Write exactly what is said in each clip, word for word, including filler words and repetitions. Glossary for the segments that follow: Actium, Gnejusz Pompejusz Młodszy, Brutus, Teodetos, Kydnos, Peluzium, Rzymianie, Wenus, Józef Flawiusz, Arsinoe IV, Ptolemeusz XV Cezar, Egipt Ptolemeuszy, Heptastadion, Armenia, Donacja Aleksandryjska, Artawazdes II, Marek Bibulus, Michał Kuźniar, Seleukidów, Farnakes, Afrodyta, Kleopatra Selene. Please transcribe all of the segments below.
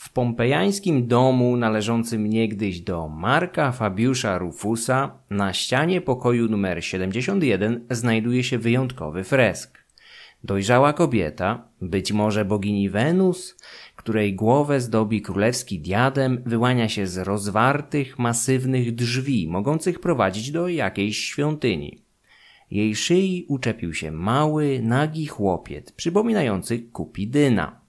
W pompejańskim domu należącym niegdyś do Marka Fabiusza Rufusa na ścianie pokoju numer siedemdziesiąt jeden znajduje się wyjątkowy fresk. Dojrzała kobieta, być może bogini Wenus, której głowę zdobi królewski diadem, wyłania się z rozwartych, masywnych drzwi mogących prowadzić do jakiejś świątyni. Jej szyi uczepił się mały, nagi chłopiec, przypominający Kupidyna.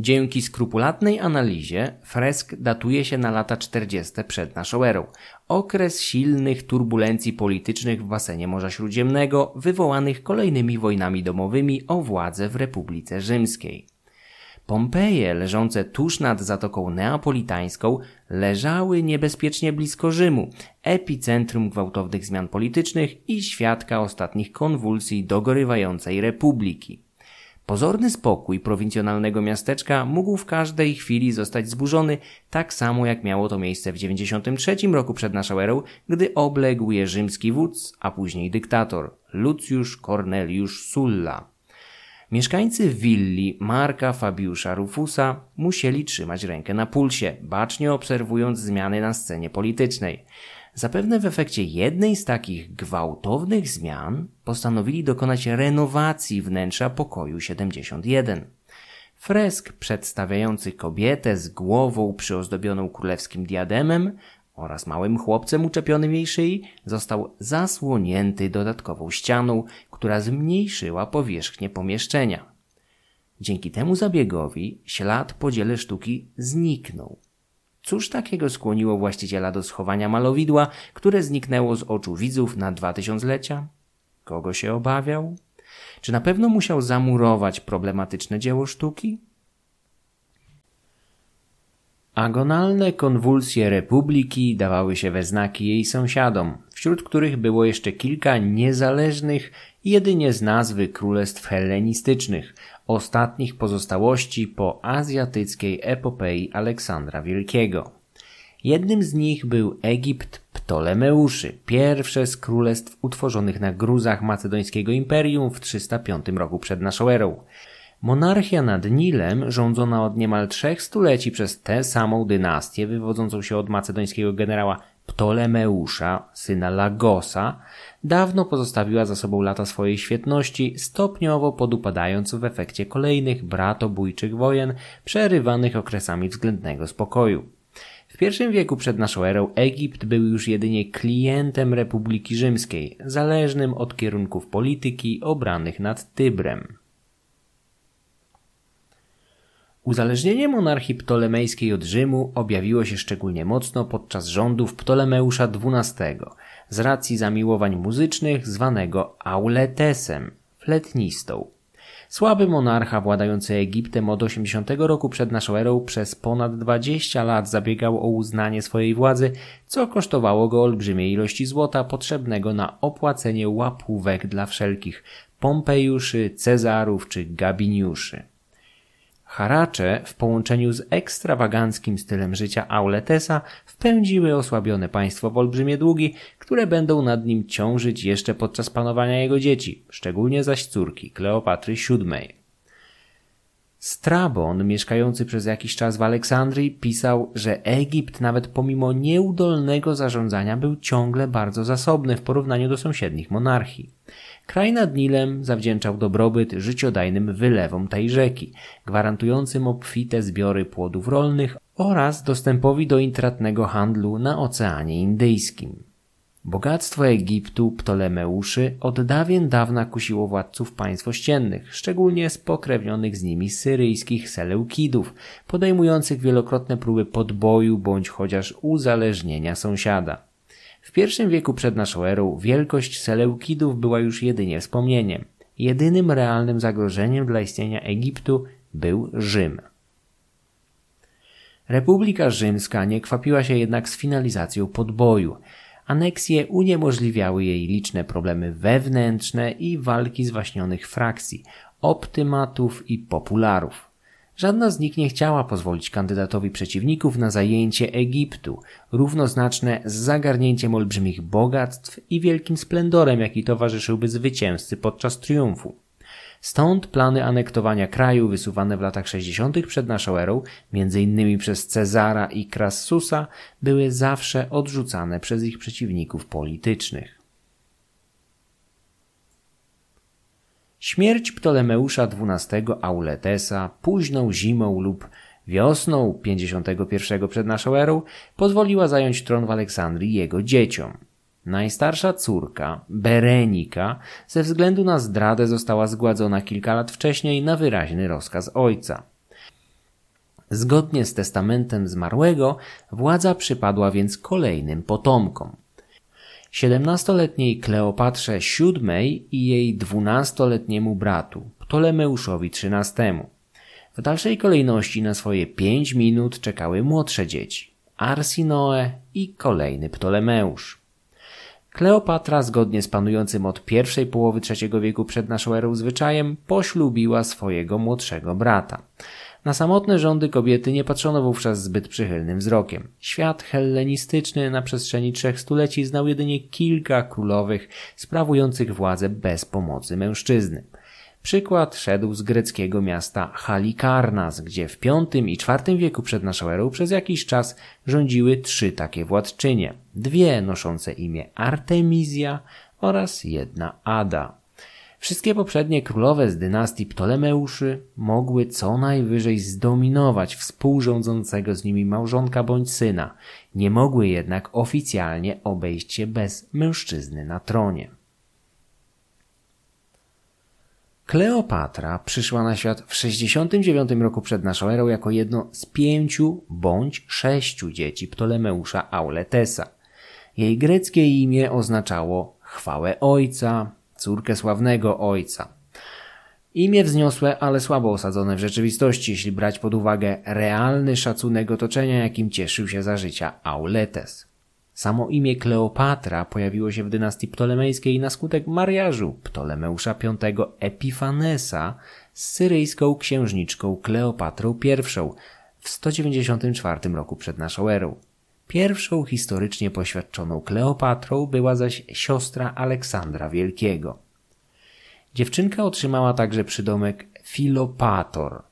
Dzięki skrupulatnej analizie fresk datuje się na lata czterdzieste przed naszą erą, okres silnych turbulencji politycznych w basenie Morza Śródziemnego, wywołanych kolejnymi wojnami domowymi o władzę w Republice Rzymskiej. Pompeje, leżące tuż nad Zatoką Neapolitańską, leżały niebezpiecznie blisko Rzymu, epicentrum gwałtownych zmian politycznych i świadka ostatnich konwulsji dogorywającej Republiki. Pozorny spokój prowincjonalnego miasteczka mógł w każdej chwili zostać zburzony, tak samo jak miało to miejsce w dziewięćdziesiątym trzecim roku przed naszą erą, gdy obległ je rzymski wódz, a później dyktator, Lucius Cornelius Sulla. Mieszkańcy willi Marka Fabiusza Rufusa musieli trzymać rękę na pulsie, bacznie obserwując zmiany na scenie politycznej. Zapewne w efekcie jednej z takich gwałtownych zmian postanowili dokonać renowacji wnętrza pokoju siedemdziesiąt jeden. Fresk przedstawiający kobietę z głową przyozdobioną królewskim diademem oraz małym chłopcem uczepionym jej szyi został zasłonięty dodatkową ścianą, która zmniejszyła powierzchnię pomieszczenia. Dzięki temu zabiegowi ślad po dziele sztuki zniknął. Cóż takiego skłoniło właściciela do schowania malowidła, które zniknęło z oczu widzów na dwa tysiąclecia? Kogo się obawiał? Czy na pewno musiał zamurować problematyczne dzieło sztuki? Agonalne konwulsje Republiki dawały się we znaki jej sąsiadom, wśród których było jeszcze kilka niezależnych jedynie z nazwy królestw hellenistycznych, ostatnich pozostałości po azjatyckiej epopei Aleksandra Wielkiego. Jednym z nich był Egipt Ptolemeuszy, pierwsze z królestw utworzonych na gruzach macedońskiego imperium w trzysta piątym roku przed naszą erą. Monarchia nad Nilem, rządzona od niemal trzech stuleci przez tę samą dynastię wywodzącą się od macedońskiego generała Ptolemeusza, syna Lagosa, dawno pozostawiła za sobą lata swojej świetności, stopniowo podupadając w efekcie kolejnych bratobójczych wojen, przerywanych okresami względnego spokoju. W pierwszym wieku przed naszą erą Egipt był już jedynie klientem Republiki Rzymskiej, zależnym od kierunków polityki obranych nad Tybrem. Uzależnienie monarchii ptolemejskiej od Rzymu objawiło się szczególnie mocno podczas rządów Ptolemeusza dwunastego, z racji zamiłowań muzycznych zwanego Auletesem, fletnistą. Słaby monarcha władający Egiptem od osiemdziesiątego roku przed naszą erą przez ponad dwadzieścia lat zabiegał o uznanie swojej władzy, co kosztowało go olbrzymiej ilości złota potrzebnego na opłacenie łapówek dla wszelkich Pompejuszy, Cezarów czy Gabiniuszy. Haracze w połączeniu z ekstrawaganckim stylem życia Auletesa wpędziły osłabione państwo w olbrzymie długi, które będą nad nim ciążyć jeszcze podczas panowania jego dzieci, szczególnie zaś córki Kleopatry siódmej. Strabon, mieszkający przez jakiś czas w Aleksandrii, pisał, że Egipt nawet pomimo nieudolnego zarządzania był ciągle bardzo zasobny w porównaniu do sąsiednich monarchii. Kraj nad Nilem zawdzięczał dobrobyt życiodajnym wylewom tej rzeki, gwarantującym obfite zbiory płodów rolnych oraz dostępowi do intratnego handlu na Oceanie Indyjskim. Bogactwo Egiptu Ptolemeuszy od dawien dawna kusiło władców państw ościennych, szczególnie spokrewnionych z nimi syryjskich Seleukidów, podejmujących wielokrotne próby podboju bądź chociaż uzależnienia sąsiada. W pierwszym wieku przed naszą erą wielkość Seleukidów była już jedynie wspomnieniem. Jedynym realnym zagrożeniem dla istnienia Egiptu był Rzym. Republika Rzymska nie kwapiła się jednak z finalizacją podboju. Aneksje uniemożliwiały jej liczne problemy wewnętrzne i walki zwaśnionych frakcji, optymatów i popularów. Żadna z nich nie chciała pozwolić kandydatowi przeciwników na zajęcie Egiptu, równoznaczne z zagarnięciem olbrzymich bogactw i wielkim splendorem, jaki towarzyszyłby zwycięzcy podczas triumfu. Stąd plany anektowania kraju wysuwane w latach sześćdziesiątych przed naszą erą, między innymi przez Cezara i Crassusa, były zawsze odrzucane przez ich przeciwników politycznych. Śmierć Ptolemeusza dwunastego Auletesa późną zimą lub wiosną pięćdziesiątego pierwszego przed naszą erą pozwoliła zająć tron w Aleksandrii jego dzieciom. Najstarsza córka, Berenika, ze względu na zdradę została zgładzona kilka lat wcześniej na wyraźny rozkaz ojca. Zgodnie z testamentem zmarłego władza przypadła więc kolejnym potomkom. siedemnastoletniej Kleopatrze siódmej i jej dwunastoletniemu bratu, Ptolemeuszowi trzynastemu. W dalszej kolejności na swoje pięć minut czekały młodsze dzieci, Arsinoe i kolejny Ptolemeusz. Kleopatra, zgodnie z panującym od pierwszej połowy trzeciego wieku przed naszą erą zwyczajem, poślubiła swojego młodszego brata. Na samotne rządy kobiety nie patrzono wówczas zbyt przychylnym wzrokiem. Świat hellenistyczny na przestrzeni trzech stuleci znał jedynie kilka królowych sprawujących władzę bez pomocy mężczyzny. Przykład szedł z greckiego miasta Halikarnas, gdzie w piątym i czwartym wieku przed naszą erą przez jakiś czas rządziły trzy takie władczynie, dwie noszące imię Artemizja oraz jedna Ada. Wszystkie poprzednie królowe z dynastii Ptolemeuszy mogły co najwyżej zdominować współrządzącego z nimi małżonka bądź syna, nie mogły jednak oficjalnie obejść się bez mężczyzny na tronie. Kleopatra przyszła na świat w sześćdziesiątym dziewiątym roku przed naszą erą jako jedno z pięciu bądź sześciu dzieci Ptolemeusza Auletesa. Jej greckie imię oznaczało chwałę ojca, córkę sławnego ojca. Imię wzniosłe, ale słabo osadzone w rzeczywistości, jeśli brać pod uwagę realny szacunek otoczenia, jakim cieszył się za życia Auletes. Samo imię Kleopatra pojawiło się w dynastii ptolemejskiej na skutek mariażu Ptolemeusza piątego Epifanesa z syryjską księżniczką Kleopatrą pierwszą w sto dziewięćdziesiątym czwartym roku przed naszą erą. Pierwszą historycznie poświadczoną Kleopatrą była zaś siostra Aleksandra Wielkiego. Dziewczynka otrzymała także przydomek Filopator,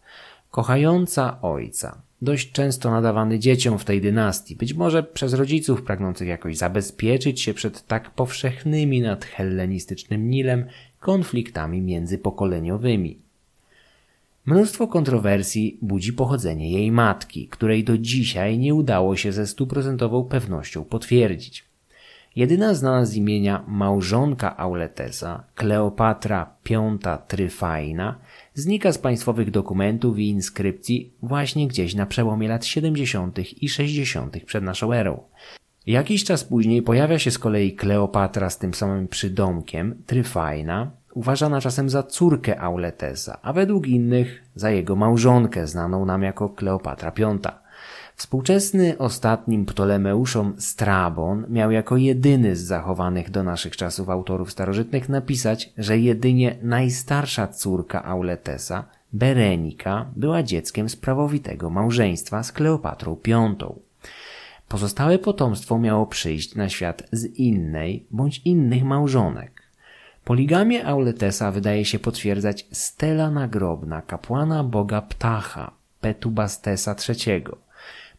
kochająca ojca, dość często nadawany dzieciom w tej dynastii, być może przez rodziców pragnących jakoś zabezpieczyć się przed tak powszechnymi nad hellenistycznym Nilem konfliktami międzypokoleniowymi. Mnóstwo kontrowersji budzi pochodzenie jej matki, której do dzisiaj nie udało się ze stuprocentową pewnością potwierdzić. Jedyna znana z imienia małżonka Auletesa, Kleopatra piąta Tryfajna, znika z państwowych dokumentów i inskrypcji właśnie gdzieś na przełomie lat siedemdziesiątych i sześćdziesiątych przed naszą erą. Jakiś czas później pojawia się z kolei Kleopatra z tym samym przydomkiem, Tryfajna, uważana czasem za córkę Auletesa, a według innych za jego małżonkę, znaną nam jako Kleopatra piąta. Współczesny ostatnim Ptolemeuszom Strabon miał jako jedyny z zachowanych do naszych czasów autorów starożytnych napisać, że jedynie najstarsza córka Auletesa, Berenika, była dzieckiem sprawowitego małżeństwa z Kleopatrą piątą. Pozostałe potomstwo miało przyjść na świat z innej bądź innych małżonek. Poligamię Auletesa wydaje się potwierdzać stela nagrobna kapłana boga Ptacha, Petubastesa trzeciego.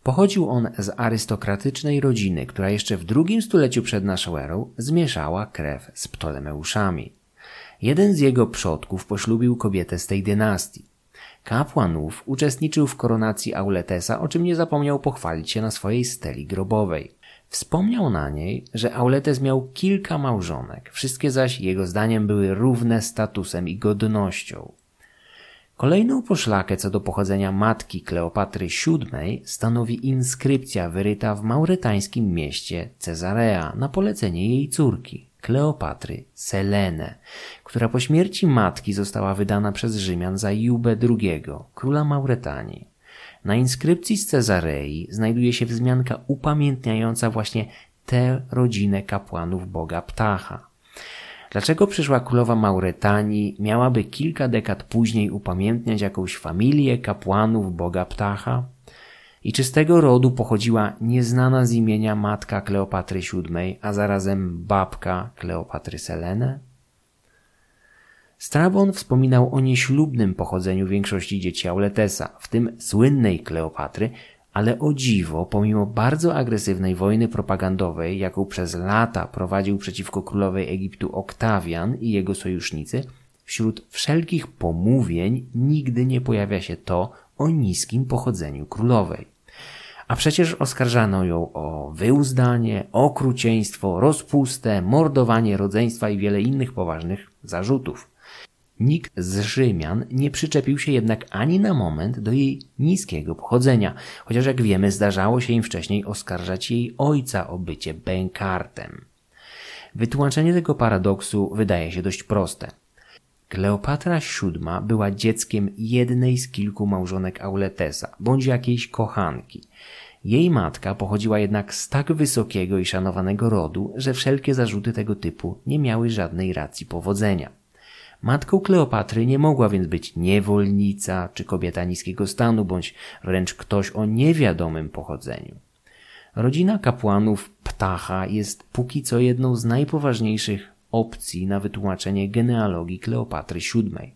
Pochodził on z arystokratycznej rodziny, która jeszcze w drugim stuleciu przed naszą erą zmieszała krew z Ptolemeuszami. Jeden z jego przodków poślubił kobietę z tej dynastii. Kapłan ów uczestniczył w koronacji Auletesa, o czym nie zapomniał pochwalić się na swojej steli grobowej. Wspomniał na niej, że Auletes miał kilka małżonek, wszystkie zaś jego zdaniem były równe statusem i godnością. Kolejną poszlakę co do pochodzenia matki Kleopatry siódmej stanowi inskrypcja wyryta w mauretańskim mieście Cezarea na polecenie jej córki, Kleopatry Selene, która po śmierci matki została wydana przez Rzymian za Jubę drugiego, króla Mauretanii. Na inskrypcji z Cezarei znajduje się wzmianka upamiętniająca właśnie tę rodzinę kapłanów boga Ptacha. Dlaczego przyszła królowa Mauretanii miałaby kilka dekad później upamiętniać jakąś familię kapłanów boga Ptacha? I czy z tego rodu pochodziła nieznana z imienia matka Kleopatry siódmej, a zarazem babka Kleopatry Selene? Strabon wspominał o nieślubnym pochodzeniu większości dzieci Auletesa, w tym słynnej Kleopatry, ale o dziwo, pomimo bardzo agresywnej wojny propagandowej, jaką przez lata prowadził przeciwko królowej Egiptu Oktawian i jego sojusznicy, wśród wszelkich pomówień nigdy nie pojawia się to o niskim pochodzeniu królowej. A przecież oskarżano ją o wyuzdanie, okrucieństwo, rozpustę, mordowanie rodzeństwa i wiele innych poważnych zarzutów. Nikt z Rzymian nie przyczepił się jednak ani na moment do jej niskiego pochodzenia, chociaż jak wiemy zdarzało się im wcześniej oskarżać jej ojca o bycie bękartem. Wytłumaczenie tego paradoksu wydaje się dość proste. Kleopatra siódma była dzieckiem jednej z kilku małżonek Auletesa, bądź jakiejś kochanki. Jej matka pochodziła jednak z tak wysokiego i szanowanego rodu, że wszelkie zarzuty tego typu nie miały żadnej racji powodzenia. Matką Kleopatry nie mogła więc być niewolnica czy kobieta niskiego stanu, bądź wręcz ktoś o niewiadomym pochodzeniu. Rodzina kapłanów Ptacha jest póki co jedną z najpoważniejszych opcji na wytłumaczenie genealogii Kleopatry siódmej.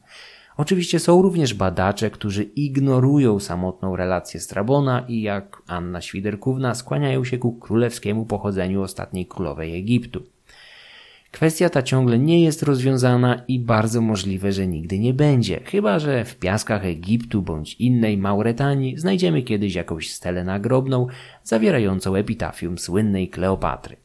Oczywiście są również badacze, którzy ignorują samotną relację Strabona i, jak Anna Świderkówna, skłaniają się ku królewskiemu pochodzeniu ostatniej królowej Egiptu. Kwestia ta ciągle nie jest rozwiązana i bardzo możliwe, że nigdy nie będzie, chyba że w piaskach Egiptu bądź innej Mauretanii znajdziemy kiedyś jakąś stelę nagrobną zawierającą epitafium słynnej Kleopatry.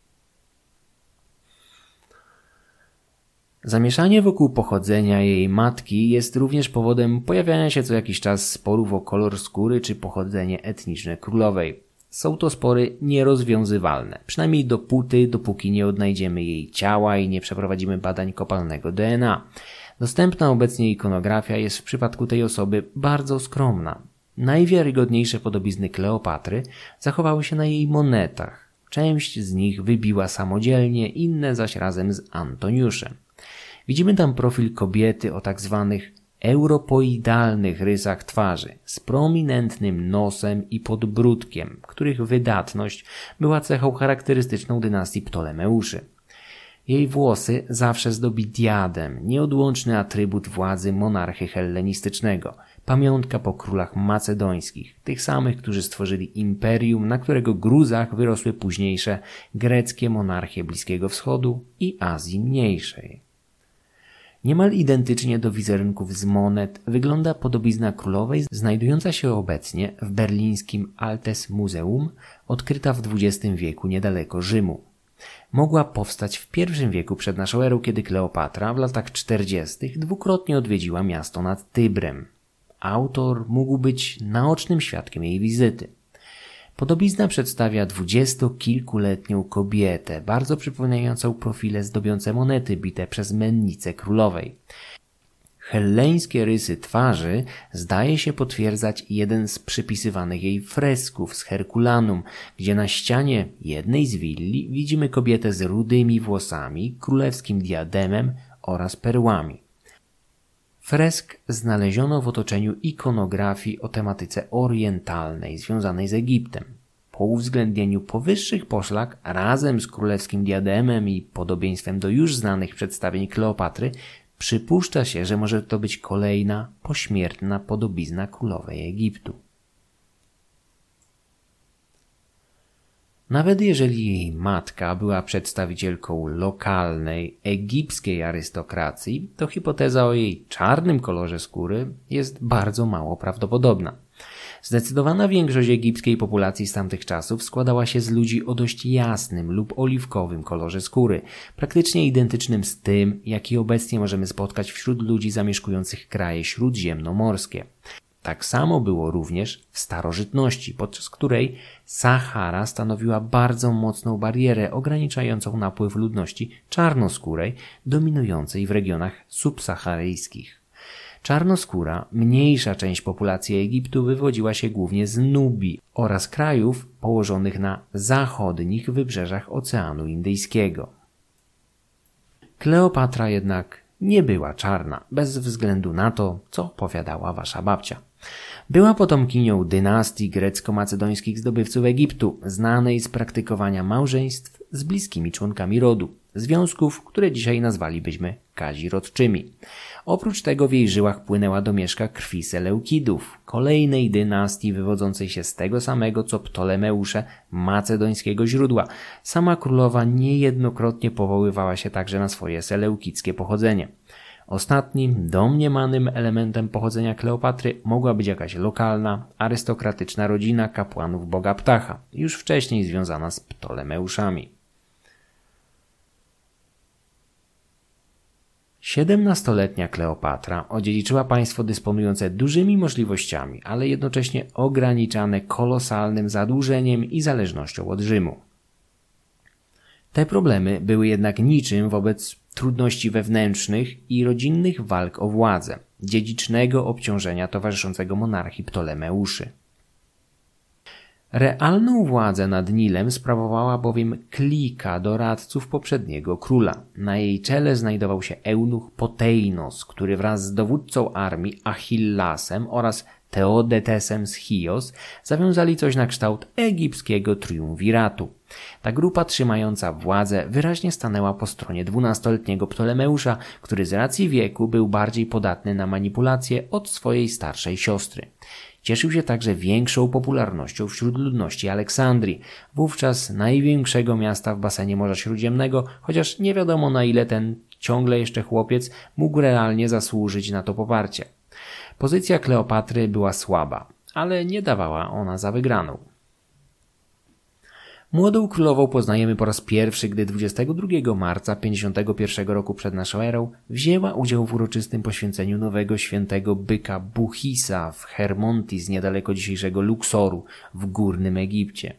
Zamieszanie wokół pochodzenia jej matki jest również powodem pojawiania się co jakiś czas sporów o kolor skóry czy pochodzenie etniczne królowej. Są to spory nierozwiązywalne, przynajmniej dopóty, dopóki nie odnajdziemy jej ciała i nie przeprowadzimy badań kopalnego D N A. Dostępna obecnie ikonografia jest w przypadku tej osoby bardzo skromna. Najwiarygodniejsze podobizny Kleopatry zachowały się na jej monetach. Część z nich wybiła samodzielnie, inne zaś razem z Antoniuszem. Widzimy tam profil kobiety o tak zwanych europoidalnych rysach twarzy, z prominentnym nosem i podbródkiem, których wydatność była cechą charakterystyczną dynastii Ptolemeuszy. Jej włosy zawsze zdobi diadem, nieodłączny atrybut władzy monarchy hellenistycznego, pamiątka po królach macedońskich, tych samych, którzy stworzyli imperium, na którego gruzach wyrosły późniejsze greckie monarchie Bliskiego Wschodu i Azji Mniejszej. Niemal identycznie do wizerunków z monet wygląda podobizna królowej znajdująca się obecnie w berlińskim Altes Museum, odkryta w dwudziestym wieku niedaleko Rzymu. Mogła powstać w pierwszym wieku przed naszą erą, kiedy Kleopatra w latach czterdziestych dwukrotnie odwiedziła miasto nad Tybrem. Autor mógł być naocznym świadkiem jej wizyty. Podobizna przedstawia dwudziestokilkuletnią kobietę, bardzo przypominającą profile zdobiące monety bite przez mennicę królowej. Helleńskie rysy twarzy zdaje się potwierdzać jeden z przypisywanych jej fresków z Herkulanum, gdzie na ścianie jednej z willi widzimy kobietę z rudymi włosami, królewskim diademem oraz perłami. Fresk znaleziono w otoczeniu ikonografii o tematyce orientalnej związanej z Egiptem. Po uwzględnieniu powyższych poszlak razem z królewskim diademem i podobieństwem do już znanych przedstawień Kleopatry przypuszcza się, że może to być kolejna pośmiertna podobizna królowej Egiptu. Nawet jeżeli jej matka była przedstawicielką lokalnej, egipskiej arystokracji, to hipoteza o jej czarnym kolorze skóry jest bardzo mało prawdopodobna. Zdecydowana większość egipskiej populacji z tamtych czasów składała się z ludzi o dość jasnym lub oliwkowym kolorze skóry, praktycznie identycznym z tym, jaki obecnie możemy spotkać wśród ludzi zamieszkujących kraje śródziemnomorskie. Tak samo było również w starożytności, podczas której Sahara stanowiła bardzo mocną barierę ograniczającą napływ ludności czarnoskórej dominującej w regionach subsaharyjskich. Czarnoskóra, mniejsza część populacji Egiptu, wywodziła się głównie z Nubii oraz krajów położonych na zachodnich wybrzeżach Oceanu Indyjskiego. Kleopatra jednak nie była czarna, bez względu na to, co powiadała wasza babcia. Była potomkinią dynastii grecko-macedońskich zdobywców Egiptu, znanej z praktykowania małżeństw z bliskimi członkami rodu. związków, które dzisiaj nazwalibyśmy kazirodczymi. Oprócz tego w jej żyłach płynęła domieszka krwi Seleukidów, kolejnej dynastii wywodzącej się z tego samego co Ptolemeusze macedońskiego źródła. Sama królowa niejednokrotnie powoływała się także na swoje seleukickie pochodzenie. Ostatnim, domniemanym elementem pochodzenia Kleopatry mogła być jakaś lokalna, arystokratyczna rodzina kapłanów boga Ptacha, już wcześniej związana z Ptolemeuszami. siedemnastoletnia Kleopatra odziedziczyła państwo dysponujące dużymi możliwościami, ale jednocześnie ograniczane kolosalnym zadłużeniem i zależnością od Rzymu. Te problemy były jednak niczym wobec trudności wewnętrznych i rodzinnych walk o władzę, dziedzicznego obciążenia towarzyszącego monarchii Ptolemeuszy. Realną władzę nad Nilem sprawowała bowiem klika doradców poprzedniego króla. Na jej czele znajdował się eunuch Potejnos, który wraz z dowódcą armii Achillasem oraz Teodetesem z Chios zawiązali coś na kształt egipskiego triumviratu. Ta grupa trzymająca władzę wyraźnie stanęła po stronie dwunastoletniego Ptolemeusza, który z racji wieku był bardziej podatny na manipulacje od swojej starszej siostry. Cieszył się także większą popularnością wśród ludności Aleksandrii, wówczas największego miasta w basenie Morza Śródziemnego, chociaż nie wiadomo na ile ten ciągle jeszcze chłopiec mógł realnie zasłużyć na to poparcie. Pozycja Kleopatry była słaba, ale nie dawała ona za wygraną. Młodą królową poznajemy po raz pierwszy, gdy dwudziestego drugiego marca pięćdziesiątego pierwszego roku przed naszą erą wzięła udział w uroczystym poświęceniu nowego świętego byka Buchisa w Hermontis, niedaleko dzisiejszego Luksoru w Górnym Egipcie.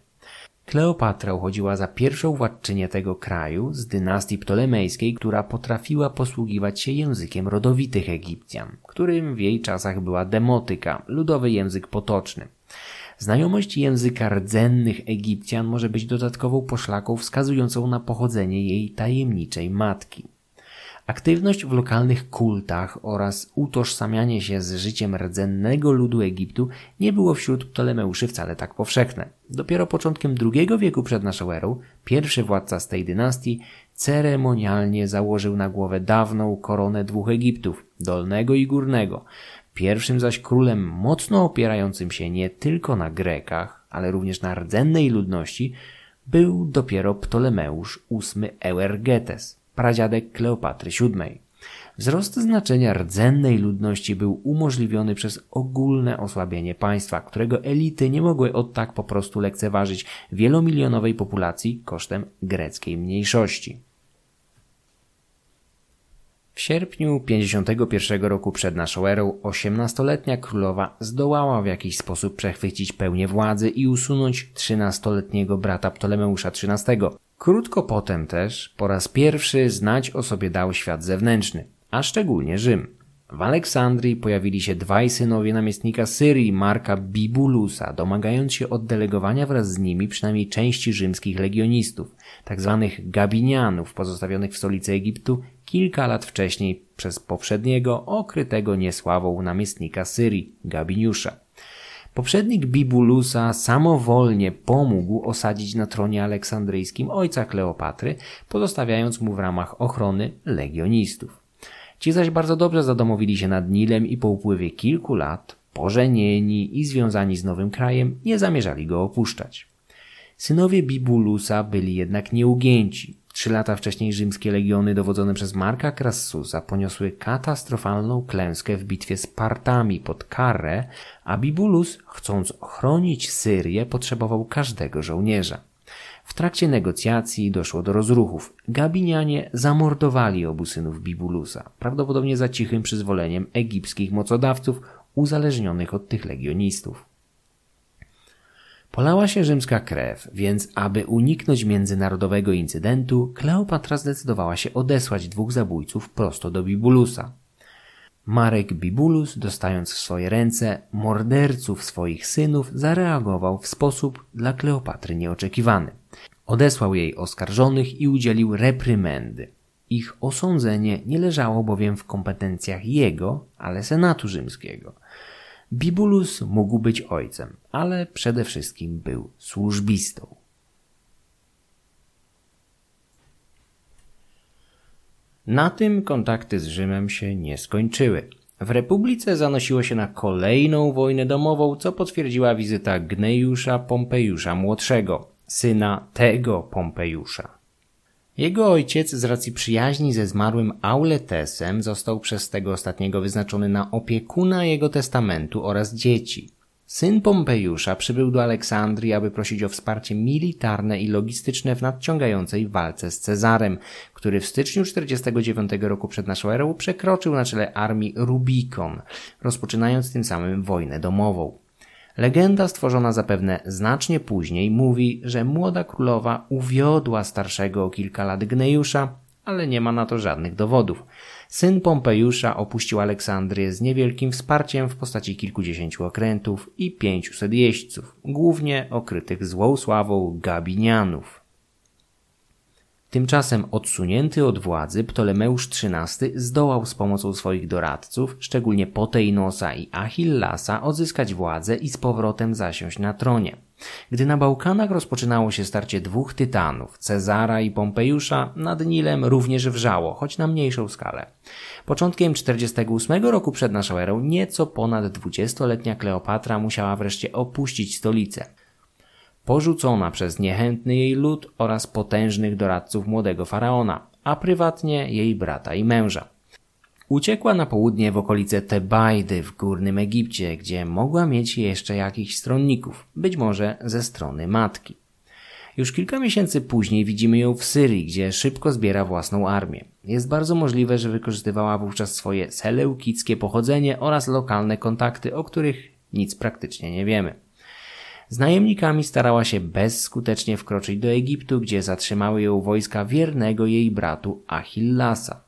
Kleopatra uchodziła za pierwszą władczynię tego kraju z dynastii ptolemejskiej, która potrafiła posługiwać się językiem rodowitych Egipcjan, którym w jej czasach była demotyka, ludowy język potoczny. Znajomość języka rdzennych Egipcjan może być dodatkową poszlaką wskazującą na pochodzenie jej tajemniczej matki. Aktywność w lokalnych kultach oraz utożsamianie się z życiem rdzennego ludu Egiptu nie było wśród Ptolemeuszy wcale tak powszechne. Dopiero początkiem drugiego wieku przed naszą erą pierwszy władca z tej dynastii ceremonialnie założył na głowę dawną koronę dwóch Egiptów, dolnego i górnego. Pierwszym zaś królem mocno opierającym się nie tylko na Grekach, ale również na rdzennej ludności był dopiero Ptolemeusz ósmy Euergetes, pradziadek Kleopatry siódmej. Wzrost znaczenia rdzennej ludności był umożliwiony przez ogólne osłabienie państwa, którego elity nie mogły od tak po prostu lekceważyć wielomilionowej populacji kosztem greckiej mniejszości. W sierpniu pięćdziesiątego pierwszego roku przed naszą erą osiemnastoletnia królowa zdołała w jakiś sposób przechwycić pełnię władzy i usunąć trzynastoletniego brata Ptolemeusza trzynastego. Krótko potem też po raz pierwszy znać o sobie dał świat zewnętrzny, a szczególnie Rzym. W Aleksandrii pojawili się dwaj synowie namiestnika Syrii, Marka Bibulusa, domagając się oddelegowania wraz z nimi przynajmniej części rzymskich legionistów, tzw. Gabinianów, pozostawionych w stolicy Egiptu kilka lat wcześniej przez poprzedniego, okrytego niesławą namiestnika Syrii, Gabiniusza. Poprzednik Bibulusa samowolnie pomógł osadzić na tronie aleksandryjskim ojca Kleopatry, pozostawiając mu w ramach ochrony legionistów. Ci zaś bardzo dobrze zadomowili się nad Nilem i po upływie kilku lat, pożenieni i związani z nowym krajem, nie zamierzali go opuszczać. Synowie Bibulusa byli jednak nieugięci. Trzy lata wcześniej rzymskie legiony dowodzone przez Marka Crassusa poniosły katastrofalną klęskę w bitwie z Partami pod Karrę, a Bibulus, chcąc chronić Syrię, potrzebował każdego żołnierza. W trakcie negocjacji doszło do rozruchów. Gabinianie zamordowali obu synów Bibulusa, prawdopodobnie za cichym przyzwoleniem egipskich mocodawców uzależnionych od tych legionistów. Polała się rzymska krew, więc aby uniknąć międzynarodowego incydentu, Kleopatra zdecydowała się odesłać dwóch zabójców prosto do Bibulusa. Marek Bibulus, dostając w swoje ręce morderców swoich synów, zareagował w sposób dla Kleopatry nieoczekiwany. Odesłał jej oskarżonych i udzielił reprymendy. Ich osądzenie nie leżało bowiem w kompetencjach jego, ale Senatu Rzymskiego. Bibulus mógł być ojcem, ale przede wszystkim był służbistą. Na tym kontakty z Rzymem się nie skończyły. W Republice zanosiło się na kolejną wojnę domową, co potwierdziła wizyta Gnejusza Pompejusza Młodszego, syna tego Pompejusza. Jego ojciec z racji przyjaźni ze zmarłym Auletesem został przez tego ostatniego wyznaczony na opiekuna jego testamentu oraz dzieci. Syn Pompejusza przybył do Aleksandrii, aby prosić o wsparcie militarne i logistyczne w nadciągającej walce z Cezarem, który w styczniu czterdziestego dziewiątego roku przed naszą erą przekroczył na czele armii Rubikon, rozpoczynając tym samym wojnę domową. Legenda stworzona zapewne znacznie później mówi, że młoda królowa uwiodła starszego o kilka lat Gnejusza, ale nie ma na to żadnych dowodów. Syn Pompejusza opuścił Aleksandrię z niewielkim wsparciem w postaci kilkudziesięciu okrętów i pięciuset jeźdźców, głównie okrytych złą sławą Gabinianów. Tymczasem odsunięty od władzy Ptolemeusz trzynasty zdołał z pomocą swoich doradców, szczególnie Potejnosa i Achillasa, odzyskać władzę i z powrotem zasiąść na tronie. Gdy na Bałkanach rozpoczynało się starcie dwóch tytanów, Cezara i Pompejusza, nad Nilem również wrzało, choć na mniejszą skalę. Początkiem czterdziestego ósmego roku przed naszą erą nieco ponad dwudziestoletnia Kleopatra musiała wreszcie opuścić stolicę. Porzucona przez niechętny jej lud oraz potężnych doradców młodego faraona, a prywatnie jej brata i męża. Uciekła na południe w okolice Tebajdy w Górnym Egipcie, gdzie mogła mieć jeszcze jakichś stronników, być może ze strony matki. Już kilka miesięcy później widzimy ją w Syrii, gdzie szybko zbiera własną armię. Jest bardzo możliwe, że wykorzystywała wówczas swoje seleukickie pochodzenie oraz lokalne kontakty, o których nic praktycznie nie wiemy. Z najemnikami starała się bezskutecznie wkroczyć do Egiptu, gdzie zatrzymały ją wojska wiernego jej bratu Achillasa.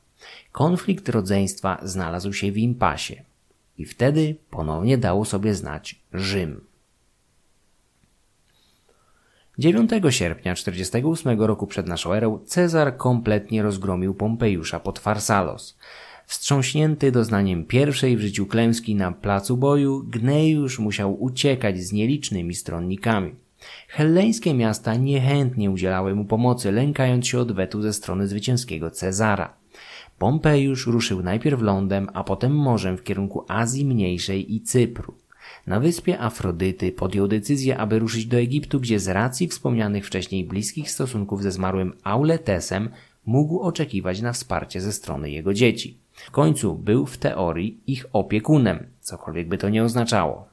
Konflikt rodzeństwa znalazł się w impasie i wtedy ponownie dało sobie znać Rzym. dziewiątego sierpnia czterdziestego ósmego roku przed naszą erą Cezar kompletnie rozgromił Pompejusza pod Farsalos. Wstrząśnięty doznaniem pierwszej w życiu klęski na placu boju, Gnejusz musiał uciekać z nielicznymi stronnikami. Helleńskie miasta niechętnie udzielały mu pomocy, lękając się odwetu ze strony zwycięskiego Cezara. Pompejusz ruszył najpierw lądem, a potem morzem w kierunku Azji Mniejszej i Cypru. Na wyspie Afrodyty podjął decyzję, aby ruszyć do Egiptu, gdzie z racji wspomnianych wcześniej bliskich stosunków ze zmarłym Auletesem mógł oczekiwać na wsparcie ze strony jego dzieci. W końcu był w teorii ich opiekunem, cokolwiek by to nie oznaczało.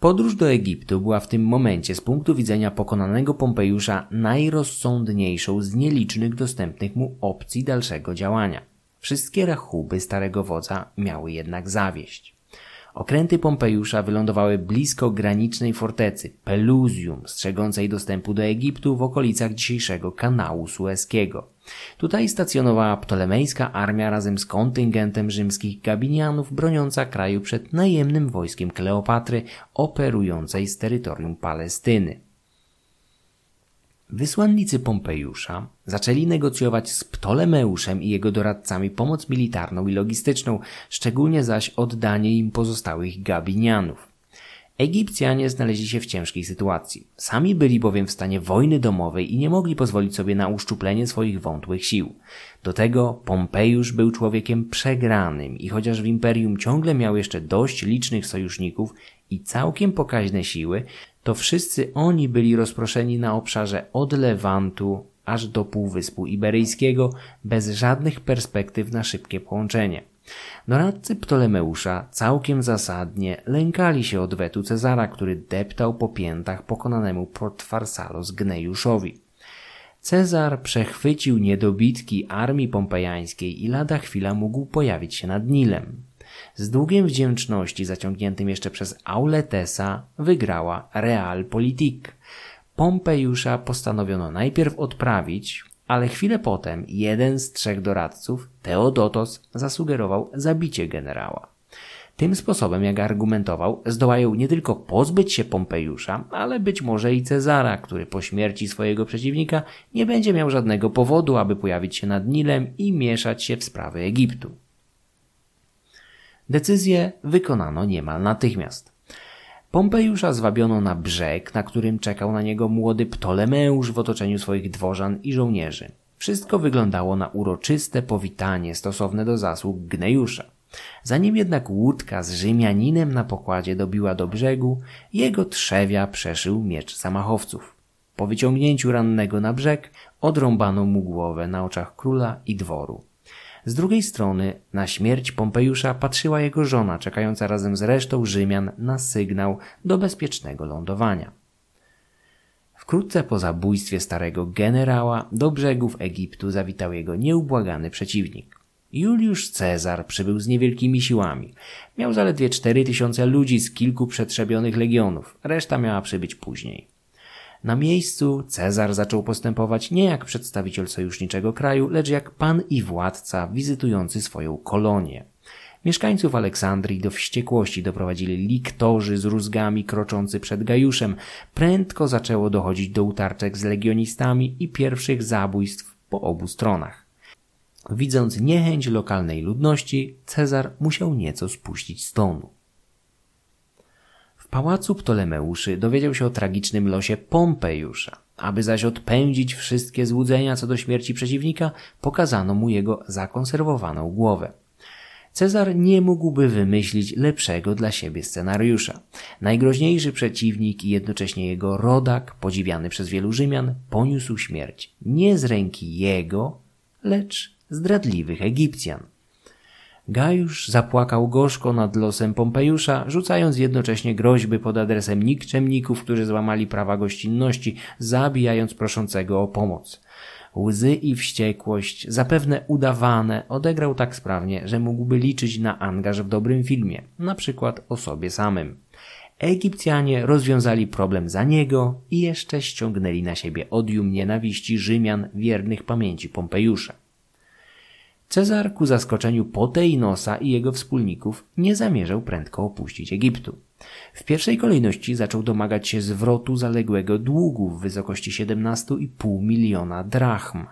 Podróż do Egiptu była w tym momencie z punktu widzenia pokonanego Pompejusza najrozsądniejszą z nielicznych dostępnych mu opcji dalszego działania. Wszystkie rachuby starego wodza miały jednak zawieść. Okręty Pompejusza wylądowały blisko granicznej fortecy Peluzium, strzegącej dostępu do Egiptu w okolicach dzisiejszego kanału Sueskiego. Tutaj stacjonowała ptolemejska armia razem z kontyngentem rzymskich Gabinianów, broniąca kraju przed najemnym wojskiem Kleopatry operującej z terytorium Palestyny. Wysłannicy Pompejusza zaczęli negocjować z Ptolemeuszem i jego doradcami pomoc militarną i logistyczną, szczególnie zaś oddanie im pozostałych Gabinianów. Egipcjanie znaleźli się w ciężkiej sytuacji. Sami byli bowiem w stanie wojny domowej i nie mogli pozwolić sobie na uszczuplenie swoich wątłych sił. Do tego Pompejusz był człowiekiem przegranym i chociaż w imperium ciągle miał jeszcze dość licznych sojuszników i całkiem pokaźne siły, to wszyscy oni byli rozproszeni na obszarze od Lewantu aż do Półwyspu Iberyjskiego, bez żadnych perspektyw na szybkie połączenie. Doradcy Ptolemeusza całkiem zasadnie lękali się odwetu Cezara, który deptał po piętach pokonanemu pod Farsalos Gnejuszowi. Cezar przechwycił niedobitki armii pompejańskiej i lada chwila mógł pojawić się nad Nilem. Z długiem wdzięczności zaciągniętym jeszcze przez Auletesa wygrała Realpolitik. Pompejusza postanowiono najpierw odprawić, ale chwilę potem jeden z trzech doradców, Teodotos, zasugerował zabicie generała. Tym sposobem, jak argumentował, zdołają nie tylko pozbyć się Pompejusza, ale być może i Cezara, który po śmierci swojego przeciwnika nie będzie miał żadnego powodu, aby pojawić się nad Nilem i mieszać się w sprawy Egiptu. Decyzję wykonano niemal natychmiast. Pompejusza zwabiono na brzeg, na którym czekał na niego młody Ptolemeusz w otoczeniu swoich dworzan i żołnierzy. Wszystko wyglądało na uroczyste powitanie stosowne do zasług Gnejusza. Zanim jednak łódka z Rzymianinem na pokładzie dobiła do brzegu, jego trzewia przeszył miecz zamachowców. Po wyciągnięciu rannego na brzeg odrąbano mu głowę na oczach króla i dworu. Z drugiej strony na śmierć Pompejusza patrzyła jego żona, czekająca razem z resztą Rzymian na sygnał do bezpiecznego lądowania. Wkrótce po zabójstwie starego generała do brzegów Egiptu zawitał jego nieubłagany przeciwnik. Juliusz Cezar przybył z niewielkimi siłami. Miał zaledwie cztery tysiące ludzi z kilku przetrzebionych legionów, reszta miała przybyć później. Na miejscu Cezar zaczął postępować nie jak przedstawiciel sojuszniczego kraju, lecz jak pan i władca wizytujący swoją kolonię. Mieszkańców Aleksandrii do wściekłości doprowadzili liktorzy z rózgami kroczący przed Gajuszem. Prędko zaczęło dochodzić do utarczek z legionistami i pierwszych zabójstw po obu stronach. Widząc niechęć lokalnej ludności, Cezar musiał nieco spuścić z tonu. W pałacu Ptolemeuszy dowiedział się o tragicznym losie Pompejusza. Aby zaś odpędzić wszystkie złudzenia co do śmierci przeciwnika, pokazano mu jego zakonserwowaną głowę. Cezar nie mógłby wymyślić lepszego dla siebie scenariusza. Najgroźniejszy przeciwnik i jednocześnie jego rodak, podziwiany przez wielu Rzymian, poniósł śmierć nie z ręki jego, lecz zdradliwych Egipcjan. Gajusz zapłakał gorzko nad losem Pompejusza, rzucając jednocześnie groźby pod adresem nikczemników, którzy złamali prawa gościnności, zabijając proszącego o pomoc. Łzy i wściekłość, zapewne udawane, odegrał tak sprawnie, że mógłby liczyć na angaż w dobrym filmie, na przykład o sobie samym. Egipcjanie rozwiązali problem za niego i jeszcze ściągnęli na siebie odium nienawiści Rzymian wiernych pamięci Pompejusza. Cezar ku zaskoczeniu Potejnosa i jego wspólników nie zamierzał prędko opuścić Egiptu. W pierwszej kolejności zaczął domagać się zwrotu zaległego długu w wysokości siedemnastu i pół miliona drachm.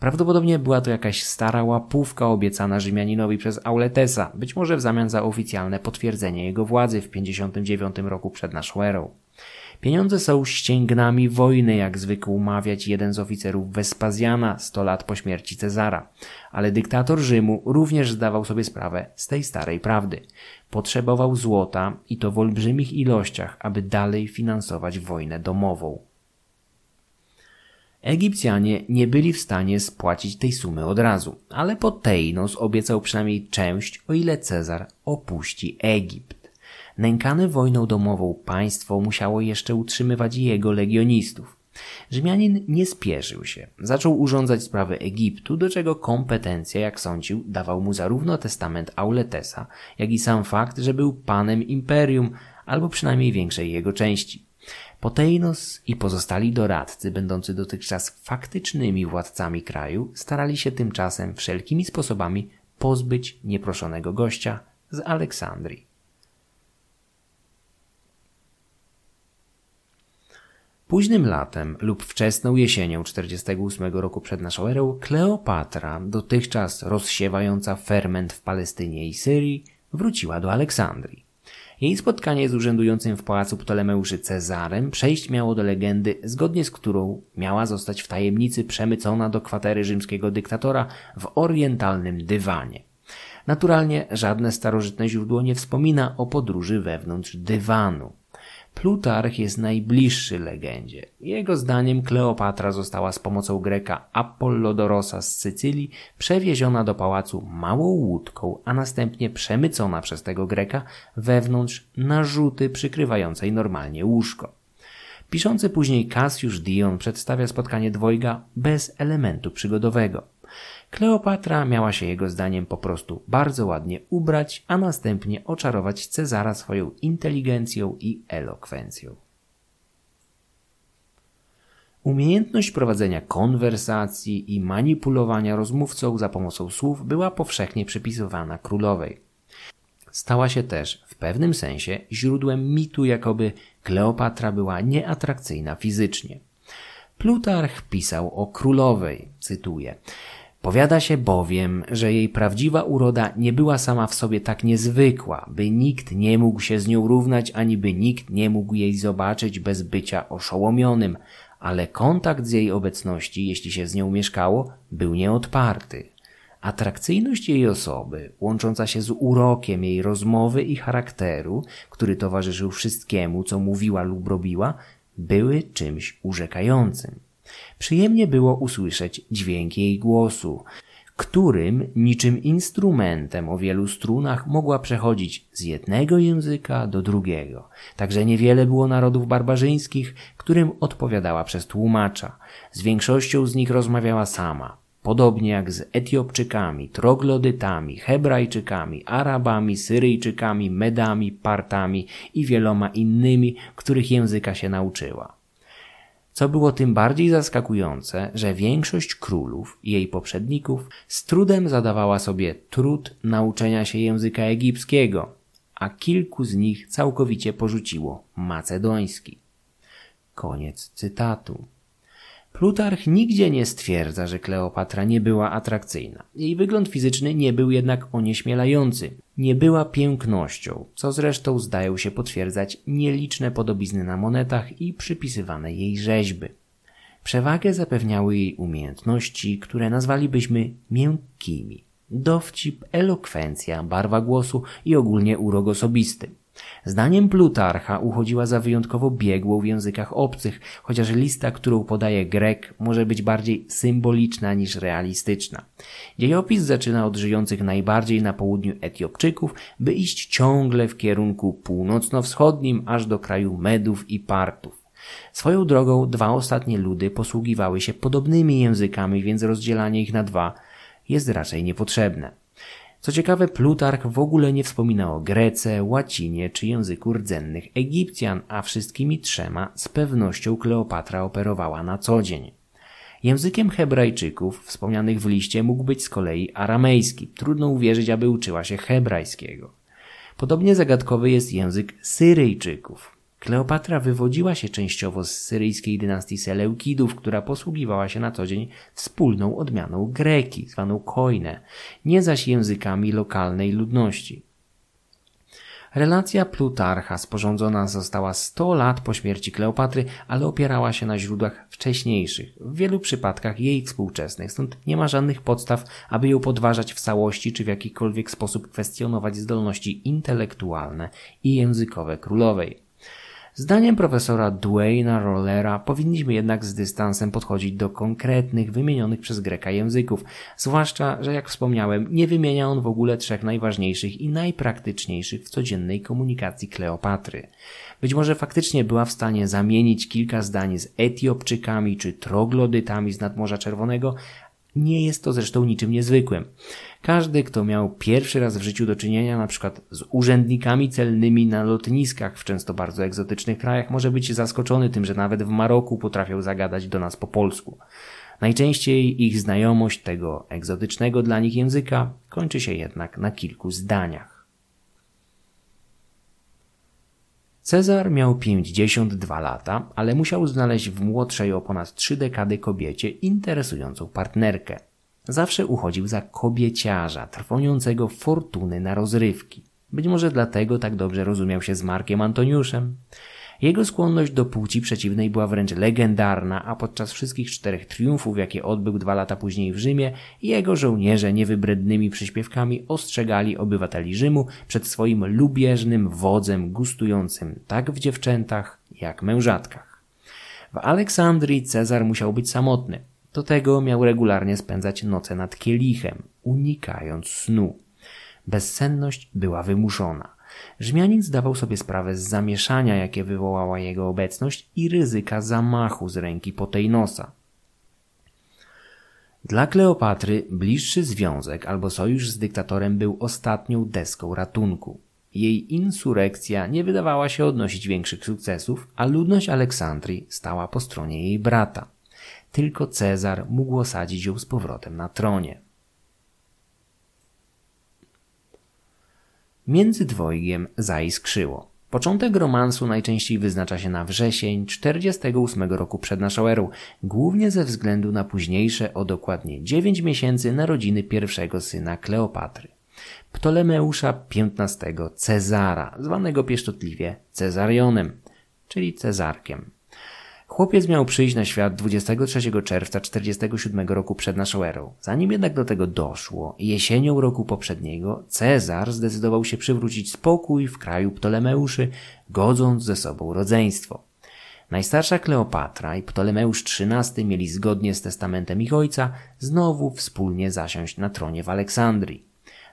Prawdopodobnie była to jakaś stara łapówka obiecana Rzymianinowi przez Auletesa, być może w zamian za oficjalne potwierdzenie jego władzy w pięćdziesiątym dziewiątym roku przed naszą erą. Pieniądze są ścięgnami wojny, jak zwykł mawiać jeden z oficerów Wespazjana sto lat po śmierci Cezara. Ale dyktator Rzymu również zdawał sobie sprawę z tej starej prawdy. Potrzebował złota i to w olbrzymich ilościach, aby dalej finansować wojnę domową. Egipcjanie nie byli w stanie spłacić tej sumy od razu, ale Potejnos obiecał przynajmniej część, o ile Cezar opuści Egipt. Nękane wojną domową państwo musiało jeszcze utrzymywać jego legionistów. Rzymianin nie spieszył się. Zaczął urządzać sprawy Egiptu, do czego kompetencje, jak sądził, dawał mu zarówno testament Auletesa, jak i sam fakt, że był panem imperium, albo przynajmniej większej jego części. Potejnos i pozostali doradcy, będący dotychczas faktycznymi władcami kraju, starali się tymczasem wszelkimi sposobami pozbyć nieproszonego gościa z Aleksandrii. Późnym latem lub wczesną jesienią czterdziestego ósmego roku przed naszą erą Kleopatra, dotychczas rozsiewająca ferment w Palestynie i Syrii, wróciła do Aleksandrii. Jej spotkanie z urzędującym w pałacu Ptolemeuszy Cezarem przejść miało do legendy, zgodnie z którą miała zostać w tajemnicy przemycona do kwatery rzymskiego dyktatora w orientalnym dywanie. Naturalnie żadne starożytne źródło nie wspomina o podróży wewnątrz dywanu. Plutarch jest najbliższy legendzie. Jego zdaniem Kleopatra została z pomocą Greka Apollodorosa z Sycylii przewieziona do pałacu małą łódką, a następnie przemycona przez tego Greka wewnątrz narzuty przykrywającej normalnie łóżko. Piszący później Cassius Dion przedstawia spotkanie dwojga bez elementu przygodowego. Kleopatra miała się jego zdaniem po prostu bardzo ładnie ubrać, a następnie oczarować Cezara swoją inteligencją i elokwencją. Umiejętność prowadzenia konwersacji i manipulowania rozmówcą za pomocą słów była powszechnie przypisywana królowej. Stała się też w pewnym sensie źródłem mitu, jakoby Kleopatra była nieatrakcyjna fizycznie. Plutarch pisał o królowej, cytuję: Powiada się bowiem, że jej prawdziwa uroda nie była sama w sobie tak niezwykła, by nikt nie mógł się z nią równać, ani by nikt nie mógł jej zobaczyć bez bycia oszołomionym, ale kontakt z jej obecności, jeśli się z nią mieszkało, był nieodparty. Atrakcyjność jej osoby, łącząca się z urokiem jej rozmowy i charakteru, który towarzyszył wszystkiemu, co mówiła lub robiła, były czymś urzekającym. Przyjemnie było usłyszeć dźwięk jej głosu, którym niczym instrumentem o wielu strunach mogła przechodzić z jednego języka do drugiego. Także niewiele było narodów barbarzyńskich, którym odpowiadała przez tłumacza. Z większością z nich rozmawiała sama, podobnie jak z Etiopczykami, troglodytami, Hebrajczykami, Arabami, Syryjczykami, Medami, Partami i wieloma innymi, których języka się nauczyła. Co było tym bardziej zaskakujące, że większość królów i jej poprzedników z trudem zadawała sobie trud nauczenia się języka egipskiego, a kilku z nich całkowicie porzuciło macedoński. Koniec cytatu. Plutarch nigdzie nie stwierdza, że Kleopatra nie była atrakcyjna. Jej wygląd fizyczny nie był jednak onieśmielający. Nie była pięknością, co zresztą zdają się potwierdzać nieliczne podobizny na monetach i przypisywane jej rzeźby. Przewagę zapewniały jej umiejętności, które nazwalibyśmy miękkimi. Dowcip, elokwencja, barwa głosu i ogólnie urok osobisty. Zdaniem Plutarcha uchodziła za wyjątkowo biegłą w językach obcych, chociaż lista, którą podaje Grek, może być bardziej symboliczna niż realistyczna. Dziejopis zaczyna od żyjących najbardziej na południu Etiopczyków, by iść ciągle w kierunku północno-wschodnim aż do kraju Medów i Partów. Swoją drogą dwa ostatnie ludy posługiwały się podobnymi językami, więc rozdzielanie ich na dwa jest raczej niepotrzebne. Co ciekawe, Plutarch w ogóle nie wspomina o Grece, łacinie czy języku rdzennych Egipcjan, a wszystkimi trzema z pewnością Kleopatra operowała na co dzień. Językiem Hebrajczyków wspomnianych w liście mógł być z kolei aramejski. Trudno uwierzyć, aby uczyła się hebrajskiego. Podobnie zagadkowy jest język Syryjczyków. Kleopatra wywodziła się częściowo z syryjskiej dynastii Seleukidów, która posługiwała się na co dzień wspólną odmianą greki, zwaną koinę, nie zaś językami lokalnej ludności. Relacja Plutarcha sporządzona została sto lat po śmierci Kleopatry, ale opierała się na źródłach wcześniejszych, w wielu przypadkach jej współczesnych, stąd nie ma żadnych podstaw, aby ją podważać w całości czy w jakikolwiek sposób kwestionować zdolności intelektualne i językowe królowej. Zdaniem profesora Dwayna Rollera powinniśmy jednak z dystansem podchodzić do konkretnych, wymienionych przez Greka języków, zwłaszcza, że jak wspomniałem, nie wymienia on w ogóle trzech najważniejszych i najpraktyczniejszych w codziennej komunikacji Kleopatry. Być może faktycznie była w stanie zamienić kilka zdań z Etiopczykami czy troglodytami z nadmorza Czerwonego. Nie jest to zresztą niczym niezwykłym. Każdy, kto miał pierwszy raz w życiu do czynienia na przykład z urzędnikami celnymi na lotniskach w często bardzo egzotycznych krajach, może być zaskoczony tym, że nawet w Maroku potrafią zagadać do nas po polsku. Najczęściej ich znajomość tego egzotycznego dla nich języka kończy się jednak na kilku zdaniach. Cezar miał pięćdziesiąt dwa lata, ale musiał znaleźć w młodszej o ponad trzy dekady kobiecie interesującą partnerkę. Zawsze uchodził za kobieciarza, trwoniącego fortuny na rozrywki. Być może dlatego tak dobrze rozumiał się z Markiem Antoniuszem. Jego skłonność do płci przeciwnej była wręcz legendarna, a podczas wszystkich czterech triumfów, jakie odbył dwa lata później w Rzymie, jego żołnierze niewybrednymi przyśpiewkami ostrzegali obywateli Rzymu przed swoim lubieżnym wodzem gustującym tak w dziewczętach, jak mężatkach. W Aleksandrii Cezar musiał być samotny. Do tego miał regularnie spędzać noce nad kielichem, unikając snu. Bezsenność była wymuszona. Rzymianin zdawał sobie sprawę z zamieszania, jakie wywołała jego obecność i ryzyka zamachu z ręki Potejnosa. Dla Kleopatry bliższy związek albo sojusz z dyktatorem był ostatnią deską ratunku. Jej insurekcja nie wydawała się odnosić większych sukcesów, a ludność Aleksandrii stała po stronie jej brata. Tylko Cezar mógł osadzić ją z powrotem na tronie. Między dwojgiem zaiskrzyło. Początek romansu najczęściej wyznacza się na wrzesień czterdziestego ósmego roku przed naszą erą, głównie ze względu na późniejsze o dokładnie dziewięć miesięcy narodziny pierwszego syna Kleopatry, Ptolemeusza piętnastego Cezara, zwanego pieszczotliwie Cezarionem, czyli Cezarkiem. Chłopiec miał przyjść na świat dwudziestego trzeciego czerwca czterdziestego siódmego roku przed naszą erą. Zanim jednak do tego doszło, jesienią roku poprzedniego Cezar zdecydował się przywrócić spokój w kraju Ptolemeuszy, godząc ze sobą rodzeństwo. Najstarsza Kleopatra i Ptolemeusz trzynasty mieli zgodnie z testamentem ich ojca znowu wspólnie zasiąść na tronie w Aleksandrii.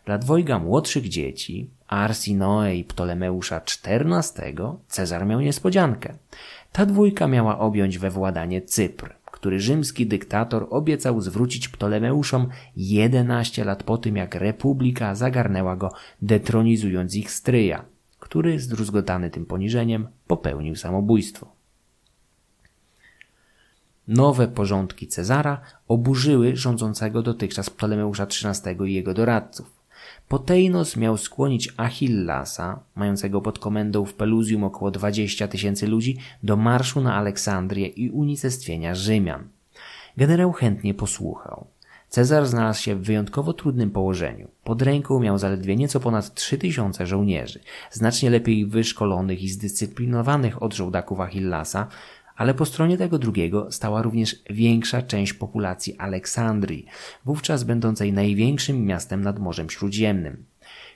Dla dwojga młodszych dzieci, Arsinoe i Ptolemeusza czternastego, Cezar miał niespodziankę. Ta dwójka miała objąć we władanie Cypr, który rzymski dyktator obiecał zwrócić Ptolemeuszom jedenaście lat po tym, jak republika zagarnęła go, detronizując ich stryja, który zdruzgotany tym poniżeniem popełnił samobójstwo. Nowe porządki Cezara oburzyły rządzącego dotychczas Ptolemeusza trzynastego i jego doradców. Potejnos miał skłonić Achillasa, mającego pod komendą w Peluzium około dwadzieścia tysięcy ludzi, do marszu na Aleksandrię i unicestwienia Rzymian. Generał chętnie posłuchał. Cezar znalazł się w wyjątkowo trudnym położeniu. Pod ręką miał zaledwie nieco ponad trzy tysiące żołnierzy, znacznie lepiej wyszkolonych i zdyscyplinowanych od żołdaków Achillasa, ale po stronie tego drugiego stała również większa część populacji Aleksandrii, wówczas będącej największym miastem nad Morzem Śródziemnym.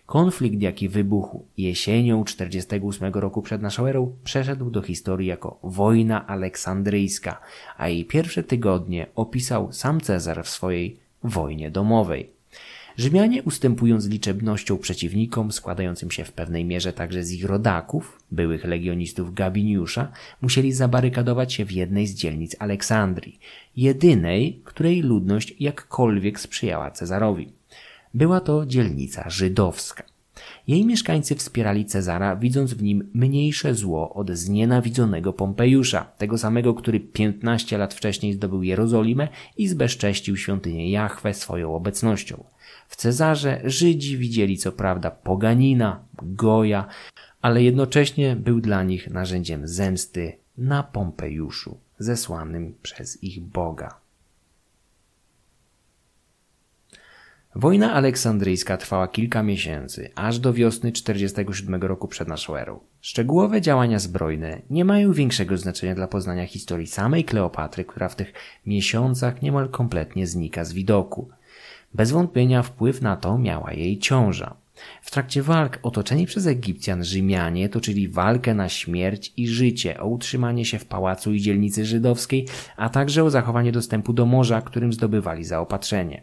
Konflikt, jaki wybuchł jesienią czterdziestego ósmego roku przed naszą erą, przeszedł do historii jako wojna aleksandryjska, a jej pierwsze tygodnie opisał sam Cezar w swojej wojnie domowej. Rzymianie, ustępując liczebnością przeciwnikom, składającym się w pewnej mierze także z ich rodaków, byłych legionistów Gabiniusza, musieli zabarykadować się w jednej z dzielnic Aleksandrii, jedynej, której ludność jakkolwiek sprzyjała Cezarowi. Była to dzielnica żydowska. Jej mieszkańcy wspierali Cezara, widząc w nim mniejsze zło od znienawidzonego Pompejusza, tego samego, który piętnaście lat wcześniej zdobył Jerozolimę i zbezcześcił świątynię Jahwe swoją obecnością. W Cezarze Żydzi widzieli co prawda poganina, goja, ale jednocześnie był dla nich narzędziem zemsty na Pompejuszu, zesłanym przez ich Boga. Wojna aleksandryjska trwała kilka miesięcy, aż do wiosny czterdziestego siódmego roku przed naszą erą. Szczegółowe działania zbrojne nie mają większego znaczenia dla poznania historii samej Kleopatry, która w tych miesiącach niemal kompletnie znika z widoku. Bez wątpienia wpływ na to miała jej ciąża. W trakcie walk otoczeni przez Egipcjan Rzymianie toczyli walkę na śmierć i życie, o utrzymanie się w pałacu i dzielnicy żydowskiej, a także o zachowanie dostępu do morza, którym zdobywali zaopatrzenie.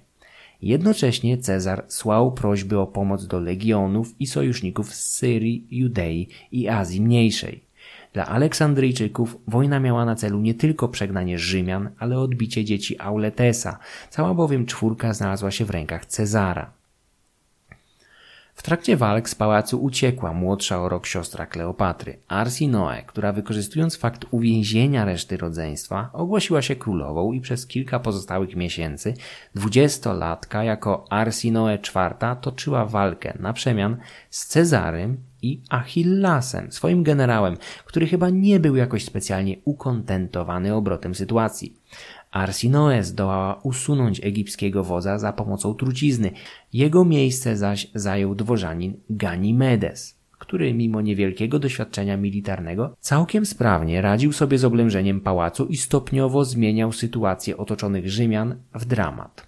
Jednocześnie Cezar słał prośby o pomoc do legionów i sojuszników z Syrii, Judei i Azji Mniejszej. Dla Aleksandryjczyków wojna miała na celu nie tylko przegnanie Rzymian, ale odbicie dzieci Auletesa, cała bowiem czwórka znalazła się w rękach Cezara. W trakcie walk z pałacu uciekła młodsza o rok siostra Kleopatry, Arsinoe, która wykorzystując fakt uwięzienia reszty rodzeństwa ogłosiła się królową i przez kilka pozostałych miesięcy dwudziestolatka jako Arsinoe czwarta toczyła walkę na przemian z Cezarym i Achillasem, swoim generałem, który chyba nie był jakoś specjalnie ukontentowany obrotem sytuacji. Arsinoe zdołała usunąć egipskiego wodza za pomocą trucizny, jego miejsce zaś zajął dworzanin Ganimedes, który mimo niewielkiego doświadczenia militarnego całkiem sprawnie radził sobie z oblężeniem pałacu i stopniowo zmieniał sytuację otoczonych Rzymian w dramat.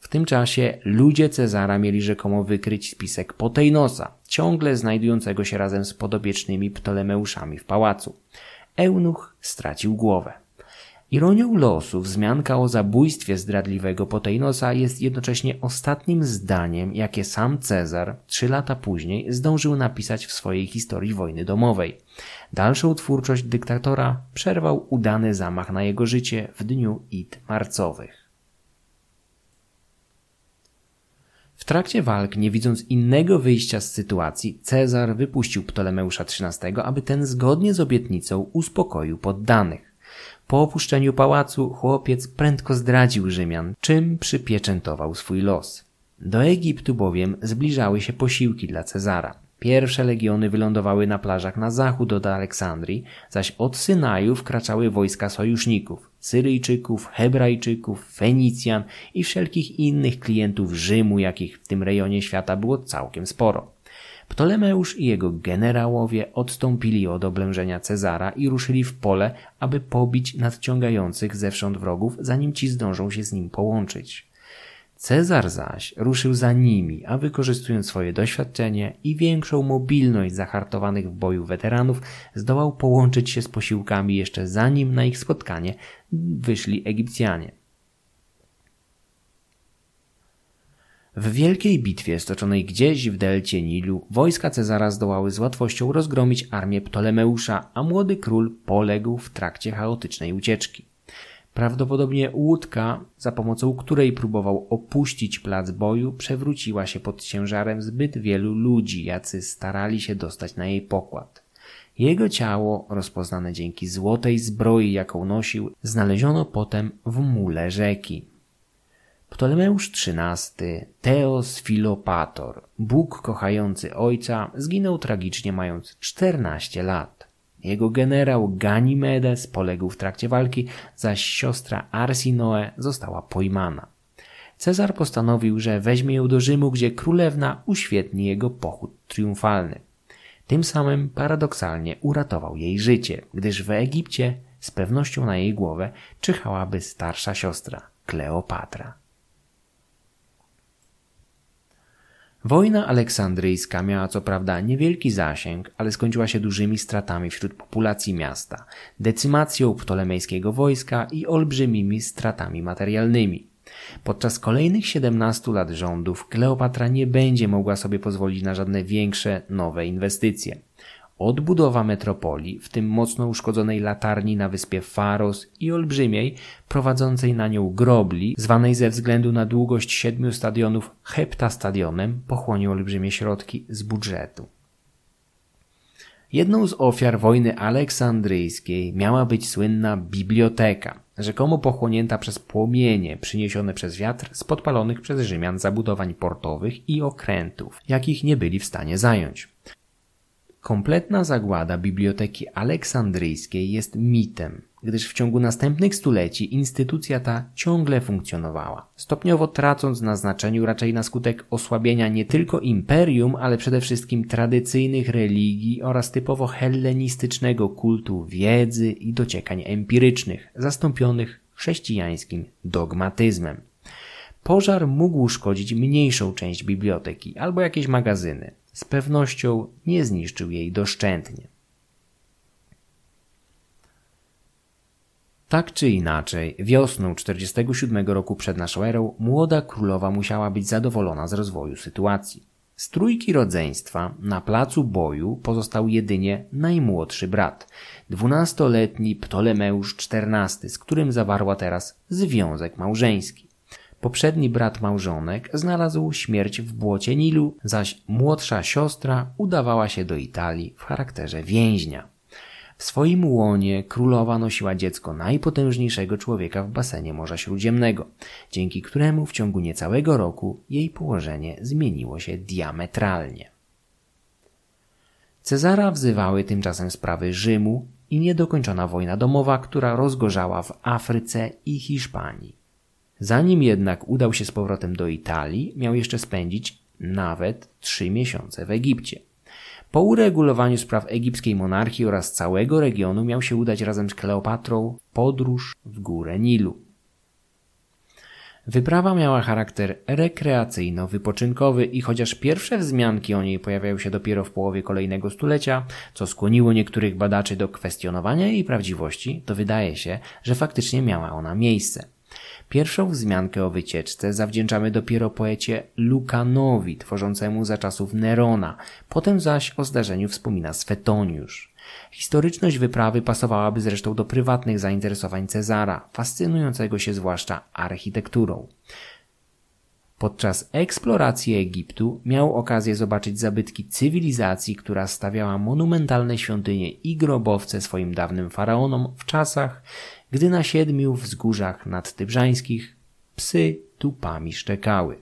W tym czasie ludzie Cezara mieli rzekomo wykryć spisek Potejnosa, ciągle znajdującego się razem z podobiecznymi Ptolemeuszami w pałacu. Eunuch stracił głowę. Ironią losu wzmianka o zabójstwie zdradliwego Potejnosa jest jednocześnie ostatnim zdaniem, jakie sam Cezar trzy lata później zdążył napisać w swojej historii wojny domowej. Dalszą twórczość dyktatora przerwał udany zamach na jego życie w dniu Id Marcowych. W trakcie walk, nie widząc innego wyjścia z sytuacji, Cezar wypuścił Ptolemeusza trzynastego, aby ten zgodnie z obietnicą uspokoił poddanych. Po opuszczeniu pałacu chłopiec prędko zdradził Rzymian, czym przypieczętował swój los. Do Egiptu bowiem zbliżały się posiłki dla Cezara. Pierwsze legiony wylądowały na plażach na zachód od Aleksandrii, zaś od Synaju wkraczały wojska sojuszników, Syryjczyków, Hebrajczyków, Fenicjan i wszelkich innych klientów Rzymu, jakich w tym rejonie świata było całkiem sporo. Ptolemeusz i jego generałowie odstąpili od oblężenia Cezara i ruszyli w pole, aby pobić nadciągających zewsząd wrogów, zanim ci zdążą się z nim połączyć. Cezar zaś ruszył za nimi, a wykorzystując swoje doświadczenie i większą mobilność zahartowanych w boju weteranów, zdołał połączyć się z posiłkami jeszcze zanim na ich spotkanie wyszli Egipcjanie. W wielkiej bitwie stoczonej gdzieś w delcie Nilu wojska Cezara zdołały z łatwością rozgromić armię Ptolemeusza, a młody król poległ w trakcie chaotycznej ucieczki. Prawdopodobnie łódka, za pomocą której próbował opuścić plac boju, przewróciła się pod ciężarem zbyt wielu ludzi, jacy starali się dostać na jej pokład. Jego ciało, rozpoznane dzięki złotej zbroi, jaką nosił, znaleziono potem w mule rzeki. Ptolemeusz trzynasty, Theos Filopator, Bóg kochający ojca, zginął tragicznie mając czternaście lat. Jego generał Ganimedes poległ w trakcie walki, zaś siostra Arsinoe została pojmana. Cezar postanowił, że weźmie ją do Rzymu, gdzie królewna uświetni jego pochód triumfalny. Tym samym paradoksalnie uratował jej życie, gdyż w Egipcie z pewnością na jej głowę czyhałaby starsza siostra, Kleopatra. Wojna aleksandryjska miała co prawda niewielki zasięg, ale skończyła się dużymi stratami wśród populacji miasta, decymacją ptolemejskiego wojska i olbrzymimi stratami materialnymi. Podczas kolejnych siedemnastu lat rządów Kleopatra nie będzie mogła sobie pozwolić na żadne większe, nowe inwestycje. Odbudowa metropolii, w tym mocno uszkodzonej latarni na wyspie Faros i olbrzymiej, prowadzącej na nią grobli, zwanej ze względu na długość siedmiu stadionów heptastadionem, pochłonie olbrzymie środki z budżetu. Jedną z ofiar wojny aleksandryjskiej miała być słynna biblioteka, rzekomo pochłonięta przez płomienie przyniesione przez wiatr z podpalonych przez Rzymian zabudowań portowych i okrętów, jakich nie byli w stanie zająć. Kompletna zagłada biblioteki aleksandryjskiej jest mitem, gdyż w ciągu następnych stuleci instytucja ta ciągle funkcjonowała, stopniowo tracąc na znaczeniu raczej na skutek osłabienia nie tylko imperium, ale przede wszystkim tradycyjnych religii oraz typowo hellenistycznego kultu wiedzy i dociekań empirycznych, zastąpionych chrześcijańskim dogmatyzmem. Pożar mógł szkodzić mniejszą część biblioteki albo jakieś magazyny. Z pewnością nie zniszczył jej doszczętnie. Tak czy inaczej, wiosną czterdziestego siódmego roku przed naszą erą młoda królowa musiała być zadowolona z rozwoju sytuacji. Z trójki rodzeństwa na placu boju pozostał jedynie najmłodszy brat, dwunastoletni Ptolemeusz czternasty, z którym zawarła teraz związek małżeński. Poprzedni brat małżonek znalazł śmierć w błocie Nilu, zaś młodsza siostra udawała się do Italii w charakterze więźnia. W swoim łonie królowa nosiła dziecko najpotężniejszego człowieka w basenie Morza Śródziemnego, dzięki któremu w ciągu niecałego roku jej położenie zmieniło się diametralnie. Cezara wzywały tymczasem sprawy Rzymu i niedokończona wojna domowa, która rozgorzała w Afryce i Hiszpanii. Zanim jednak udał się z powrotem do Italii, miał jeszcze spędzić nawet trzy miesiące w Egipcie. Po uregulowaniu spraw egipskiej monarchii oraz całego regionu miał się udać razem z Kleopatrą w podróż w górę Nilu. Wyprawa miała charakter rekreacyjno-wypoczynkowy i chociaż pierwsze wzmianki o niej pojawiają się dopiero w połowie kolejnego stulecia, co skłoniło niektórych badaczy do kwestionowania jej prawdziwości, to wydaje się, że faktycznie miała ona miejsce. Pierwszą wzmiankę o wycieczce zawdzięczamy dopiero poecie Lukanowi, tworzącemu za czasów Nerona, potem zaś o zdarzeniu wspomina Swetoniusz. Historyczność wyprawy pasowałaby zresztą do prywatnych zainteresowań Cezara, fascynującego się zwłaszcza architekturą. Podczas eksploracji Egiptu miał okazję zobaczyć zabytki cywilizacji, która stawiała monumentalne świątynie i grobowce swoim dawnym faraonom w czasach, gdy na siedmiu wzgórzach nadtybrzańskich psy tupami szczekały.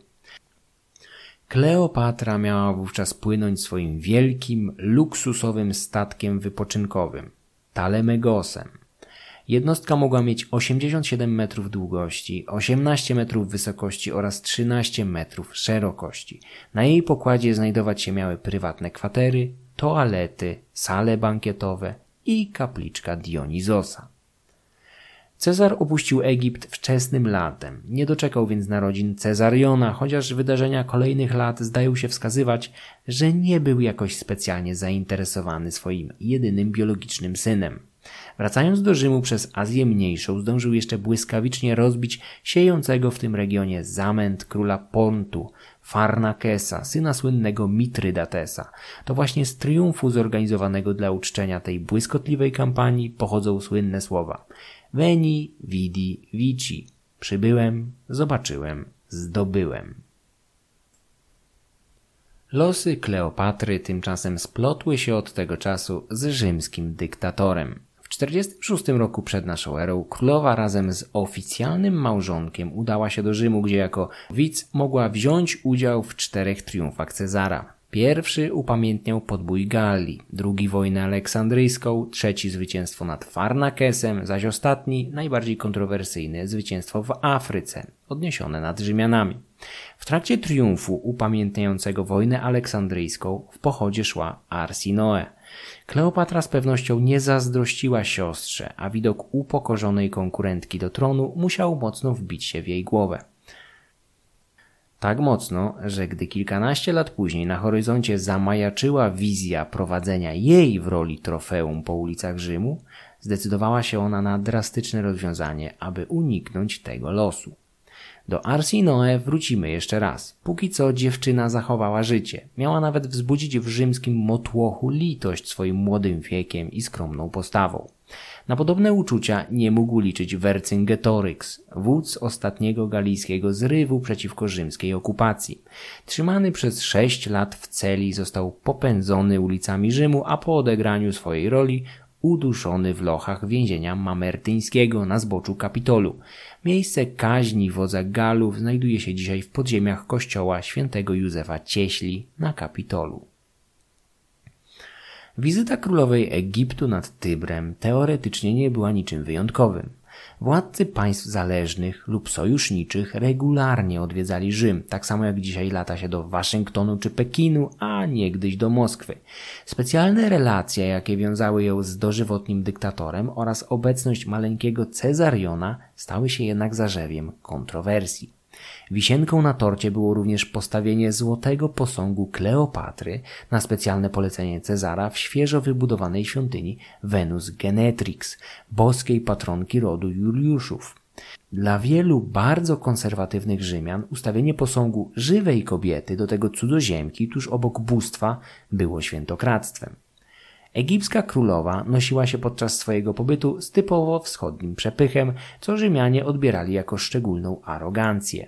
Kleopatra miała wówczas płynąć swoim wielkim, luksusowym statkiem wypoczynkowym, Talemegosem. Jednostka mogła mieć osiemdziesiąt siedem metrów długości, osiemnaście metrów wysokości oraz trzynaście metrów szerokości. Na jej pokładzie znajdować się miały prywatne kwatery, toalety, sale bankietowe i kapliczka Dionizosa. Cezar opuścił Egipt wczesnym latem, nie doczekał więc narodzin Cezariona, chociaż wydarzenia kolejnych lat zdają się wskazywać, że nie był jakoś specjalnie zainteresowany swoim jedynym biologicznym synem. Wracając do Rzymu przez Azję Mniejszą, zdążył jeszcze błyskawicznie rozbić siejącego w tym regionie zamęt króla Pontu, Farnakesa, syna słynnego Mitrydatesa. To właśnie z triumfu zorganizowanego dla uczczenia tej błyskotliwej kampanii pochodzą słynne słowa: Veni, vidi, vici. Przybyłem, zobaczyłem, zdobyłem. Losy Kleopatry tymczasem splotły się od tego czasu z rzymskim dyktatorem. W czterdziestym szóstym roku przed naszą erą królowa razem z oficjalnym małżonkiem udała się do Rzymu, gdzie jako widz mogła wziąć udział w czterech triumfach Cezara. Pierwszy upamiętniał podbój Galli, drugi wojnę aleksandryjską, trzeci zwycięstwo nad Farnakesem, zaś ostatni, najbardziej kontrowersyjny, zwycięstwo w Afryce, odniesione nad Rzymianami. W trakcie triumfu upamiętniającego wojnę aleksandryjską w pochodzie szła Arsinoe. Kleopatra z pewnością nie zazdrościła siostrze, a widok upokorzonej konkurentki do tronu musiał mocno wbić się w jej głowę. Tak mocno, że gdy kilkanaście lat później na horyzoncie zamajaczyła wizja prowadzenia jej w roli trofeum po ulicach Rzymu, zdecydowała się ona na drastyczne rozwiązanie, aby uniknąć tego losu. Do Arsinoe wrócimy jeszcze raz. Póki co dziewczyna zachowała życie. Miała nawet wzbudzić w rzymskim motłochu litość swoim młodym wiekiem i skromną postawą. Na podobne uczucia nie mógł liczyć Vercingetorix, wódz ostatniego galijskiego zrywu przeciwko rzymskiej okupacji. Trzymany przez sześć lat w celi, został popędzony ulicami Rzymu, a po odegraniu swojej roli uduszony w lochach więzienia mamertyńskiego na zboczu Kapitolu. Miejsce kaźni wodza Galów znajduje się dzisiaj w podziemiach kościoła świętego Józefa Cieśli na Kapitolu. Wizyta królowej Egiptu nad Tybrem teoretycznie nie była niczym wyjątkowym. Władcy państw zależnych lub sojuszniczych regularnie odwiedzali Rzym, tak samo jak dzisiaj lata się do Waszyngtonu czy Pekinu, a niegdyś do Moskwy. Specjalne relacje, jakie wiązały ją z dożywotnim dyktatorem oraz obecność maleńkiego Cezariona, stały się jednak zarzewiem kontrowersji. Wisienką na torcie było również postawienie złotego posągu Kleopatry na specjalne polecenie Cezara w świeżo wybudowanej świątyni Venus Genetrix, boskiej patronki rodu Juliuszów. Dla wielu bardzo konserwatywnych Rzymian ustawienie posągu żywej kobiety, do tego cudzoziemki, tuż obok bóstwa, było świętokradztwem. Egipska królowa nosiła się podczas swojego pobytu z typowo wschodnim przepychem, co Rzymianie odbierali jako szczególną arogancję.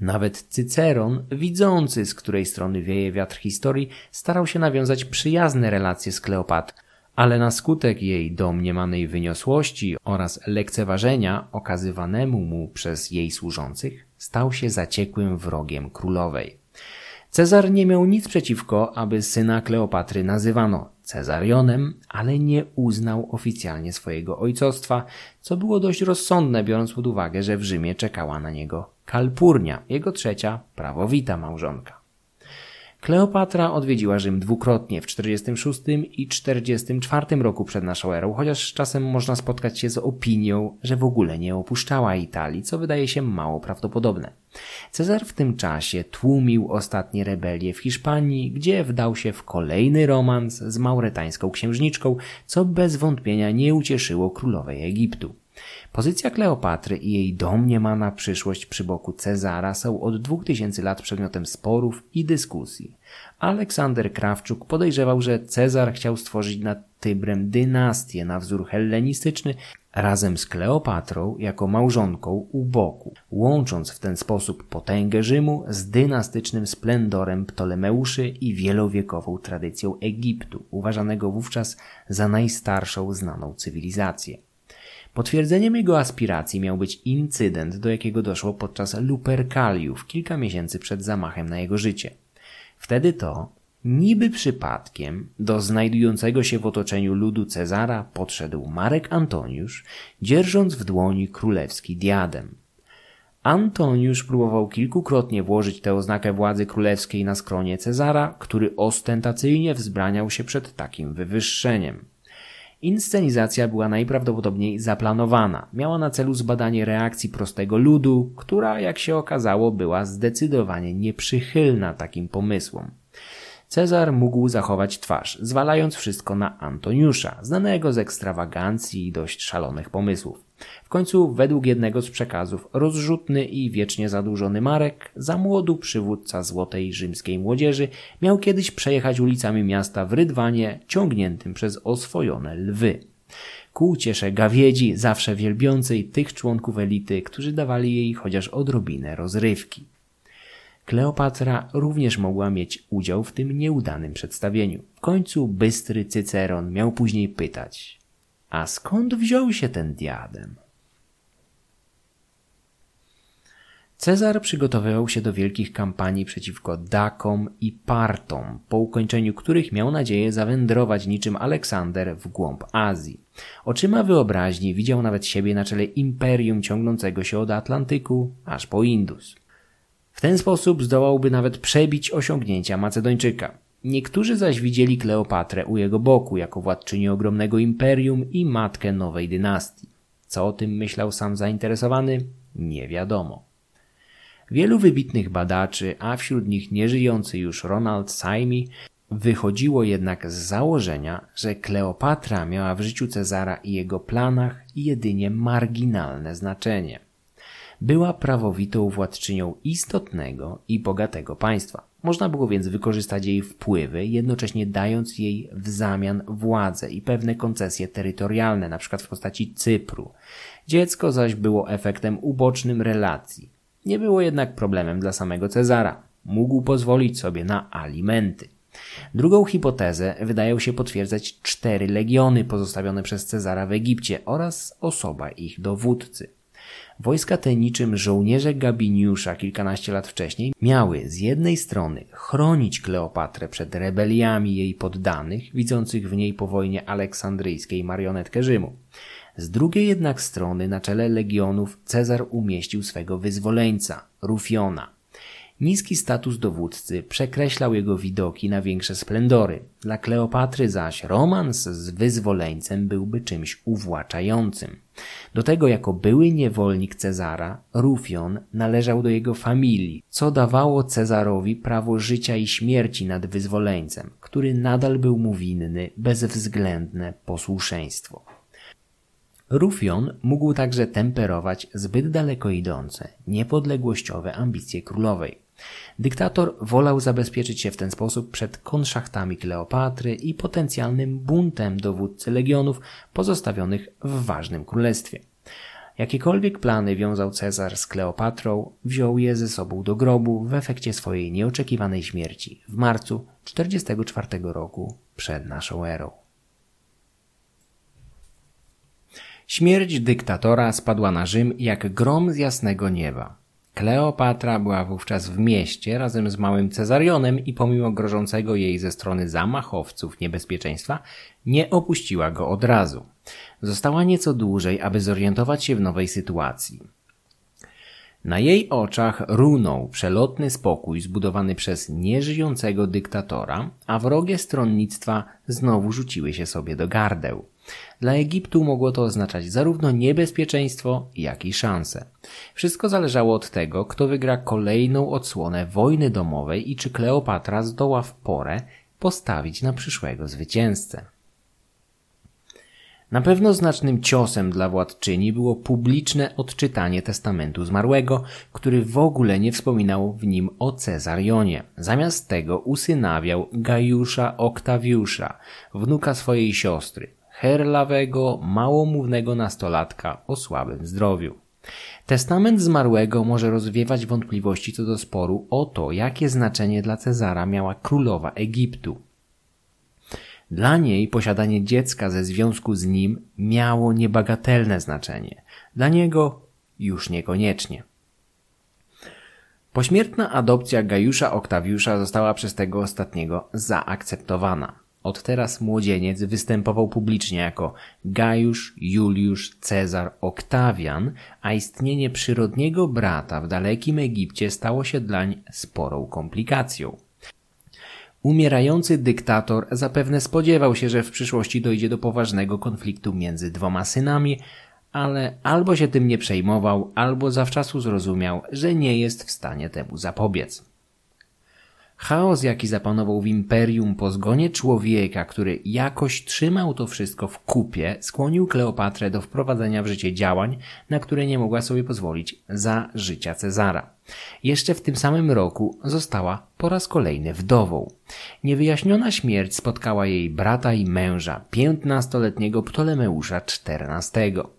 Nawet Cyceron, widzący z której strony wieje wiatr historii, starał się nawiązać przyjazne relacje z Kleopatrą, ale na skutek jej domniemanej wyniosłości oraz lekceważenia okazywanemu mu przez jej służących, stał się zaciekłym wrogiem królowej. Cezar nie miał nic przeciwko, aby syna Kleopatry nazywano Cezarionem, ale nie uznał oficjalnie swojego ojcostwa, co było dość rozsądne, biorąc pod uwagę, że w Rzymie czekała na niego Kalpurnia, jego trzecia, prawowita małżonka. Kleopatra odwiedziła Rzym dwukrotnie, w czterdziestym szóstym i czterdziestym czwartym roku przed naszą erą, chociaż czasem można spotkać się z opinią, że w ogóle nie opuszczała Italii, co wydaje się mało prawdopodobne. Cezar w tym czasie tłumił ostatnie rebelie w Hiszpanii, gdzie wdał się w kolejny romans z mauretańską księżniczką, co bez wątpienia nie ucieszyło królowej Egiptu. Pozycja Kleopatry i jej domniemana przyszłość przy boku Cezara są od dwóch tysięcy lat przedmiotem sporów i dyskusji. Aleksander Krawczuk podejrzewał, że Cezar chciał stworzyć nad Tybrem dynastię na wzór hellenistyczny razem z Kleopatrą jako małżonką u boku, łącząc w ten sposób potęgę Rzymu z dynastycznym splendorem Ptolemeuszy i wielowiekową tradycją Egiptu, uważanego wówczas za najstarszą znaną cywilizację. Potwierdzeniem jego aspiracji miał być incydent, do jakiego doszło podczas luperkaliów kilka miesięcy przed zamachem na jego życie. Wtedy to, niby przypadkiem, do znajdującego się w otoczeniu ludu Cezara podszedł Marek Antoniusz, dzierżąc w dłoni królewski diadem. Antoniusz próbował kilkukrotnie włożyć tę oznakę władzy królewskiej na skronie Cezara, który ostentacyjnie wzbraniał się przed takim wywyższeniem. Inscenizacja była najprawdopodobniej zaplanowana. Miała na celu zbadanie reakcji prostego ludu, która, jak się okazało, była zdecydowanie nieprzychylna takim pomysłom. Cezar mógł zachować twarz, zwalając wszystko na Antoniusza, znanego z ekstrawagancji i dość szalonych pomysłów. W końcu, według jednego z przekazów, rozrzutny i wiecznie zadłużony Marek, za młodu przywódca złotej rzymskiej młodzieży, miał kiedyś przejechać ulicami miasta w rydwanie ciągniętym przez oswojone lwy. Ku ciesze gawiedzi, zawsze wielbiącej tych członków elity, którzy dawali jej chociaż odrobinę rozrywki. Kleopatra również mogła mieć udział w tym nieudanym przedstawieniu. W końcu bystry Cyceron miał później pytać: a skąd wziął się ten diadem? Cezar przygotowywał się do wielkich kampanii przeciwko Dakom i Partom, po ukończeniu których miał nadzieję zawędrować niczym Aleksander w głąb Azji. Oczyma wyobraźni widział nawet siebie na czele imperium ciągnącego się od Atlantyku aż po Indus. W ten sposób zdołałby nawet przebić osiągnięcia Macedończyka. Niektórzy zaś widzieli Kleopatrę u jego boku jako władczynię ogromnego imperium i matkę nowej dynastii. Co o tym myślał sam zainteresowany? Nie wiadomo. Wielu wybitnych badaczy, a wśród nich nieżyjący już Ronald Saimi, wychodziło jednak z założenia, że Kleopatra miała w życiu Cezara i jego planach jedynie marginalne znaczenie. Była prawowitą władczynią istotnego i bogatego państwa. Można było więc wykorzystać jej wpływy, jednocześnie dając jej w zamian władzę i pewne koncesje terytorialne, np. w postaci Cypru. Dziecko zaś było efektem ubocznym relacji. Nie było jednak problemem dla samego Cezara. Mógł pozwolić sobie na alimenty. Drugą hipotezę wydają się potwierdzać cztery legiony pozostawione przez Cezara w Egipcie oraz osoba ich dowódcy. Wojska te, niczym żołnierze Gabiniusza kilkanaście lat wcześniej, miały z jednej strony chronić Kleopatrę przed rebeliami jej poddanych, widzących w niej po wojnie aleksandryjskiej marionetkę Rzymu. Z drugiej jednak strony na czele legionów Cezar umieścił swego wyzwoleńca, Rufiona. Niski status dowódcy przekreślał jego widoki na większe splendory. Dla Kleopatry zaś romans z wyzwoleńcem byłby czymś uwłaczającym. Do tego jako były niewolnik Cezara, Rufion należał do jego familii, co dawało Cezarowi prawo życia i śmierci nad wyzwoleńcem, który nadal był mu winny bezwzględne posłuszeństwo. Rufion mógł także temperować zbyt daleko idące, niepodległościowe ambicje królowej. Dyktator wolał zabezpieczyć się w ten sposób przed konszachtami Kleopatry i potencjalnym buntem dowódcy legionów pozostawionych w ważnym królestwie. Jakiekolwiek plany wiązał Cezar z Kleopatrą, wziął je ze sobą do grobu w efekcie swojej nieoczekiwanej śmierci w marcu czterdziestego czwartego roku przed naszą erą. Śmierć dyktatora spadła na Rzym jak grom z jasnego nieba. Kleopatra była wówczas w mieście razem z małym Cezarionem i pomimo grożącego jej ze strony zamachowców niebezpieczeństwa, nie opuściła go od razu. Została nieco dłużej, aby zorientować się w nowej sytuacji. Na jej oczach runął przelotny spokój zbudowany przez nieżyjącego dyktatora, a wrogie stronnictwa znowu rzuciły się sobie do gardeł. Dla Egiptu mogło to oznaczać zarówno niebezpieczeństwo, jak i szanse. Wszystko zależało od tego, kto wygra kolejną odsłonę wojny domowej i czy Kleopatra zdoła w porę postawić na przyszłego zwycięzcę. Na pewno znacznym ciosem dla władczyni było publiczne odczytanie testamentu zmarłego, który w ogóle nie wspominał w nim o Cezarionie. Zamiast tego usynawiał Gajusza Oktawiusza, wnuka swojej siostry, herlawego, małomównego nastolatka o słabym zdrowiu. Testament zmarłego może rozwiewać wątpliwości co do sporu o to, jakie znaczenie dla Cezara miała królowa Egiptu. Dla niej posiadanie dziecka ze związku z nim miało niebagatelne znaczenie. Dla niego już niekoniecznie. Pośmiertna adopcja Gajusza Oktawiusza została przez tego ostatniego zaakceptowana. Od teraz młodzieniec występował publicznie jako Gajusz, Juliusz, Cezar, Oktawian, a istnienie przyrodniego brata w dalekim Egipcie stało się dlań sporą komplikacją. Umierający dyktator zapewne spodziewał się, że w przyszłości dojdzie do poważnego konfliktu między dwoma synami, ale albo się tym nie przejmował, albo zawczasu zrozumiał, że nie jest w stanie temu zapobiec. Chaos, jaki zapanował w imperium po zgonie człowieka, który jakoś trzymał to wszystko w kupie, skłonił Kleopatrę do wprowadzenia w życie działań, na które nie mogła sobie pozwolić za życia Cezara. Jeszcze w tym samym roku została po raz kolejny wdową. Niewyjaśniona śmierć spotkała jej brata i męża, piętnastoletniego Ptolemeusza czternastego.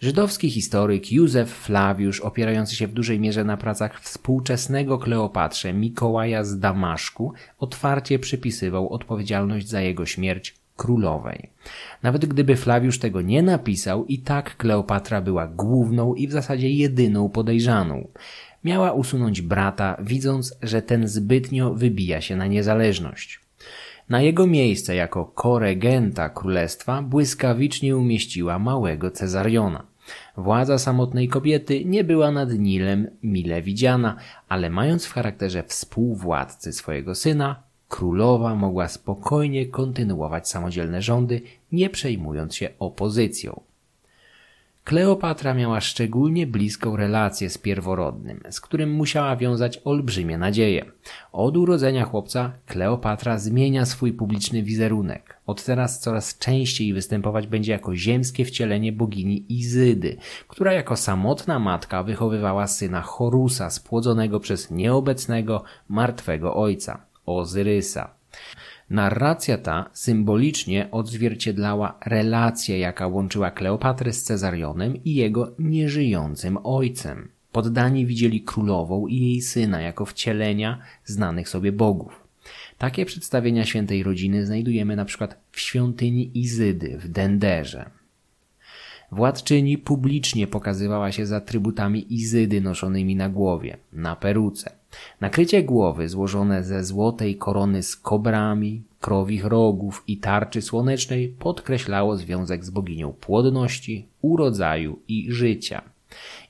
Żydowski historyk Józef Flawiusz, opierający się w dużej mierze na pracach współczesnego Kleopatrze Mikołaja z Damaszku, otwarcie przypisywał odpowiedzialność za jego śmierć królowej. Nawet gdyby Flawiusz tego nie napisał, i tak Kleopatra była główną i w zasadzie jedyną podejrzaną. Miała usunąć brata, widząc, że ten zbytnio wybija się na niezależność. Na jego miejsce jako koregenta królestwa błyskawicznie umieściła małego Cezariona. Władza samotnej kobiety nie była nad Nilem mile widziana, ale mając w charakterze współwładcy swojego syna, królowa mogła spokojnie kontynuować samodzielne rządy, nie przejmując się opozycją. Kleopatra miała szczególnie bliską relację z pierworodnym, z którym musiała wiązać olbrzymie nadzieje. Od urodzenia chłopca Kleopatra zmienia swój publiczny wizerunek. Od teraz coraz częściej występować będzie jako ziemskie wcielenie bogini Izydy, która jako samotna matka wychowywała syna Horusa, spłodzonego przez nieobecnego, martwego ojca, Ozyrysa. Narracja ta symbolicznie odzwierciedlała relację, jaka łączyła Kleopatrę z Cezarionem i jego nieżyjącym ojcem. Poddani widzieli królową i jej syna jako wcielenia znanych sobie bogów. Takie przedstawienia świętej rodziny znajdujemy na przykład w świątyni Izydy w Denderze. Władczyni publicznie pokazywała się z atrybutami Izydy noszonymi na głowie, na peruce. Nakrycie głowy złożone ze złotej korony z kobrami, krowich rogów i tarczy słonecznej podkreślało związek z boginią płodności, urodzaju i życia.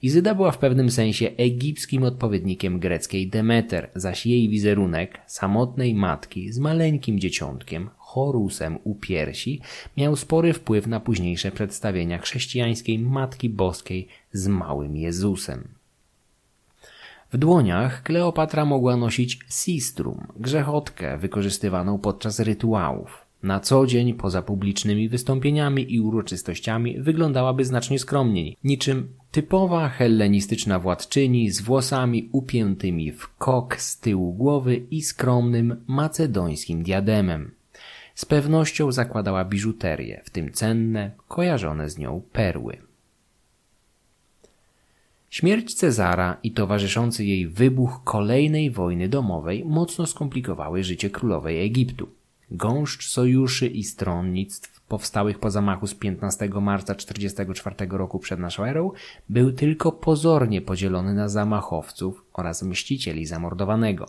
Izyda była w pewnym sensie egipskim odpowiednikiem greckiej Demeter, zaś jej wizerunek samotnej matki z maleńkim dzieciątkiem, Horusem u piersi, miał spory wpływ na późniejsze przedstawienia chrześcijańskiej Matki Boskiej z małym Jezusem. W dłoniach Kleopatra mogła nosić sistrum, grzechotkę wykorzystywaną podczas rytuałów. Na co dzień, poza publicznymi wystąpieniami i uroczystościami, wyglądałaby znacznie skromniej, niczym typowa hellenistyczna władczyni z włosami upiętymi w kok z tyłu głowy i skromnym macedońskim diademem. Z pewnością zakładała biżuterię, w tym cenne, kojarzone z nią perły. Śmierć Cezara i towarzyszący jej wybuch kolejnej wojny domowej mocno skomplikowały życie królowej Egiptu. Gąszcz sojuszy i stronnictw powstałych po zamachu z piętnastego marca czterdziestego czwartego roku przed naszą erą był tylko pozornie podzielony na zamachowców oraz mścicieli zamordowanego.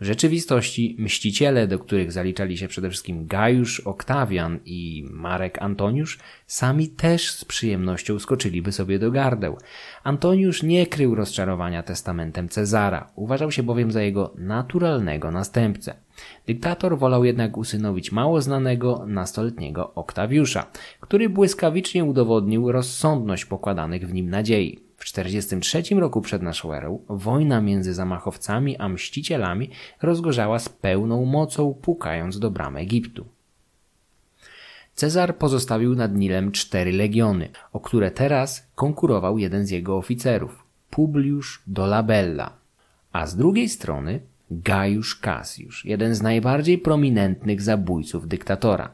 W rzeczywistości mściciele, do których zaliczali się przede wszystkim Gajusz, Oktawian i Marek Antoniusz, sami też z przyjemnością skoczyliby sobie do gardeł. Antoniusz nie krył rozczarowania testamentem Cezara, uważał się bowiem za jego naturalnego następcę. Dyktator wolał jednak usynowić mało znanego nastoletniego Oktawiusza, który błyskawicznie udowodnił rozsądność pokładanych w nim nadziei. W czterdziestym trzecim roku przed naszą erą wojna między zamachowcami a mścicielami rozgorzała z pełną mocą, pukając do bram Egiptu. Cezar pozostawił nad Nilem cztery legiony, o które teraz konkurował jeden z jego oficerów, Publiusz Dolabella, a z drugiej strony Gajusz Kasjusz, jeden z najbardziej prominentnych zabójców dyktatora.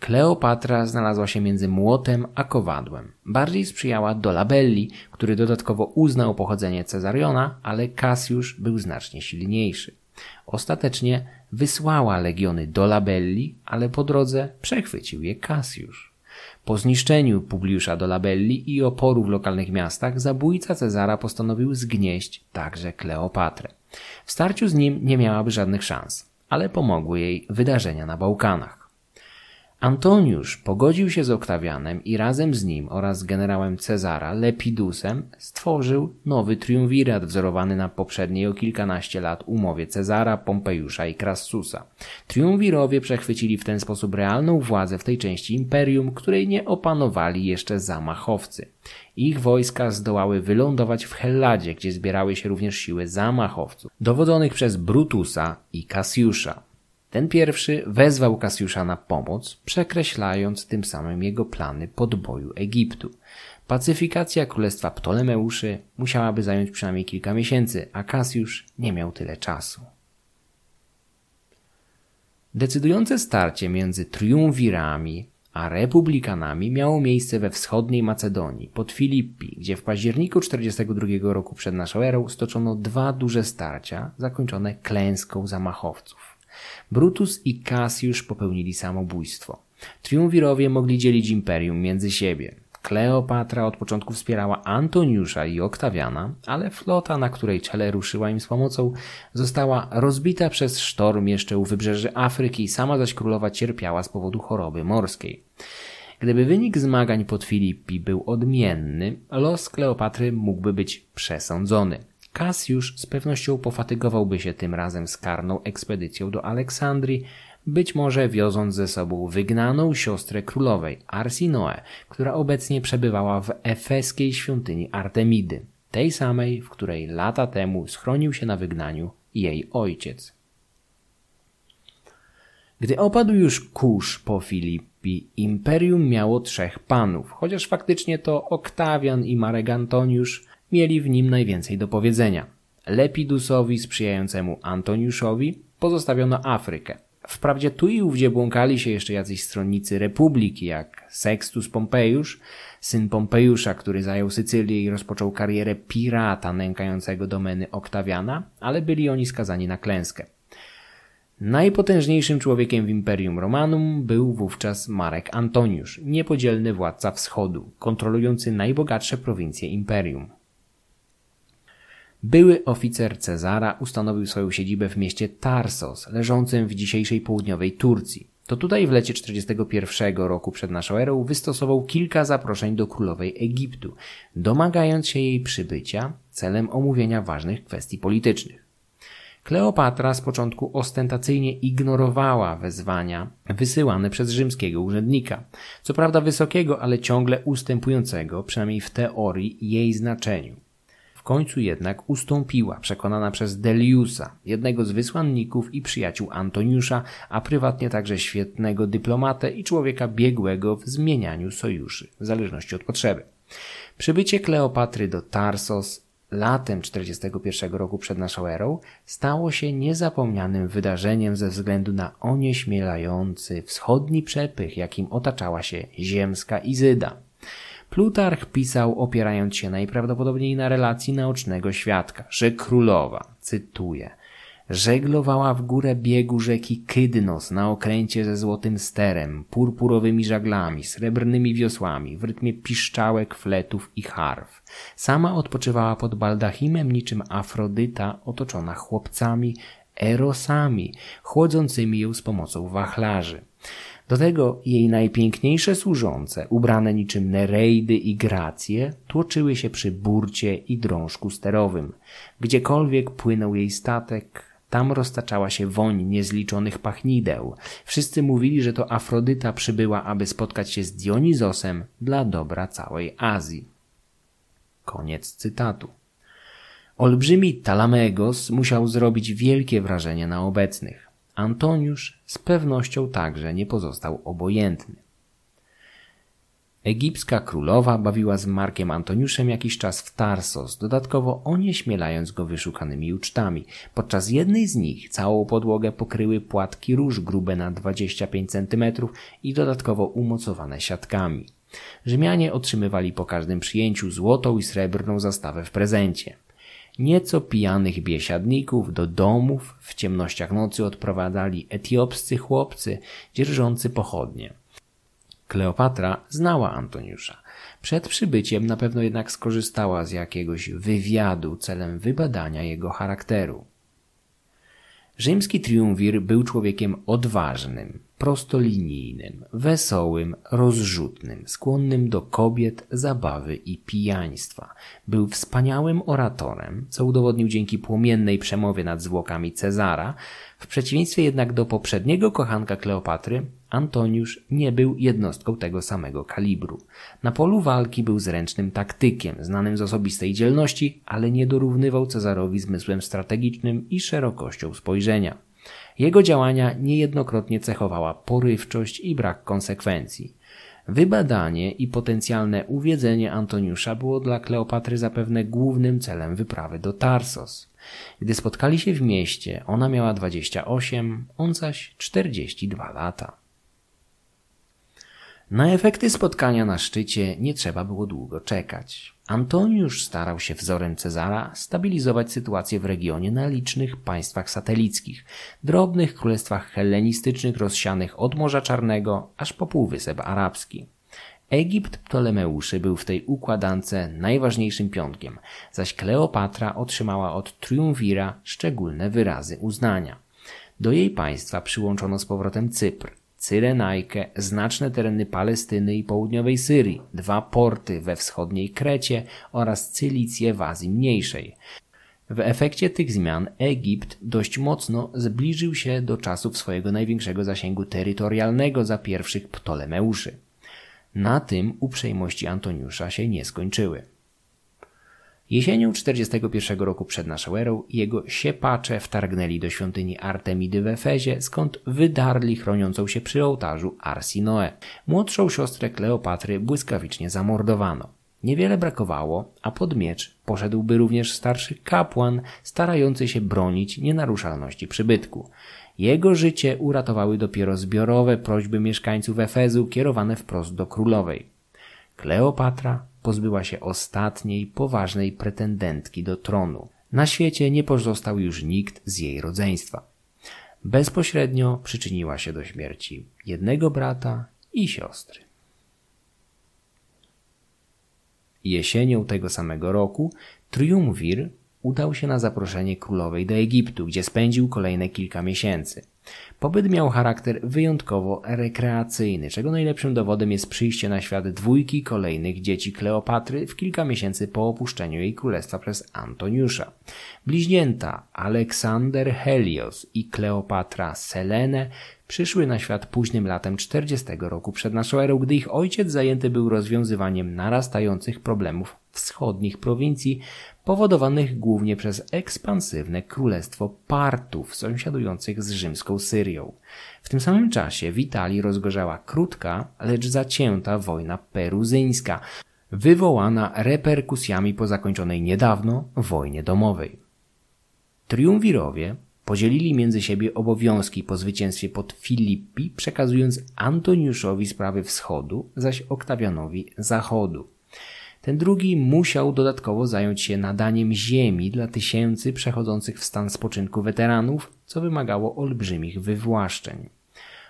Kleopatra znalazła się między młotem a kowadłem. Bardziej sprzyjała Dolabelli, który dodatkowo uznał pochodzenie Cezariona, ale Kasjusz był znacznie silniejszy. Ostatecznie wysłała legiony do Labelli, ale po drodze przechwycił je Kasjusz. Po zniszczeniu Publiusza do Labelli i oporu w lokalnych miastach zabójca Cezara postanowił zgnieść także Kleopatrę. W starciu z nim nie miałaby żadnych szans, ale pomogły jej wydarzenia na Bałkanach. Antoniusz pogodził się z Oktawianem i razem z nim oraz z generałem Cezara Lepidusem stworzył nowy triumvirat wzorowany na poprzedniej o kilkanaście lat umowie Cezara, Pompejusza i Crassusa. Triumvirowie przechwycili w ten sposób realną władzę w tej części imperium, której nie opanowali jeszcze zamachowcy. Ich wojska zdołały wylądować w Helladzie, gdzie zbierały się również siły zamachowców, dowodzonych przez Brutusa i Kasjusza. Ten pierwszy wezwał Kasjusza na pomoc, przekreślając tym samym jego plany podboju Egiptu. Pacyfikacja Królestwa Ptolemeuszy musiałaby zająć przynajmniej kilka miesięcy, a Kasjusz nie miał tyle czasu. Decydujące starcie między triumvirami a republikanami miało miejsce we wschodniej Macedonii, pod Filippi, gdzie w październiku czterdziestego drugiego roku przed naszą erą stoczono dwa duże starcia zakończone klęską zamachowców. Brutus i Kasjusz popełnili samobójstwo. Triumvirowie mogli dzielić imperium między siebie. Kleopatra od początku wspierała Antoniusza i Oktawiana, ale flota, na której czele ruszyła im z pomocą, została rozbita przez sztorm jeszcze u wybrzeży Afryki, sama zaś królowa cierpiała z powodu choroby morskiej. Gdyby wynik zmagań pod Filippi był odmienny, los Kleopatry mógłby być przesądzony. Kasjusz z pewnością pofatygowałby się tym razem z karną ekspedycją do Aleksandrii, być może wioząc ze sobą wygnaną siostrę królowej, Arsinoe, która obecnie przebywała w efeskiej świątyni Artemidy, tej samej, w której lata temu schronił się na wygnaniu jej ojciec. Gdy opadł już kurz po Filippi, imperium miało trzech panów, chociaż faktycznie to Oktawian i Marek Antoniusz mieli w nim najwięcej do powiedzenia. Lepidusowi sprzyjającemu Antoniuszowi pozostawiono Afrykę. Wprawdzie tu i ówdzie błąkali się jeszcze jacyś stronnicy republiki, jak Sextus Pompejusz, syn Pompejusza, który zajął Sycylię i rozpoczął karierę pirata nękającego domeny Oktawiana, ale byli oni skazani na klęskę. Najpotężniejszym człowiekiem w Imperium Romanum był wówczas Marek Antoniusz, niepodzielny władca wschodu, kontrolujący najbogatsze prowincje imperium. Były oficer Cezara ustanowił swoją siedzibę w mieście Tarsos, leżącym w dzisiejszej południowej Turcji. To tutaj w lecie czterdziestego pierwszego roku przed naszą erą wystosował kilka zaproszeń do królowej Egiptu, domagając się jej przybycia celem omówienia ważnych kwestii politycznych. Kleopatra z początku ostentacyjnie ignorowała wezwania wysyłane przez rzymskiego urzędnika, co prawda wysokiego, ale ciągle ustępującego, przynajmniej w teorii, jej znaczeniu. W końcu jednak ustąpiła, przekonana przez Deliusa, jednego z wysłanników i przyjaciół Antoniusza, a prywatnie także świetnego dyplomatę i człowieka biegłego w zmienianiu sojuszy, w zależności od potrzeby. Przybycie Kleopatry do Tarsos latem czterdziestego pierwszego roku przed naszą erą stało się niezapomnianym wydarzeniem ze względu na onieśmielający wschodni przepych, jakim otaczała się ziemska Izyda. Plutarch pisał, opierając się najprawdopodobniej na relacji naocznego świadka, że królowa, cytuję, żeglowała w górę biegu rzeki Kydnos na okręcie ze złotym sterem, purpurowymi żaglami, srebrnymi wiosłami, w rytmie piszczałek, fletów i harf. Sama odpoczywała pod baldachimem niczym Afrodyta, otoczona chłopcami, erosami, chłodzącymi ją z pomocą wachlarzy. Do tego jej najpiękniejsze służące, ubrane niczym Nereidy i Gracje, tłoczyły się przy burcie i drążku sterowym. Gdziekolwiek płynął jej statek, tam roztaczała się woń niezliczonych pachnideł. Wszyscy mówili, że to Afrodyta przybyła, aby spotkać się z Dionizosem dla dobra całej Azji. Koniec cytatu. Olbrzymi Talamegos musiał zrobić wielkie wrażenie na obecnych. Antoniusz z pewnością także nie pozostał obojętny. Egipska królowa bawiła z Markiem Antoniuszem jakiś czas w Tarsos, dodatkowo onieśmielając go wyszukanymi ucztami. Podczas jednej z nich całą podłogę pokryły płatki róż grube na dwadzieścia pięć centymetrów i dodatkowo umocowane siatkami. Rzymianie otrzymywali po każdym przyjęciu złotą i srebrną zastawę w prezencie. Nieco pijanych biesiadników do domów w ciemnościach nocy odprowadzali etiopscy chłopcy dzierżący pochodnie. Kleopatra znała Antoniusza. Przed przybyciem na pewno jednak skorzystała z jakiegoś wywiadu celem wybadania jego charakteru. Rzymski triumvir był człowiekiem odważnym, prostolinijnym, wesołym, rozrzutnym, skłonnym do kobiet, zabawy i pijaństwa. Był wspaniałym oratorem, co udowodnił dzięki płomiennej przemowie nad zwłokami Cezara. W przeciwieństwie jednak do poprzedniego kochanka Kleopatry, Antoniusz nie był jednostką tego samego kalibru. Na polu walki był zręcznym taktykiem, znanym z osobistej dzielności, ale nie dorównywał Cezarowi zmysłem strategicznym i szerokością spojrzenia. Jego działania niejednokrotnie cechowała porywczość i brak konsekwencji. Wybadanie i potencjalne uwiedzenie Antoniusza było dla Kleopatry zapewne głównym celem wyprawy do Tarsos. Gdy spotkali się w mieście, ona miała dwadzieścia osiem, on zaś czterdzieści dwa lata. Na efekty spotkania na szczycie nie trzeba było długo czekać. Antoniusz starał się wzorem Cezara stabilizować sytuację w regionie na licznych państwach satelickich, drobnych królestwach hellenistycznych rozsianych od Morza Czarnego aż po Półwysep Arabski. Egipt Ptolemeuszy był w tej układance najważniejszym pionkiem, zaś Kleopatra otrzymała od triumvira szczególne wyrazy uznania. Do jej państwa przyłączono z powrotem Cypr, Cyrenajkę, znaczne tereny Palestyny i południowej Syrii, dwa porty we wschodniej Krecie oraz Cylicję w Azji Mniejszej. W efekcie tych zmian Egipt dość mocno zbliżył się do czasów swojego największego zasięgu terytorialnego za pierwszych Ptolemeuszy. Na tym uprzejmości Antoniusza się nie skończyły. Jesienią czterdziestego pierwszego roku przed naszą erą jego siepacze wtargnęli do świątyni Artemidy w Efezie, skąd wydarli chroniącą się przy ołtarzu Arsinoe. Młodszą siostrę Kleopatry błyskawicznie zamordowano. Niewiele brakowało, a pod miecz poszedłby również starszy kapłan starający się bronić nienaruszalności przybytku. Jego życie uratowały dopiero zbiorowe prośby mieszkańców Efezu kierowane wprost do królowej. Kleopatra pozbyła się ostatniej poważnej pretendentki do tronu. Na świecie nie pozostał już nikt z jej rodzeństwa. Bezpośrednio przyczyniła się do śmierci jednego brata i siostry. Jesienią tego samego roku triumvir udał się na zaproszenie królowej do Egiptu, gdzie spędził kolejne kilka miesięcy. Pobyt miał charakter wyjątkowo rekreacyjny, czego najlepszym dowodem jest przyjście na świat dwójki kolejnych dzieci Kleopatry w kilka miesięcy po opuszczeniu jej królestwa przez Antoniusza. Bliźnięta Aleksander Helios i Kleopatra Selene przyszły na świat późnym latem czterdziestego roku przed naszą erą, gdy ich ojciec zajęty był rozwiązywaniem narastających problemów wschodnich prowincji, powodowanych głównie przez ekspansywne królestwo Partów sąsiadujących z rzymską Syrią. W tym samym czasie w Italii rozgorzała krótka, lecz zacięta wojna peruzyńska, wywołana reperkusjami po zakończonej niedawno wojnie domowej. Triumvirowie podzielili między siebie obowiązki po zwycięstwie pod Filippi, przekazując Antoniuszowi sprawy wschodu, zaś Oktawianowi zachodu. Ten drugi musiał dodatkowo zająć się nadaniem ziemi dla tysięcy przechodzących w stan spoczynku weteranów, co wymagało olbrzymich wywłaszczeń.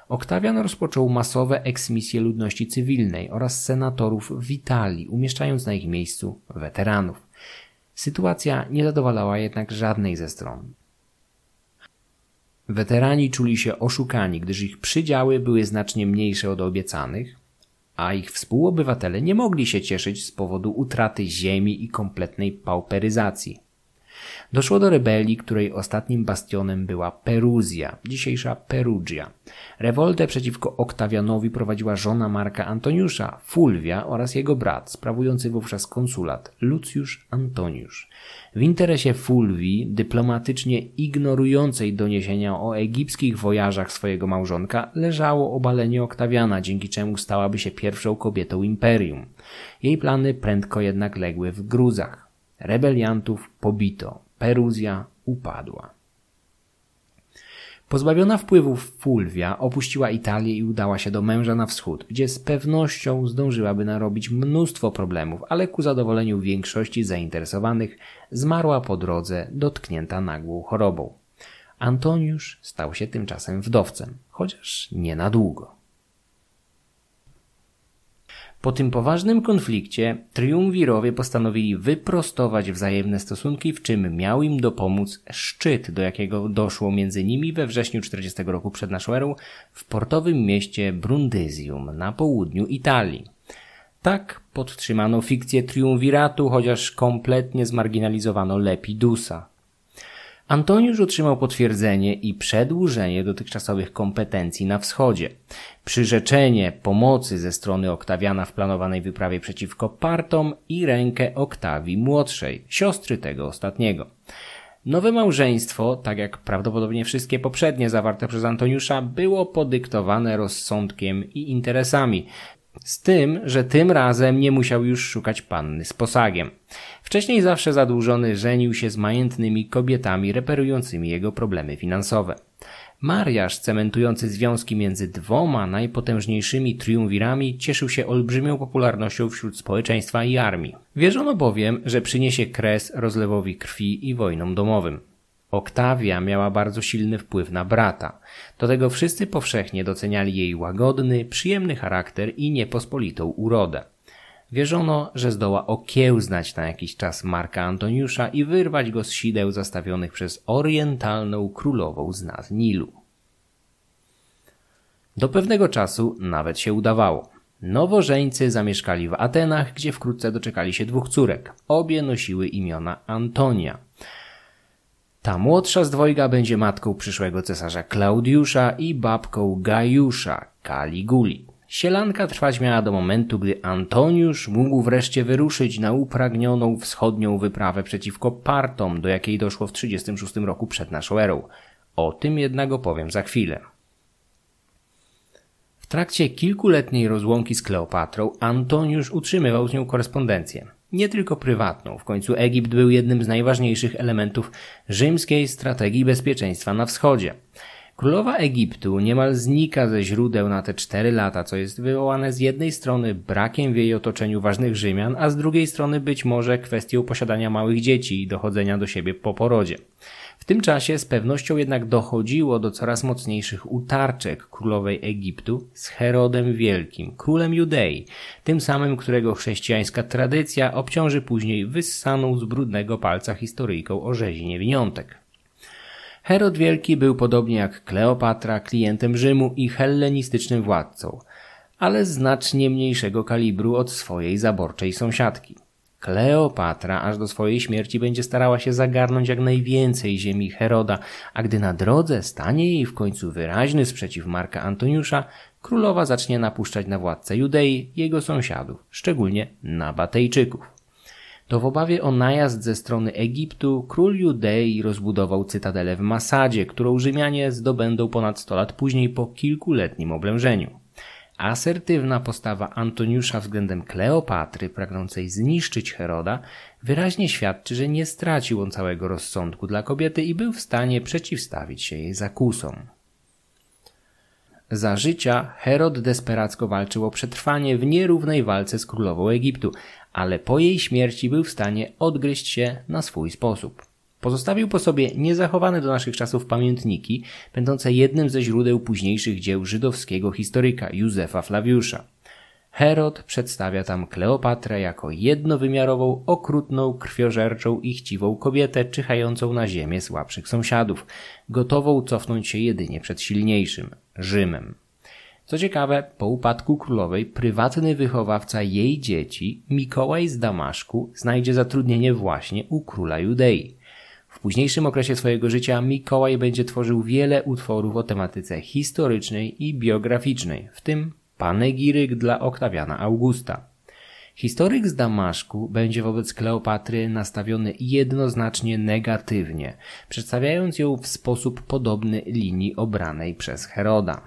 Oktawian rozpoczął masowe eksmisje ludności cywilnej oraz senatorów w Italii, umieszczając na ich miejscu weteranów. Sytuacja nie zadowalała jednak żadnej ze stron. Weterani czuli się oszukani, gdyż ich przydziały były znacznie mniejsze od obiecanych, a ich współobywatele nie mogli się cieszyć z powodu utraty ziemi i kompletnej pauperyzacji. Doszło do rebelii, której ostatnim bastionem była Peruzja, dzisiejsza Perugia. Rewoltę przeciwko Oktawianowi prowadziła żona Marka Antoniusza, Fulwia, oraz jego brat, sprawujący wówczas konsulat, Lucjusz Antoniusz. W interesie Fulwii, dyplomatycznie ignorującej doniesienia o egipskich wojażach swojego małżonka, leżało obalenie Oktawiana, dzięki czemu stałaby się pierwszą kobietą imperium. Jej plany prędko jednak legły w gruzach. Rebeliantów pobito. Peruzja upadła. Pozbawiona wpływów Fulwia opuściła Italię i udała się do męża na wschód, gdzie z pewnością zdążyłaby narobić mnóstwo problemów, ale ku zadowoleniu większości zainteresowanych zmarła po drodze, dotknięta nagłą chorobą. Antoniusz stał się tymczasem wdowcem, chociaż nie na długo. Po tym poważnym konflikcie triumwirowie postanowili wyprostować wzajemne stosunki, w czym miał im dopomóc szczyt, do jakiego doszło między nimi we wrześniu czterdziestego roku przed naszą erą w portowym mieście Brundysium na południu Italii. Tak podtrzymano fikcję triumviratu, chociaż kompletnie zmarginalizowano Lepidusa. Antoniusz otrzymał potwierdzenie i przedłużenie dotychczasowych kompetencji na wschodzie. Przyrzeczenie pomocy ze strony Oktawiana w planowanej wyprawie przeciwko Partom i rękę Oktawii Młodszej, siostry tego ostatniego. Nowe małżeństwo, tak jak prawdopodobnie wszystkie poprzednie zawarte przez Antoniusza, było podyktowane rozsądkiem i interesami. Z tym, że tym razem nie musiał już szukać panny z posagiem. Wcześniej zawsze zadłużony żenił się z majętnymi kobietami reperującymi jego problemy finansowe. Mariaż cementujący związki między dwoma najpotężniejszymi triumvirami cieszył się olbrzymią popularnością wśród społeczeństwa i armii. Wierzono bowiem, że przyniesie kres rozlewowi krwi i wojnom domowym. Oktawia miała bardzo silny wpływ na brata. Do tego wszyscy powszechnie doceniali jej łagodny, przyjemny charakter i niepospolitą urodę. Wierzono, że zdoła okiełznać na jakiś czas Marka Antoniusza i wyrwać go z sideł zastawionych przez orientalną królową z nad Nilu. Do pewnego czasu nawet się udawało. Nowożeńcy zamieszkali w Atenach, gdzie wkrótce doczekali się dwóch córek. Obie nosiły imiona Antonia. Ta młodsza z dwojga będzie matką przyszłego cesarza Klaudiusza i babką Gajusza, Kaliguli. Sielanka trwać miała do momentu, gdy Antoniusz mógł wreszcie wyruszyć na upragnioną wschodnią wyprawę przeciwko Partom, do jakiej doszło w trzydziestym szóstym roku przed naszą erą. O tym jednak opowiem za chwilę. W trakcie kilkuletniej rozłąki z Kleopatrą Antoniusz utrzymywał z nią korespondencję. Nie tylko prywatną, w końcu Egipt był jednym z najważniejszych elementów rzymskiej strategii bezpieczeństwa na wschodzie. Królowa Egiptu niemal znika ze źródeł na te cztery lata, co jest wywołane z jednej strony brakiem w jej otoczeniu ważnych Rzymian, a z drugiej strony być może kwestią posiadania małych dzieci i dochodzenia do siebie po porodzie. W tym czasie z pewnością jednak dochodziło do coraz mocniejszych utarczek królowej Egiptu z Herodem Wielkim, królem Judei, tym samym, którego chrześcijańska tradycja obciąży później wyssaną z brudnego palca historyjką o rzezi niewiniątek. Herod Wielki był podobnie jak Kleopatra klientem Rzymu i hellenistycznym władcą, ale znacznie mniejszego kalibru od swojej zaborczej sąsiadki. Kleopatra aż do swojej śmierci będzie starała się zagarnąć jak najwięcej ziemi Heroda, a gdy na drodze stanie jej w końcu wyraźny sprzeciw Marka Antoniusza, królowa zacznie napuszczać na władcę Judei jego sąsiadów, szczególnie Nabatejczyków. To w obawie o najazd ze strony Egiptu król Judei rozbudował cytadelę w Masadzie, którą Rzymianie zdobędą ponad sto lat później po kilkuletnim oblężeniu. Asertywna postawa Antoniusza względem Kleopatry, pragnącej zniszczyć Heroda, wyraźnie świadczy, że nie stracił on całego rozsądku dla kobiety i był w stanie przeciwstawić się jej zakusom. Za życia Herod desperacko walczył o przetrwanie w nierównej walce z królową Egiptu, ale po jej śmierci był w stanie odgryźć się na swój sposób. Pozostawił po sobie niezachowane do naszych czasów pamiętniki, będące jednym ze źródeł późniejszych dzieł żydowskiego historyka Józefa Flawiusza. Herod przedstawia tam Kleopatrę jako jednowymiarową, okrutną, krwiożerczą i chciwą kobietę czyhającą na ziemię słabszych sąsiadów, gotową cofnąć się jedynie przed silniejszym – Rzymem. Co ciekawe, po upadku królowej prywatny wychowawca jej dzieci, Mikołaj z Damaszku, znajdzie zatrudnienie właśnie u króla Judei. W późniejszym okresie swojego życia Mikołaj będzie tworzył wiele utworów o tematyce historycznej i biograficznej, w tym panegiryk dla Oktawiana Augusta. Historyk z Damaszku będzie wobec Kleopatry nastawiony jednoznacznie negatywnie, przedstawiając ją w sposób podobny linii obranej przez Heroda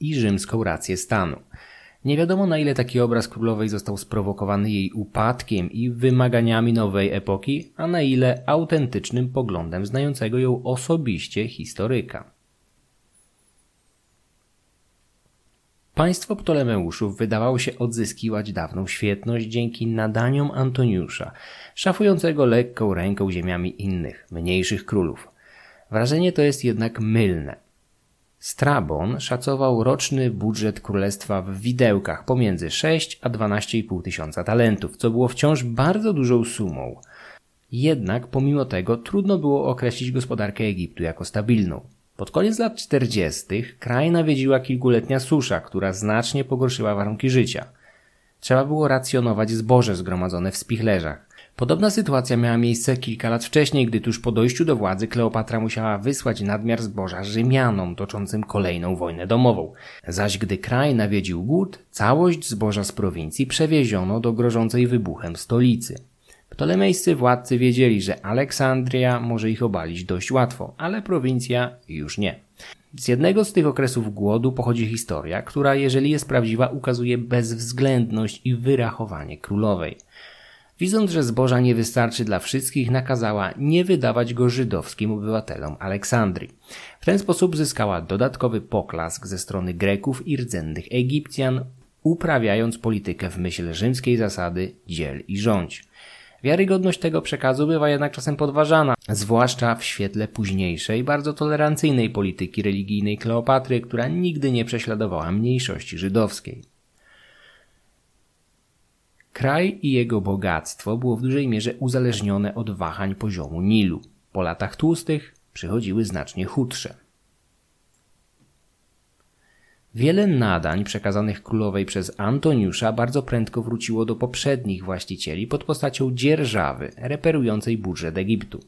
i rzymską rację stanu. Nie wiadomo, na ile taki obraz królowej został sprowokowany jej upadkiem i wymaganiami nowej epoki, a na ile autentycznym poglądem znającego ją osobiście historyka. Państwo Ptolemeuszów wydawało się odzyskiwać dawną świetność dzięki nadaniom Antoniusza, szafującego lekką ręką ziemiami innych, mniejszych królów. Wrażenie to jest jednak mylne. Strabon szacował roczny budżet królestwa w widełkach pomiędzy sześć a dwanaście i pół tysiąca talentów, co było wciąż bardzo dużą sumą. Jednak pomimo tego trudno było określić gospodarkę Egiptu jako stabilną. Pod koniec lat czterdziestych kraj nawiedziła kilkuletnia susza, która znacznie pogorszyła warunki życia. Trzeba było racjonować zboże zgromadzone w spichlerzach. Podobna sytuacja miała miejsce kilka lat wcześniej, gdy tuż po dojściu do władzy Kleopatra musiała wysłać nadmiar zboża Rzymianom toczącym kolejną wojnę domową. Zaś gdy kraj nawiedził głód, całość zboża z prowincji przewieziono do grożącej wybuchem stolicy. Ptolemejscy władcy wiedzieli, że Aleksandria może ich obalić dość łatwo, ale prowincja już nie. Z jednego z tych okresów głodu pochodzi historia, która, jeżeli jest prawdziwa, ukazuje bezwzględność i wyrachowanie królowej. Widząc, że zboża nie wystarczy dla wszystkich, nakazała nie wydawać go żydowskim obywatelom Aleksandrii. W ten sposób zyskała dodatkowy poklask ze strony Greków i rdzennych Egipcjan, uprawiając politykę w myśl rzymskiej zasady dziel i rządź. Wiarygodność tego przekazu bywa jednak czasem podważana, zwłaszcza w świetle późniejszej, bardzo tolerancyjnej polityki religijnej Kleopatry, która nigdy nie prześladowała mniejszości żydowskiej. Kraj i jego bogactwo było w dużej mierze uzależnione od wahań poziomu Nilu. Po latach tłustych przychodziły znacznie chudsze. Wiele nadań przekazanych królowej przez Antoniusza bardzo prędko wróciło do poprzednich właścicieli pod postacią dzierżawy reperującej budżet Egiptu.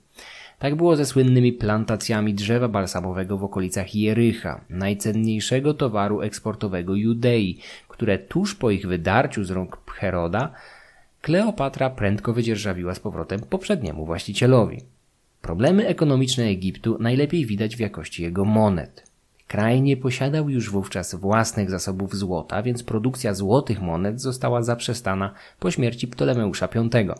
Tak było ze słynnymi plantacjami drzewa balsamowego w okolicach Jerycha, najcenniejszego towaru eksportowego Judei, które tuż po ich wydarciu z rąk Heroda Kleopatra prędko wydzierżawiła z powrotem poprzedniemu właścicielowi. Problemy ekonomiczne Egiptu najlepiej widać w jakości jego monet. Kraj nie posiadał już wówczas własnych zasobów złota, więc produkcja złotych monet została zaprzestana po śmierci Ptolemeusza piątego.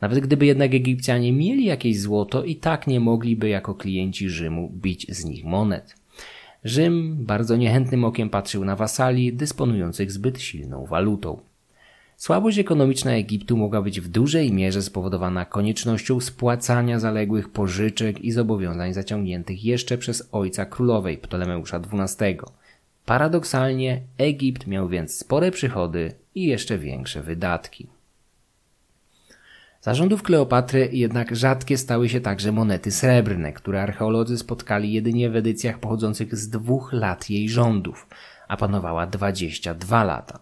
Nawet gdyby jednak Egipcjanie mieli jakieś złoto, i tak nie mogliby jako klienci Rzymu bić z nich monet. Rzym bardzo niechętnym okiem patrzył na wasali dysponujących zbyt silną walutą. Słabość ekonomiczna Egiptu mogła być w dużej mierze spowodowana koniecznością spłacania zaległych pożyczek i zobowiązań zaciągniętych jeszcze przez ojca królowej Ptolemeusza dwunastego. Paradoksalnie Egipt miał więc spore przychody i jeszcze większe wydatki. Za rządów Kleopatry jednak rzadkie stały się także monety srebrne, które archeolodzy spotkali jedynie w edycjach pochodzących z dwóch lat jej rządów, a panowała dwadzieścia dwa lata.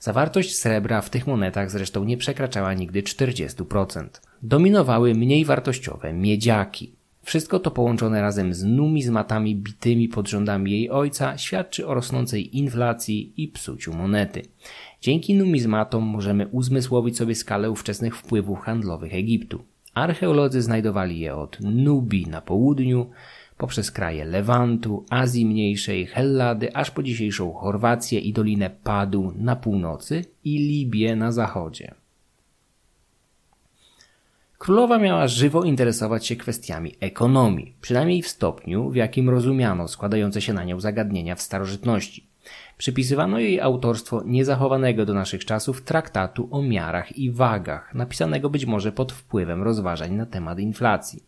Zawartość srebra w tych monetach zresztą nie przekraczała nigdy czterdziestu procent. Dominowały mniej wartościowe miedziaki. Wszystko to połączone razem z numizmatami bitymi pod rządami jej ojca świadczy o rosnącej inflacji i psuciu monety. Dzięki numizmatom możemy uzmysłowić sobie skalę ówczesnych wpływów handlowych Egiptu. Archeolodzy znajdowali je od Nubii na południu, poprzez kraje Lewantu, Azji Mniejszej, Hellady, aż po dzisiejszą Chorwację i Dolinę Padu na północy i Libię na zachodzie. Królowa miała żywo interesować się kwestiami ekonomii, przynajmniej w stopniu, w jakim rozumiano składające się na nią zagadnienia w starożytności. Przypisywano jej autorstwo niezachowanego do naszych czasów traktatu o miarach i wagach, napisanego być może pod wpływem rozważań na temat inflacji.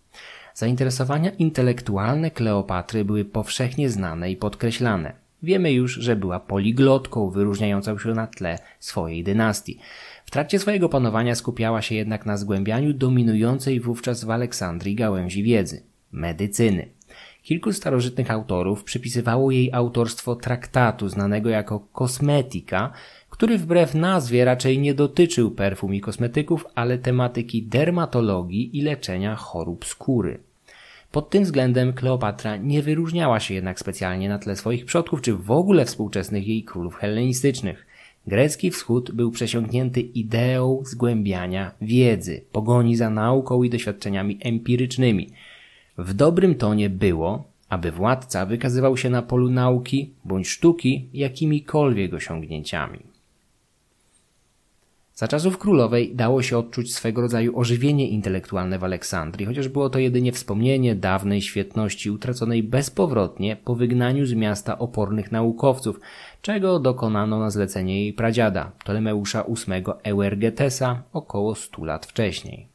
Zainteresowania intelektualne Kleopatry były powszechnie znane i podkreślane. Wiemy już, że była poliglotką wyróżniającą się na tle swojej dynastii. W trakcie swojego panowania skupiała się jednak na zgłębianiu dominującej wówczas w Aleksandrii gałęzi wiedzy – medycyny. Kilku starożytnych autorów przypisywało jej autorstwo traktatu znanego jako kosmetyka, który wbrew nazwie raczej nie dotyczył perfum i kosmetyków, ale tematyki dermatologii i leczenia chorób skóry. Pod tym względem Kleopatra nie wyróżniała się jednak specjalnie na tle swoich przodków czy w ogóle współczesnych jej królów hellenistycznych. Grecki wschód był przesiąknięty ideą zgłębiania wiedzy, pogoni za nauką i doświadczeniami empirycznymi. W dobrym tonie było, aby władca wykazywał się na polu nauki bądź sztuki jakimikolwiek osiągnięciami. Za czasów królowej dało się odczuć swego rodzaju ożywienie intelektualne w Aleksandrii, chociaż było to jedynie wspomnienie dawnej świetności utraconej bezpowrotnie po wygnaniu z miasta opornych naukowców, czego dokonano na zlecenie jej pradziada, Ptolemeusza ósmego Euergetesa, około stu lat wcześniej.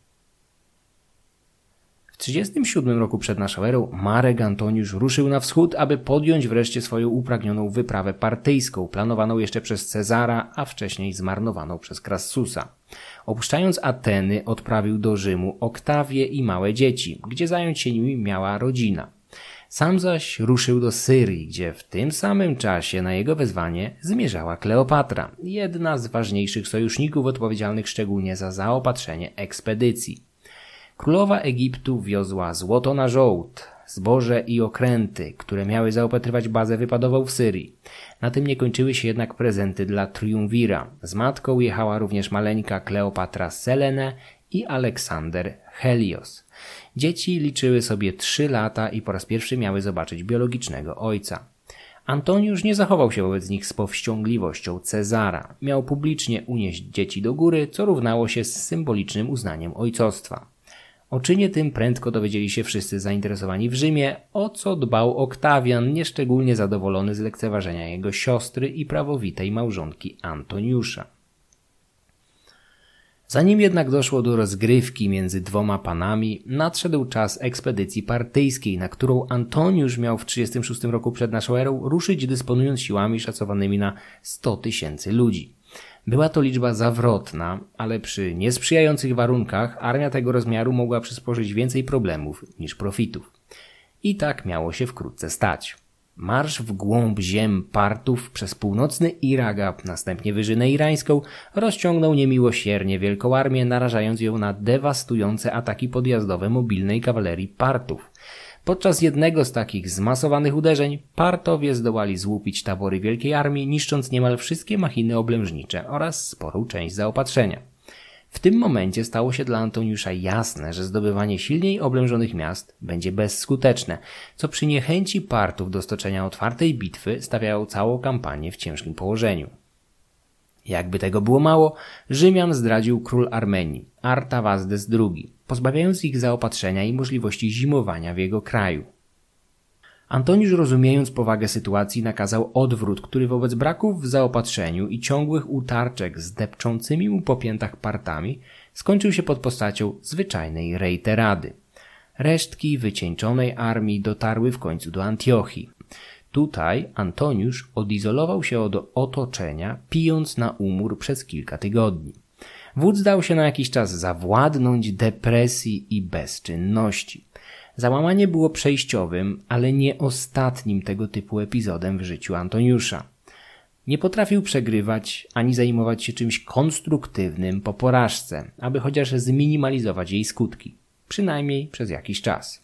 W trzydziestym siódmym roku przed naszą erą Marek Antoniusz ruszył na wschód, aby podjąć wreszcie swoją upragnioną wyprawę partyjską, planowaną jeszcze przez Cezara, a wcześniej zmarnowaną przez Crassusa. Opuszczając Ateny, odprawił do Rzymu Oktawię i małe dzieci, gdzie zająć się nimi miała rodzina. Sam zaś ruszył do Syrii, gdzie w tym samym czasie na jego wezwanie zmierzała Kleopatra, jedna z ważniejszych sojuszników odpowiedzialnych szczególnie za zaopatrzenie ekspedycji. Królowa Egiptu wiozła złoto na żołd, zboże i okręty, które miały zaopatrywać bazę wypadową w Syrii. Na tym nie kończyły się jednak prezenty dla triumvira. Z matką jechała również maleńka Kleopatra Selene i Aleksander Helios. Dzieci liczyły sobie trzy lata i po raz pierwszy miały zobaczyć biologicznego ojca. Antoniusz nie zachował się wobec nich z powściągliwością Cezara. Miał publicznie unieść dzieci do góry, co równało się z symbolicznym uznaniem ojcostwa. O czynie tym prędko dowiedzieli się wszyscy zainteresowani w Rzymie, o co dbał Oktawian, nieszczególnie zadowolony z lekceważenia jego siostry i prawowitej małżonki Antoniusza. Zanim jednak doszło do rozgrywki między dwoma panami, nadszedł czas ekspedycji partyjskiej, na którą Antoniusz miał w trzydziestym szóstym roku przed naszą erą ruszyć, dysponując siłami szacowanymi na sto tysięcy ludzi. Była to liczba zawrotna, ale przy niesprzyjających warunkach armia tego rozmiaru mogła przysporzyć więcej problemów niż profitów. I tak miało się wkrótce stać. Marsz w głąb ziem Partów przez północny Irak, a następnie wyżynę irańską, rozciągnął niemiłosiernie wielką armię, narażając ją na dewastujące ataki podjazdowe mobilnej kawalerii Partów. Podczas jednego z takich zmasowanych uderzeń Partowie zdołali złupić tabory Wielkiej Armii, niszcząc niemal wszystkie machiny oblężnicze oraz sporą część zaopatrzenia. W tym momencie stało się dla Antoniusza jasne, że zdobywanie silniej oblężonych miast będzie bezskuteczne, co przy niechęci Partów do stoczenia otwartej bitwy stawiało całą kampanię w ciężkim położeniu. Jakby tego było mało, Rzymian zdradził król Armenii, Artawazdes drugi, pozbawiając ich zaopatrzenia i możliwości zimowania w jego kraju. Antoniusz, rozumiejąc powagę sytuacji, nakazał odwrót, który wobec braków w zaopatrzeniu i ciągłych utarczek z depczącymi mu po piętach Partami skończył się pod postacią zwyczajnej rejterady. Resztki wycieńczonej armii dotarły w końcu do Antiochii. Tutaj Antoniusz odizolował się od otoczenia, pijąc na umór przez kilka tygodni. Wódz dał się na jakiś czas zawładnąć depresji i bezczynności. Załamanie było przejściowym, ale nie ostatnim tego typu epizodem w życiu Antoniusza. Nie potrafił przegrywać ani zajmować się czymś konstruktywnym po porażce, aby chociaż zminimalizować jej skutki, przynajmniej przez jakiś czas.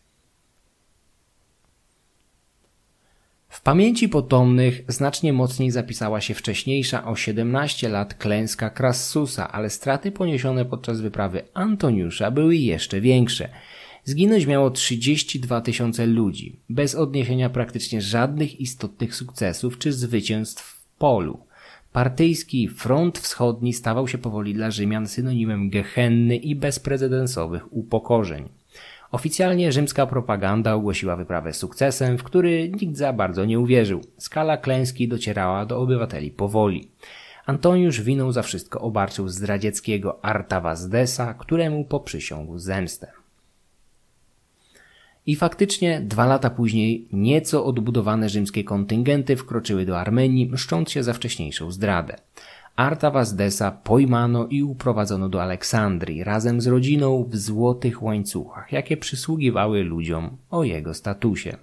W pamięci potomnych znacznie mocniej zapisała się wcześniejsza o siedemnaście lat klęska Crassusa, ale straty poniesione podczas wyprawy Antoniusza były jeszcze większe. Zginąć miało trzydzieści dwa tysiące ludzi, bez odniesienia praktycznie żadnych istotnych sukcesów czy zwycięstw w polu. Partyjski front wschodni stawał się powoli dla Rzymian synonimem gehenny i bezprecedensowych upokorzeń. Oficjalnie rzymska propaganda ogłosiła wyprawę sukcesem, w który nikt za bardzo nie uwierzył. Skala klęski docierała do obywateli powoli. Antoniusz winą za wszystko obarczył zdradzieckiego Artawazdesa, któremu poprzysiągł zemstę. I faktycznie dwa lata później nieco odbudowane rzymskie kontyngenty wkroczyły do Armenii, mszcząc się za wcześniejszą zdradę. Artawazdesa pojmano i uprowadzono do Aleksandrii razem z rodziną w złotych łańcuchach, jakie przysługiwały ludziom o jego statusie.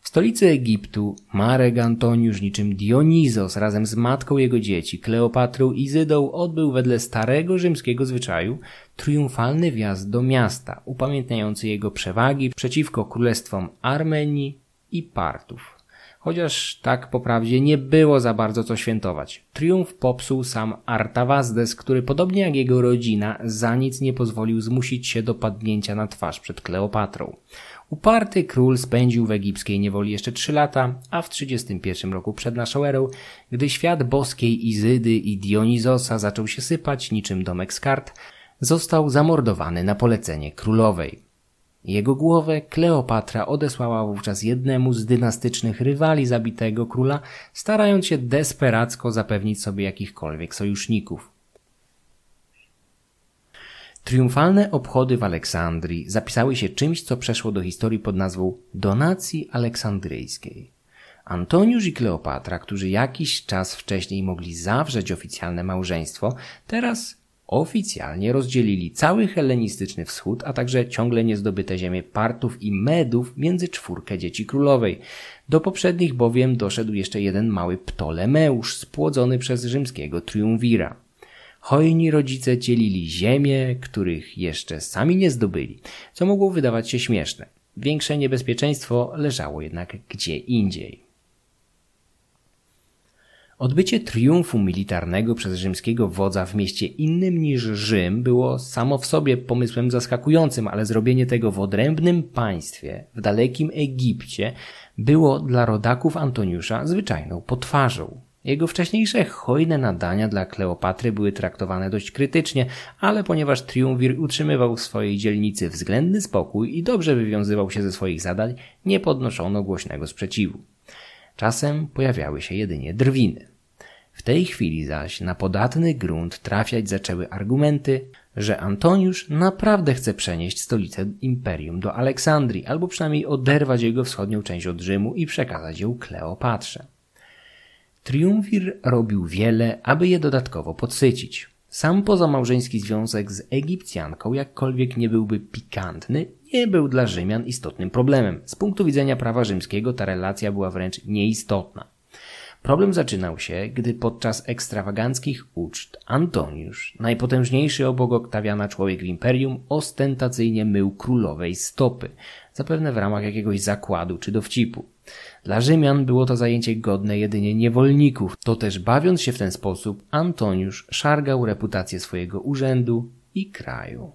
W stolicy Egiptu Marek Antoniusz niczym Dionizos razem z matką jego dzieci, Kleopatrą Izydą, odbył wedle starego rzymskiego zwyczaju triumfalny wjazd do miasta, upamiętniający jego przewagi przeciwko królestwom Armenii i Partów. Chociaż tak po prawdzie nie było za bardzo co świętować. Triumf popsuł sam Artawazdes, który podobnie jak jego rodzina za nic nie pozwolił zmusić się do padnięcia na twarz przed Kleopatrą. Uparty król spędził w egipskiej niewoli jeszcze trzy lata, a w trzydziestym pierwszym roku przed naszą erą, gdy świat boskiej Izydy i Dionizosa zaczął się sypać niczym domek z kart, został zamordowany na polecenie królowej. Jego głowę Kleopatra odesłała wówczas jednemu z dynastycznych rywali zabitego króla, starając się desperacko zapewnić sobie jakichkolwiek sojuszników. Triumfalne obchody w Aleksandrii zapisały się czymś, co przeszło do historii pod nazwą donacji aleksandryjskiej. Antoniusz i Kleopatra, którzy jakiś czas wcześniej mogli zawrzeć oficjalne małżeństwo, teraz oficjalnie rozdzielili cały helenistyczny wschód, a także ciągle niezdobyte ziemie Partów i Medów między czwórkę dzieci królowej. Do poprzednich bowiem doszedł jeszcze jeden mały Ptolemeusz spłodzony przez rzymskiego triumvira. Hojni rodzice dzielili ziemie, których jeszcze sami nie zdobyli, co mogło wydawać się śmieszne. Większe niebezpieczeństwo leżało jednak gdzie indziej. Odbycie triumfu militarnego przez rzymskiego wodza w mieście innym niż Rzym było samo w sobie pomysłem zaskakującym, ale zrobienie tego w odrębnym państwie, w dalekim Egipcie, było dla rodaków Antoniusza zwyczajną potwarzą. Jego wcześniejsze hojne nadania dla Kleopatry były traktowane dość krytycznie, ale ponieważ triumvir utrzymywał w swojej dzielnicy względny spokój i dobrze wywiązywał się ze swoich zadań, nie podnoszono głośnego sprzeciwu. Czasem pojawiały się jedynie drwiny. W tej chwili zaś na podatny grunt trafiać zaczęły argumenty, że Antoniusz naprawdę chce przenieść stolicę imperium do Aleksandrii, albo przynajmniej oderwać jego wschodnią część od Rzymu i przekazać ją Kleopatrze. Triumvir robił wiele, aby je dodatkowo podsycić. Sam pozamałżeński związek z Egipcjanką, jakkolwiek nie byłby pikantny, nie był dla Rzymian istotnym problemem. Z punktu widzenia prawa rzymskiego ta relacja była wręcz nieistotna. Problem zaczynał się, gdy podczas ekstrawaganckich uczt Antoniusz, najpotężniejszy obok Oktawiana człowiek w imperium, ostentacyjnie mył królowej stopy, zapewne w ramach jakiegoś zakładu czy dowcipu. Dla Rzymian było to zajęcie godne jedynie niewolników, to też bawiąc się w ten sposób Antoniusz szargał reputację swojego urzędu i kraju.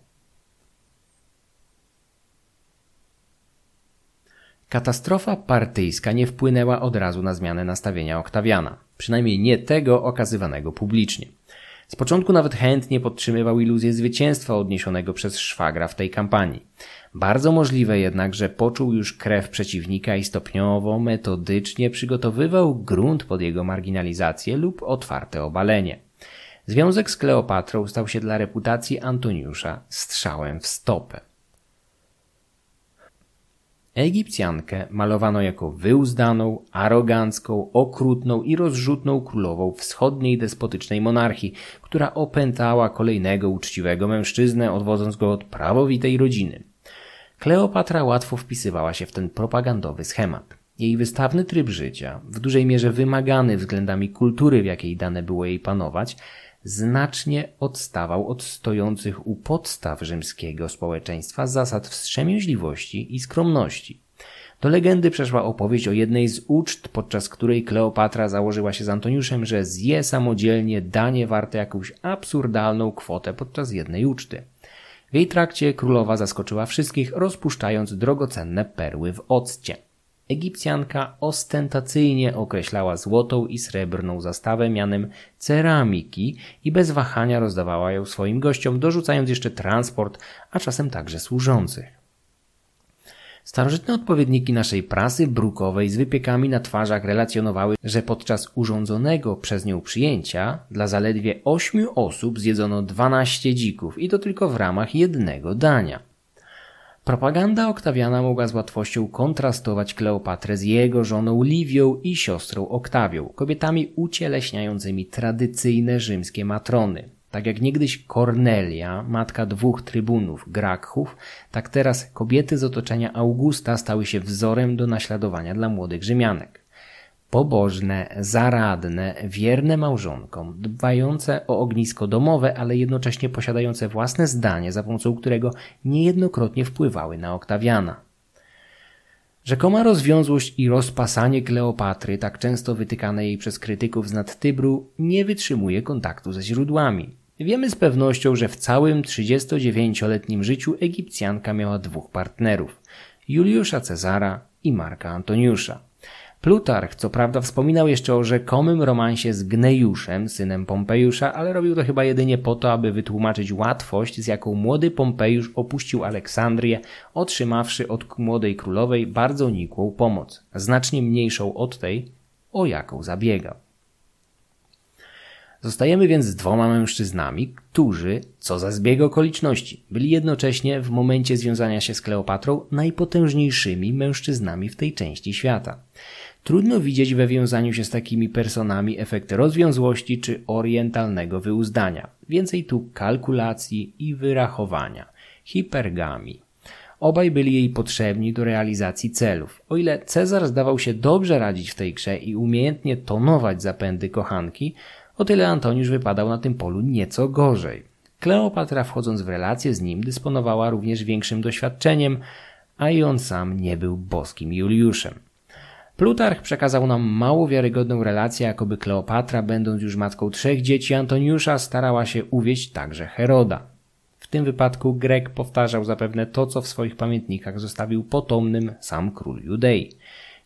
Katastrofa partyjska nie wpłynęła od razu na zmianę nastawienia Oktawiana, przynajmniej nie tego okazywanego publicznie. Z początku nawet chętnie podtrzymywał iluzję zwycięstwa odniesionego przez szwagra w tej kampanii. Bardzo możliwe jednak, że poczuł już krew przeciwnika i stopniowo, metodycznie przygotowywał grunt pod jego marginalizację lub otwarte obalenie. Związek z Kleopatrą stał się dla reputacji Antoniusza strzałem w stopę. Egipcjankę malowano jako wyuzdaną, arogancką, okrutną i rozrzutną królową wschodniej despotycznej monarchii, która opętała kolejnego uczciwego mężczyznę, odwodząc go od prawowitej rodziny. Kleopatra łatwo wpisywała się w ten propagandowy schemat. Jej wystawny tryb życia, w dużej mierze wymagany względami kultury, w jakiej dane było jej panować, znacznie odstawał od stojących u podstaw rzymskiego społeczeństwa zasad wstrzemięźliwości i skromności. Do legendy przeszła opowieść o jednej z uczt, podczas której Kleopatra założyła się z Antoniuszem, że zje samodzielnie danie warte jakąś absurdalną kwotę podczas jednej uczty. W jej trakcie królowa zaskoczyła wszystkich, rozpuszczając drogocenne perły w occie. Egipcjanka ostentacyjnie określała złotą i srebrną zastawę mianem ceramiki i bez wahania rozdawała ją swoim gościom, dorzucając jeszcze transport, a czasem także służących. Starożytne odpowiedniki naszej prasy brukowej z wypiekami na twarzach relacjonowały, że podczas urządzonego przez nią przyjęcia dla zaledwie ośmiu osób zjedzono dwanaście dzików i to tylko w ramach jednego dania. Propaganda Oktawiana mogła z łatwością kontrastować Kleopatrę z jego żoną Liwią i siostrą Oktawią, kobietami ucieleśniającymi tradycyjne rzymskie matrony. Tak jak niegdyś Kornelia, matka dwóch trybunów, Gracchów, tak teraz kobiety z otoczenia Augusta stały się wzorem do naśladowania dla młodych Rzymianek. Pobożne, zaradne, wierne małżonkom, dbające o ognisko domowe, ale jednocześnie posiadające własne zdanie, za pomocą którego niejednokrotnie wpływały na Oktawiana. Rzekoma rozwiązłość i rozpasanie Kleopatry, tak często wytykane jej przez krytyków z nad Tybru, nie wytrzymuje kontaktu ze źródłami. Wiemy z pewnością, że w całym trzydziestodziewięcioletnim życiu Egipcjanka miała dwóch partnerów. Juliusza Cezara i Marka Antoniusza. Plutarch co prawda wspominał jeszcze o rzekomym romansie z Gnejuszem, synem Pompejusza, ale robił to chyba jedynie po to, aby wytłumaczyć łatwość, z jaką młody Pompejusz opuścił Aleksandrię, otrzymawszy od młodej królowej bardzo nikłą pomoc, znacznie mniejszą od tej, o jaką zabiegał. Zostajemy więc z dwoma mężczyznami, którzy, co za zbieg okoliczności, byli jednocześnie w momencie związania się z Kleopatrą najpotężniejszymi mężczyznami w tej części świata. Trudno widzieć we wiązaniu się z takimi personami efekty rozwiązłości czy orientalnego wyuzdania. Więcej tu kalkulacji i wyrachowania, hipergamii. Obaj byli jej potrzebni do realizacji celów. O ile Cezar zdawał się dobrze radzić w tej grze i umiejętnie tonować zapędy kochanki, o tyle Antoniusz wypadał na tym polu nieco gorzej. Kleopatra, wchodząc w relacje z nim, dysponowała również większym doświadczeniem, a i on sam nie był boskim Juliuszem. Plutarch przekazał nam mało wiarygodną relację, jakoby Kleopatra, będąc już matką trzech dzieci Antoniusza, starała się uwieść także Heroda. W tym wypadku Grek powtarzał zapewne to, co w swoich pamiętnikach zostawił potomnym sam król Judei.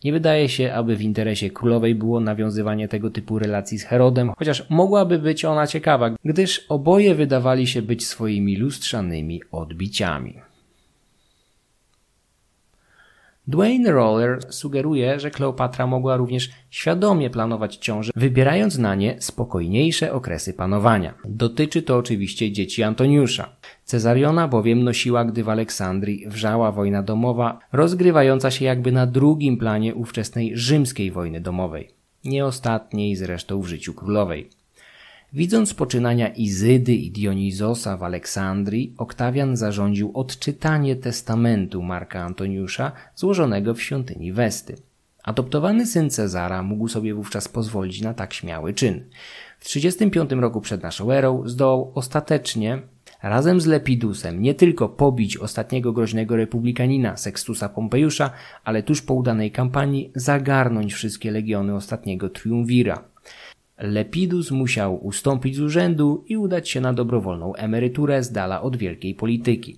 Nie wydaje się, aby w interesie królowej było nawiązywanie tego typu relacji z Herodem, chociaż mogłaby być ona ciekawa, gdyż oboje wydawali się być swoimi lustrzanymi odbiciami. Dwayne Roller sugeruje, że Kleopatra mogła również świadomie planować ciążę, wybierając na nie spokojniejsze okresy panowania. Dotyczy to oczywiście dzieci Antoniusza. Cezariona bowiem nosiła, gdy w Aleksandrii wrzała wojna domowa, rozgrywająca się jakby na drugim planie ówczesnej rzymskiej wojny domowej, nie ostatniej zresztą w życiu królowej. Widząc poczynania Izydy i Dionizosa w Aleksandrii, Oktawian zarządził odczytanie testamentu Marka Antoniusza złożonego w świątyni Westy. Adoptowany syn Cezara mógł sobie wówczas pozwolić na tak śmiały czyn. W trzydziestym piątym roku przed naszą erą zdołał ostatecznie, razem z Lepidusem, nie tylko pobić ostatniego groźnego republikanina Sextusa Pompejusza, ale tuż po udanej kampanii zagarnąć wszystkie legiony ostatniego triumvira. Lepidus musiał ustąpić z urzędu i udać się na dobrowolną emeryturę z dala od wielkiej polityki.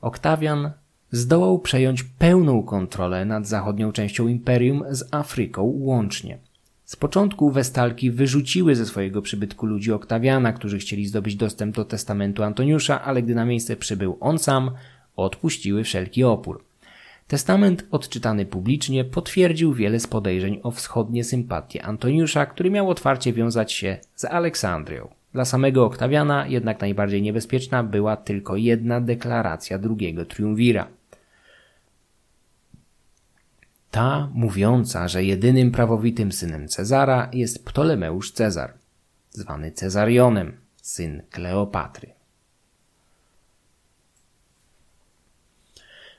Oktawian zdołał przejąć pełną kontrolę nad zachodnią częścią imperium z Afryką łącznie. Z początku Westalki wyrzuciły ze swojego przybytku ludzi Oktawiana, którzy chcieli zdobyć dostęp do testamentu Antoniusza, ale gdy na miejsce przybył on sam, odpuściły wszelki opór. Testament odczytany publicznie potwierdził wiele z podejrzeń o wschodnie sympatie Antoniusza, który miał otwarcie wiązać się z Aleksandrią. Dla samego Oktawiana jednak najbardziej niebezpieczna była tylko jedna deklaracja drugiego triumvira. Ta mówiąca, że jedynym prawowitym synem Cezara jest Ptolemeusz Cezar, zwany Cezarionem, syn Kleopatry.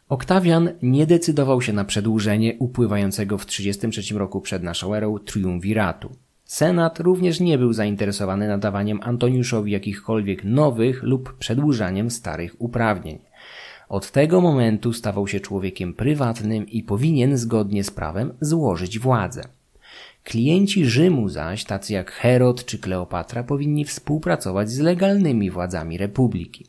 Oktawian nie decydował się na przedłużenie upływającego w trzydziestym trzecim roku przed naszą erą triumviratu. Senat również nie był zainteresowany nadawaniem Antoniuszowi jakichkolwiek nowych lub przedłużaniem starych uprawnień. Od tego momentu stawał się człowiekiem prywatnym i powinien zgodnie z prawem złożyć władzę. Klienci Rzymu zaś, tacy jak Herod czy Kleopatra, powinni współpracować z legalnymi władzami republiki.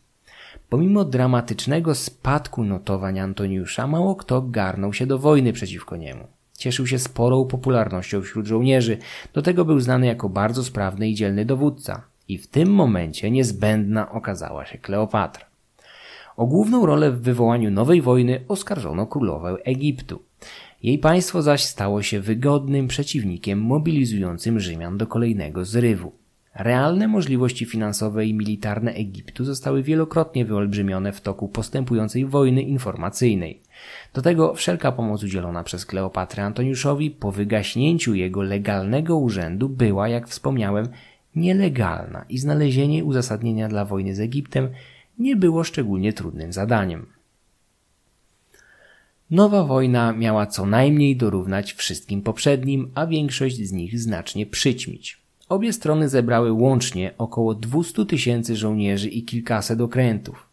Pomimo dramatycznego spadku notowań Antoniusza, mało kto garnął się do wojny przeciwko niemu. Cieszył się sporą popularnością wśród żołnierzy, do tego był znany jako bardzo sprawny i dzielny dowódca. I w tym momencie niezbędna okazała się Kleopatra. O główną rolę w wywołaniu nowej wojny oskarżono królowę Egiptu. Jej państwo zaś stało się wygodnym przeciwnikiem mobilizującym Rzymian do kolejnego zrywu. Realne możliwości finansowe i militarne Egiptu zostały wielokrotnie wyolbrzymione w toku postępującej wojny informacyjnej. Do tego wszelka pomoc udzielona przez Kleopatrę Antoniuszowi po wygaśnięciu jego legalnego urzędu była, jak wspomniałem, nielegalna i znalezienie uzasadnienia dla wojny z Egiptem nie było szczególnie trudnym zadaniem. Nowa wojna miała co najmniej dorównać wszystkim poprzednim, a większość z nich znacznie przyćmić. Obie strony zebrały łącznie około dwieście tysięcy żołnierzy i kilkaset okrętów.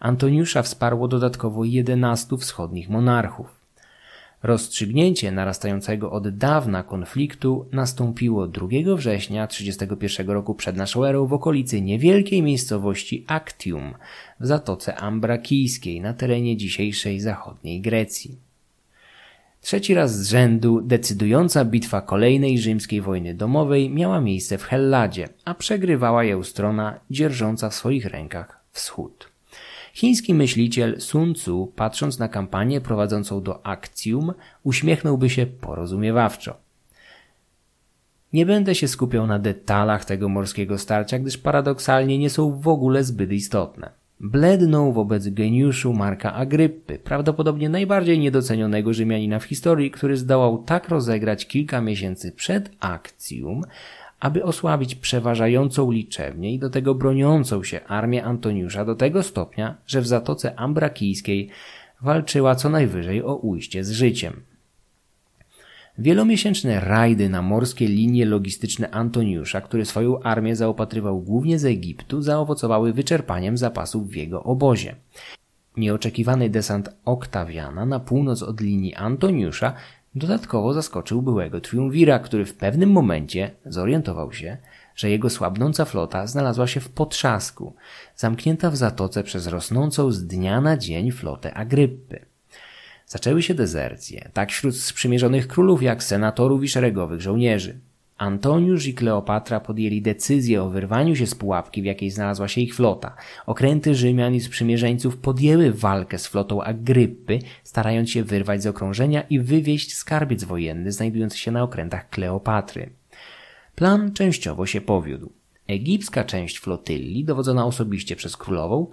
Antoniusza wsparło dodatkowo jedenastu wschodnich monarchów. Rozstrzygnięcie narastającego od dawna konfliktu nastąpiło drugiego września trzydziestego pierwszego roku przed naszą erą w okolicy niewielkiej miejscowości Actium w Zatoce Ambrakijskiej na terenie dzisiejszej zachodniej Grecji. Trzeci raz z rzędu decydująca bitwa kolejnej rzymskiej wojny domowej miała miejsce w Helladzie, a przegrywała ją strona dzierżąca w swoich rękach wschód. Chiński myśliciel Sun Tzu, patrząc na kampanię prowadzącą do Actium, uśmiechnąłby się porozumiewawczo. Nie będę się skupiał na detalach tego morskiego starcia, gdyż paradoksalnie nie są w ogóle zbyt istotne. Bledną wobec geniuszu Marka Agryppy, prawdopodobnie najbardziej niedocenionego Rzymianina w historii, który zdołał tak rozegrać kilka miesięcy przed Actium, aby osłabić przeważającą liczebnie i do tego broniącą się armię Antoniusza do tego stopnia, że w Zatoce Ambrakijskiej walczyła co najwyżej o ujście z życiem. Wielomiesięczne rajdy na morskie linie logistyczne Antoniusza, który swoją armię zaopatrywał głównie z Egiptu, zaowocowały wyczerpaniem zapasów w jego obozie. Nieoczekiwany desant Oktawiana na północ od linii Antoniusza dodatkowo zaskoczył byłego triumvira, który w pewnym momencie zorientował się, że jego słabnąca flota znalazła się w potrzasku, zamknięta w zatoce przez rosnącą z dnia na dzień flotę Agryppy. Zaczęły się dezercje, tak wśród sprzymierzonych królów jak senatorów i szeregowych żołnierzy. Antoniusz i Kleopatra podjęli decyzję o wyrwaniu się z pułapki, w jakiej znalazła się ich flota. Okręty Rzymian i sprzymierzeńców podjęły walkę z flotą Agryppy, starając się wyrwać z okrążenia i wywieźć skarbiec wojenny znajdujący się na okrętach Kleopatry. Plan częściowo się powiódł. Egipska część flotylli, dowodzona osobiście przez królową,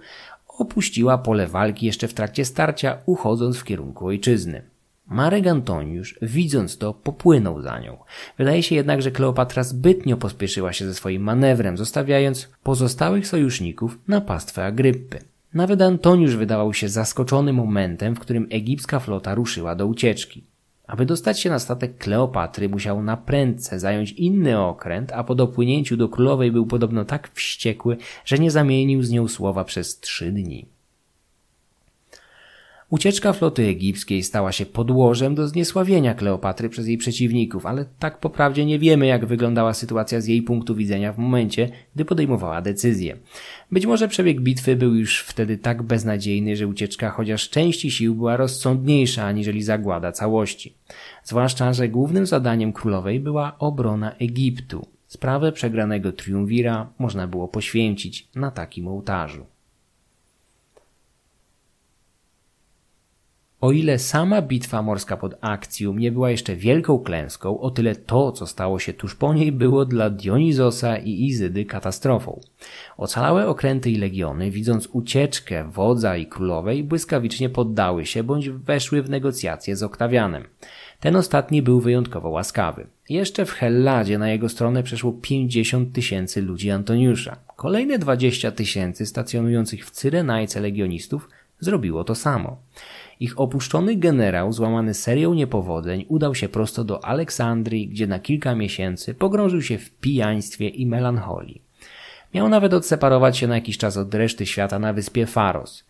opuściła pole walki jeszcze w trakcie starcia, uchodząc w kierunku ojczyzny. Marek Antoniusz, widząc to, popłynął za nią. Wydaje się jednak, że Kleopatra zbytnio pospieszyła się ze swoim manewrem, zostawiając pozostałych sojuszników na pastwę Agryppy. Nawet Antoniusz wydawał się zaskoczony momentem, w którym egipska flota ruszyła do ucieczki. Aby dostać się na statek Kleopatry, musiał na prędce zająć inny okręt, a po dopłynięciu do królowej był podobno tak wściekły, że nie zamienił z nią słowa przez trzy dni. Ucieczka floty egipskiej stała się podłożem do zniesławienia Kleopatry przez jej przeciwników, ale tak po prawdzie nie wiemy, jak wyglądała sytuacja z jej punktu widzenia w momencie, gdy podejmowała decyzję. Być może przebieg bitwy był już wtedy tak beznadziejny, że ucieczka chociaż części sił była rozsądniejsza aniżeli zagłada całości. Zwłaszcza, że głównym zadaniem królowej była obrona Egiptu. Sprawę przegranego triumvira można było poświęcić na takim ołtarzu. O ile sama bitwa morska pod Actium nie była jeszcze wielką klęską, o tyle to, co stało się tuż po niej, było dla Dionizosa i Izydy katastrofą. Ocalałe okręty i legiony, widząc ucieczkę wodza i królowej, błyskawicznie poddały się bądź weszły w negocjacje z Oktawianem. Ten ostatni był wyjątkowo łaskawy. Jeszcze w Helladzie na jego stronę przeszło pięćdziesiąt tysięcy ludzi Antoniusza. Kolejne dwadzieścia tysięcy stacjonujących w Cyrenajce legionistów zrobiło to samo. Ich opuszczony generał, złamany serią niepowodzeń, udał się prosto do Aleksandrii, gdzie na kilka miesięcy pogrążył się w pijaństwie i melancholii. Miał nawet odseparować się na jakiś czas od reszty świata na wyspie Faros.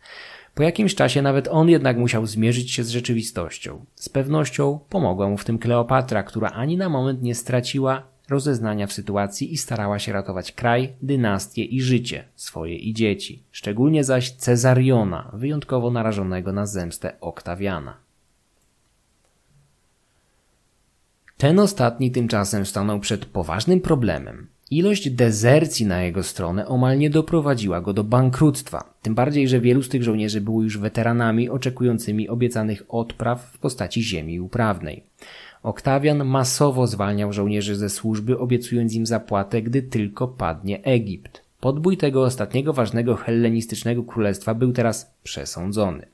Po jakimś czasie nawet on jednak musiał zmierzyć się z rzeczywistością. Z pewnością pomogła mu w tym Kleopatra, która ani na moment nie straciła rozeznania w sytuacji i starała się ratować kraj, dynastię i życie, swoje i dzieci, szczególnie zaś Cezariona, wyjątkowo narażonego na zemstę Oktawiana. Ten ostatni tymczasem stanął przed poważnym problemem. Ilość dezercji na jego stronę omal nie doprowadziła go do bankructwa, tym bardziej, że wielu z tych żołnierzy było już weteranami oczekującymi obiecanych odpraw w postaci ziemi uprawnej. Oktawian masowo zwalniał żołnierzy ze służby, obiecując im zapłatę, gdy tylko padnie Egipt. Podbój tego ostatniego ważnego hellenistycznego królestwa był teraz przesądzony.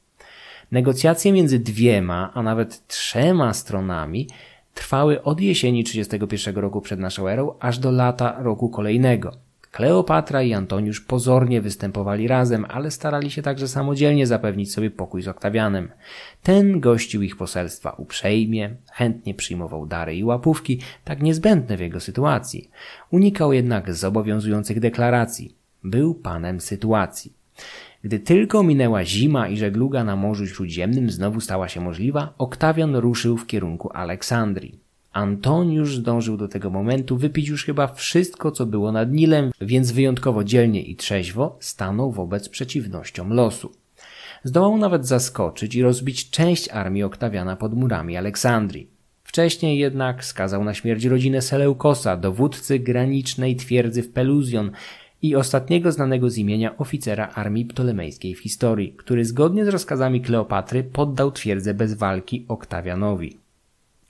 Negocjacje między dwiema, a nawet trzema stronami trwały od jesieni trzydziestego pierwszego roku przed naszą erą aż do lata roku kolejnego. Kleopatra i Antoniusz pozornie występowali razem, ale starali się także samodzielnie zapewnić sobie pokój z Oktawianem. Ten gościł ich poselstwa uprzejmie, chętnie przyjmował dary i łapówki, tak niezbędne w jego sytuacji. Unikał jednak zobowiązujących deklaracji. Był panem sytuacji. Gdy tylko minęła zima i żegluga na Morzu Śródziemnym znowu stała się możliwa, Oktawian ruszył w kierunku Aleksandrii. Antoniusz zdążył do tego momentu wypić już chyba wszystko, co było nad Nilem, więc wyjątkowo dzielnie i trzeźwo stanął wobec przeciwnościom losu. Zdołał nawet zaskoczyć i rozbić część armii Oktawiana pod murami Aleksandrii. Wcześniej jednak skazał na śmierć rodzinę Seleukosa, dowódcy granicznej twierdzy w Peluzjon i ostatniego znanego z imienia oficera armii ptolemejskiej w historii, który zgodnie z rozkazami Kleopatry poddał twierdzę bez walki Oktawianowi.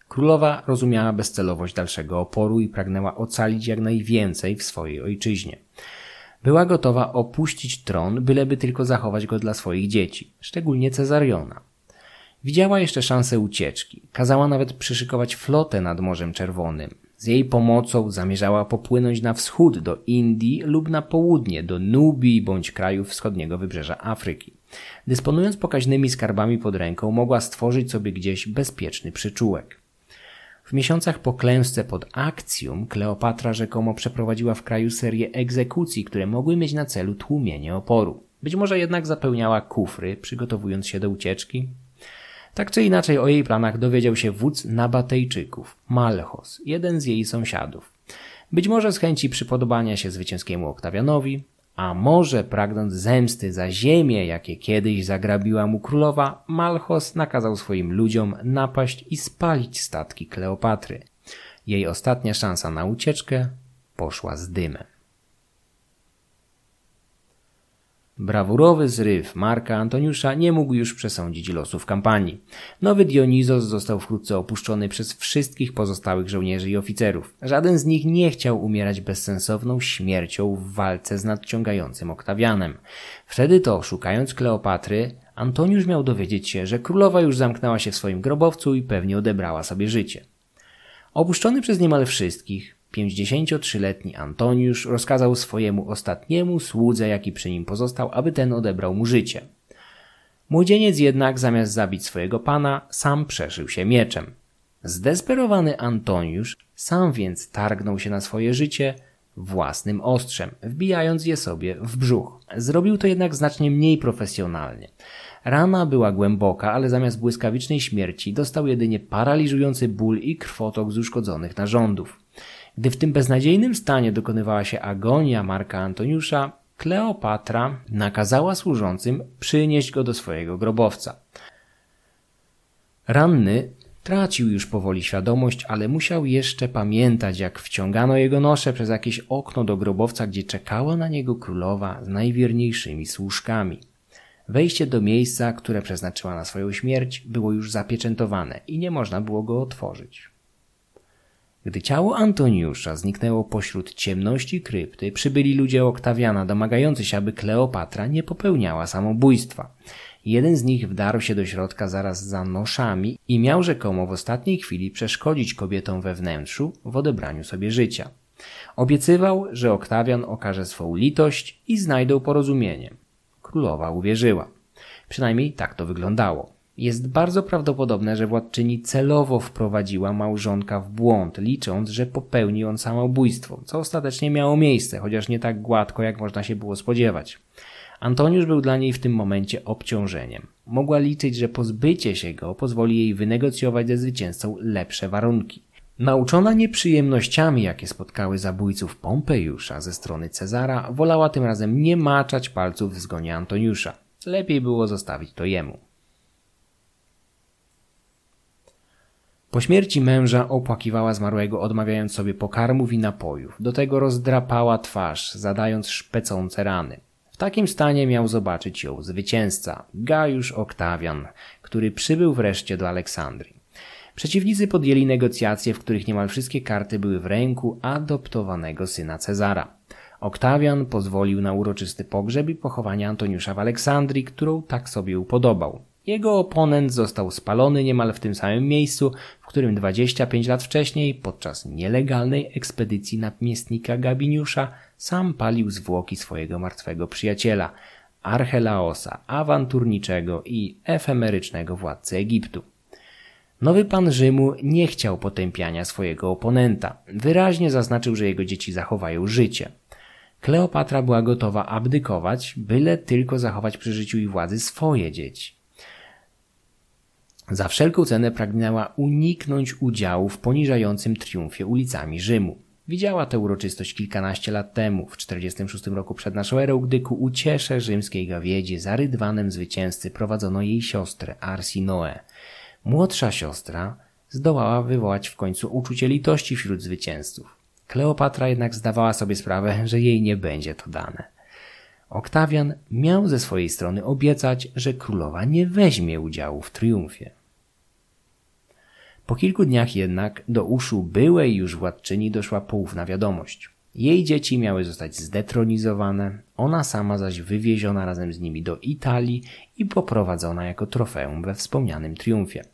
Królowa rozumiała bezcelowość dalszego oporu i pragnęła ocalić jak najwięcej w swojej ojczyźnie. Była gotowa opuścić tron, byleby tylko zachować go dla swoich dzieci, szczególnie Cezariona. Widziała jeszcze szansę ucieczki. Kazała nawet przyszykować flotę nad Morzem Czerwonym. Z jej pomocą zamierzała popłynąć na wschód do Indii lub na południe do Nubii bądź krajów wschodniego wybrzeża Afryki. Dysponując pokaźnymi skarbami pod ręką, mogła stworzyć sobie gdzieś bezpieczny przyczółek. W miesiącach po klęsce pod Akcjum Kleopatra rzekomo przeprowadziła w kraju serię egzekucji, które mogły mieć na celu tłumienie oporu. Być może jednak zapełniała kufry, przygotowując się do ucieczki? Tak czy inaczej o jej planach dowiedział się wódz Nabatejczyków, Malchos, jeden z jej sąsiadów. Być może z chęci przypodobania się zwycięskiemu Oktawianowi, a może pragnąc zemsty za ziemię, jakie kiedyś zagrabiła mu królowa, Malchos nakazał swoim ludziom napaść i spalić statki Kleopatry. Jej ostatnia szansa na ucieczkę poszła z dymem. Brawurowy zryw Marka Antoniusza nie mógł już przesądzić losów kampanii. Nowy Dionizos został wkrótce opuszczony przez wszystkich pozostałych żołnierzy i oficerów. Żaden z nich nie chciał umierać bezsensowną śmiercią w walce z nadciągającym Oktawianem. Wtedy to, szukając Kleopatry, Antoniusz miał dowiedzieć się, że królowa już zamknęła się w swoim grobowcu i pewnie odebrała sobie życie. Opuszczony przez niemal wszystkich, pięćdziesięciotrzyletni Antoniusz rozkazał swojemu ostatniemu słudze, jaki przy nim pozostał, aby ten odebrał mu życie. Młodzieniec jednak zamiast zabić swojego pana, sam przeszył się mieczem. Zdesperowany Antoniusz sam więc targnął się na swoje życie własnym ostrzem, wbijając je sobie w brzuch. Zrobił to jednak znacznie mniej profesjonalnie. Rana była głęboka, ale zamiast błyskawicznej śmierci dostał jedynie paraliżujący ból i krwotok z uszkodzonych narządów. Gdy w tym beznadziejnym stanie dokonywała się agonia Marka Antoniusza, Kleopatra nakazała służącym przynieść go do swojego grobowca. Ranny tracił już powoli świadomość, ale musiał jeszcze pamiętać, jak wciągano jego noszę przez jakieś okno do grobowca, gdzie czekała na niego królowa z najwierniejszymi służkami. Wejście do miejsca, które przeznaczyła na swoją śmierć, było już zapieczętowane i nie można było go otworzyć. Gdy ciało Antoniusza zniknęło pośród ciemności krypty, przybyli ludzie Oktawiana, domagający się, aby Kleopatra nie popełniała samobójstwa. Jeden z nich wdarł się do środka zaraz za noszami i miał rzekomo w ostatniej chwili przeszkodzić kobietom we wnętrzu w odebraniu sobie życia. Obiecywał, że Oktawian okaże swą litość i znajdą porozumienie. Królowa uwierzyła. Przynajmniej tak to wyglądało. Jest bardzo prawdopodobne, że władczyni celowo wprowadziła małżonka w błąd, licząc, że popełni on samobójstwo, co ostatecznie miało miejsce, chociaż nie tak gładko, jak można się było spodziewać. Antoniusz był dla niej w tym momencie obciążeniem. Mogła liczyć, że pozbycie się go pozwoli jej wynegocjować ze zwycięzcą lepsze warunki. Nauczona nieprzyjemnościami, jakie spotkały zabójców Pompejusza ze strony Cezara, wolała tym razem nie maczać palców w zgonie Antoniusza. Lepiej było zostawić to jemu. Po śmierci męża opłakiwała zmarłego, odmawiając sobie pokarmów i napojów. Do tego rozdrapała twarz, zadając szpecące rany. W takim stanie miał zobaczyć ją zwycięzca, Gajusz Oktawian, który przybył wreszcie do Aleksandrii. Przeciwnicy podjęli negocjacje, w których niemal wszystkie karty były w ręku adoptowanego syna Cezara. Oktawian pozwolił na uroczysty pogrzeb i pochowanie Antoniusza w Aleksandrii, którą tak sobie upodobał. Jego oponent został spalony niemal w tym samym miejscu, w którym dwadzieścia pięć lat wcześniej, podczas nielegalnej ekspedycji namiestnika Gabiniusza, sam palił zwłoki swojego martwego przyjaciela, Archelaosa, awanturniczego i efemerycznego władcy Egiptu. Nowy pan Rzymu nie chciał potępiania swojego oponenta. Wyraźnie zaznaczył, że jego dzieci zachowają życie. Kleopatra była gotowa abdykować, byle tylko zachować przy życiu i władzy swoje dzieci. Za wszelką cenę pragnęła uniknąć udziału w poniżającym triumfie ulicami Rzymu. Widziała tę uroczystość kilkanaście lat temu, w czterdziestym szóstym roku przed naszą erą, gdy ku uciesze rzymskiej gawiedzi za rydwanem zwycięzcy prowadzono jej siostrę Arsinoe. Młodsza siostra zdołała wywołać w końcu uczucie litości wśród zwycięzców. Kleopatra jednak zdawała sobie sprawę, że jej nie będzie to dane. Oktawian miał ze swojej strony obiecać, że królowa nie weźmie udziału w triumfie. Po kilku dniach jednak do uszu byłej już władczyni doszła poufna wiadomość. Jej dzieci miały zostać zdetronizowane, ona sama zaś wywieziona razem z nimi do Italii i poprowadzona jako trofeum we wspomnianym triumfie.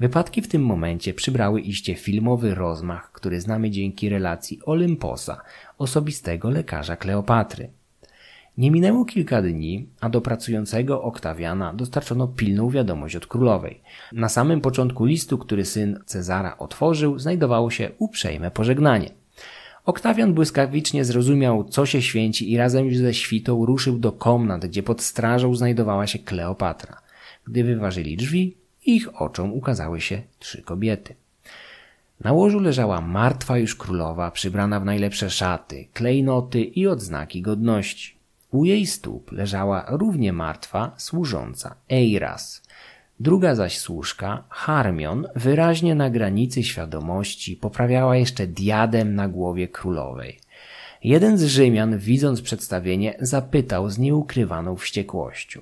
Wypadki w tym momencie przybrały iście filmowy rozmach, który znamy dzięki relacji Olymposa, osobistego lekarza Kleopatry. Nie minęło kilka dni, a do pracującego Oktawiana dostarczono pilną wiadomość od królowej. Na samym początku listu, który syn Cezara otworzył, znajdowało się uprzejme pożegnanie. Oktawian błyskawicznie zrozumiał, co się święci i razem ze świtą ruszył do komnat, gdzie pod strażą znajdowała się Kleopatra. Gdy wyważyli drzwi, ich oczom ukazały się trzy kobiety. Na łożu leżała martwa już królowa, przybrana w najlepsze szaty, klejnoty i odznaki godności. U jej stóp leżała równie martwa służąca Eiras. Druga zaś służka, Charmion, wyraźnie na granicy świadomości poprawiała jeszcze diadem na głowie królowej. Jeden z Rzymian, widząc przedstawienie, zapytał z nieukrywaną wściekłością: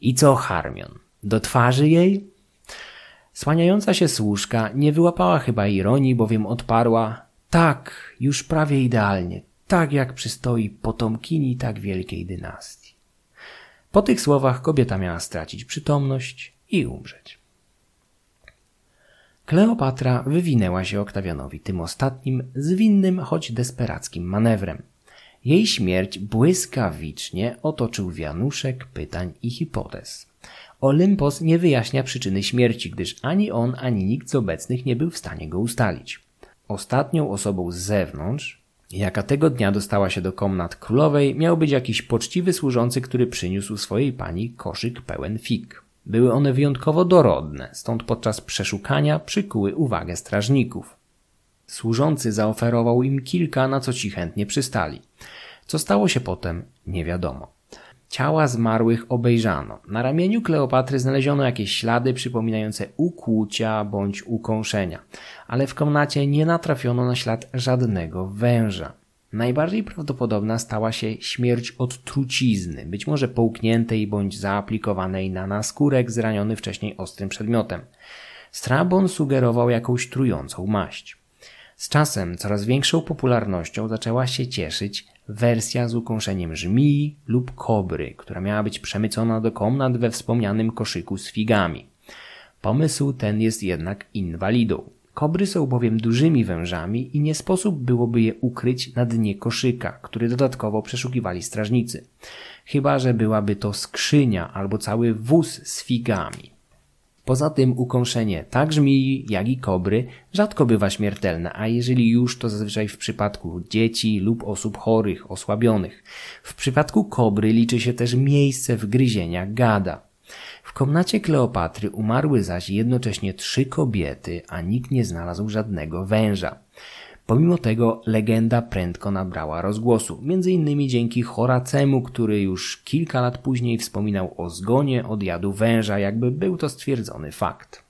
„I co, Charmion? Do twarzy jej?” Słaniająca się służka nie wyłapała chyba ironii, bowiem odparła: „Tak, już prawie idealnie. Tak jak przystoi potomkini tak wielkiej dynastii”. Po tych słowach kobieta miała stracić przytomność i umrzeć. Kleopatra wywinęła się Oktawianowi tym ostatnim, zwinnym, choć desperackim manewrem. Jej śmierć błyskawicznie otoczył wianuszek pytań i hipotez. Olympos nie wyjaśnia przyczyny śmierci, gdyż ani on, ani nikt z obecnych nie był w stanie go ustalić. Ostatnią osobą z zewnątrz, jaka tego dnia dostała się do komnat królowej, miał być jakiś poczciwy służący, który przyniósł swojej pani koszyk pełen fig. Były one wyjątkowo dorodne, stąd podczas przeszukania przykuły uwagę strażników. Służący zaoferował im kilka, na co ci chętnie przystali. Co stało się potem, nie wiadomo. Ciała zmarłych obejrzano. Na ramieniu Kleopatry znaleziono jakieś ślady przypominające ukłucia bądź ukąszenia, ale w komnacie nie natrafiono na ślad żadnego węża. Najbardziej prawdopodobna stała się śmierć od trucizny, być może połkniętej bądź zaaplikowanej na naskórek zraniony wcześniej ostrym przedmiotem. Strabon sugerował jakąś trującą maść. Z czasem coraz większą popularnością zaczęła się cieszyć wersja z ukąszeniem żmii lub kobry, która miała być przemycona do komnat we wspomnianym koszyku z figami. Pomysł ten jest jednak inwalidą. Kobry są bowiem dużymi wężami i nie sposób byłoby je ukryć na dnie koszyka, który dodatkowo przeszukiwali strażnicy. Chyba że byłaby to skrzynia albo cały wóz z figami. Poza tym ukąszenie tak żmii, jak i kobry rzadko bywa śmiertelne, a jeżeli już, to zazwyczaj w przypadku dzieci lub osób chorych, osłabionych. W przypadku kobry liczy się też miejsce wgryzienia gada. W komnacie Kleopatry umarły zaś jednocześnie trzy kobiety, a nikt nie znalazł żadnego węża. Pomimo tego legenda prędko nabrała rozgłosu, między innymi dzięki Horacemu, który już kilka lat później wspominał o zgonie od jadu węża, jakby był to stwierdzony fakt.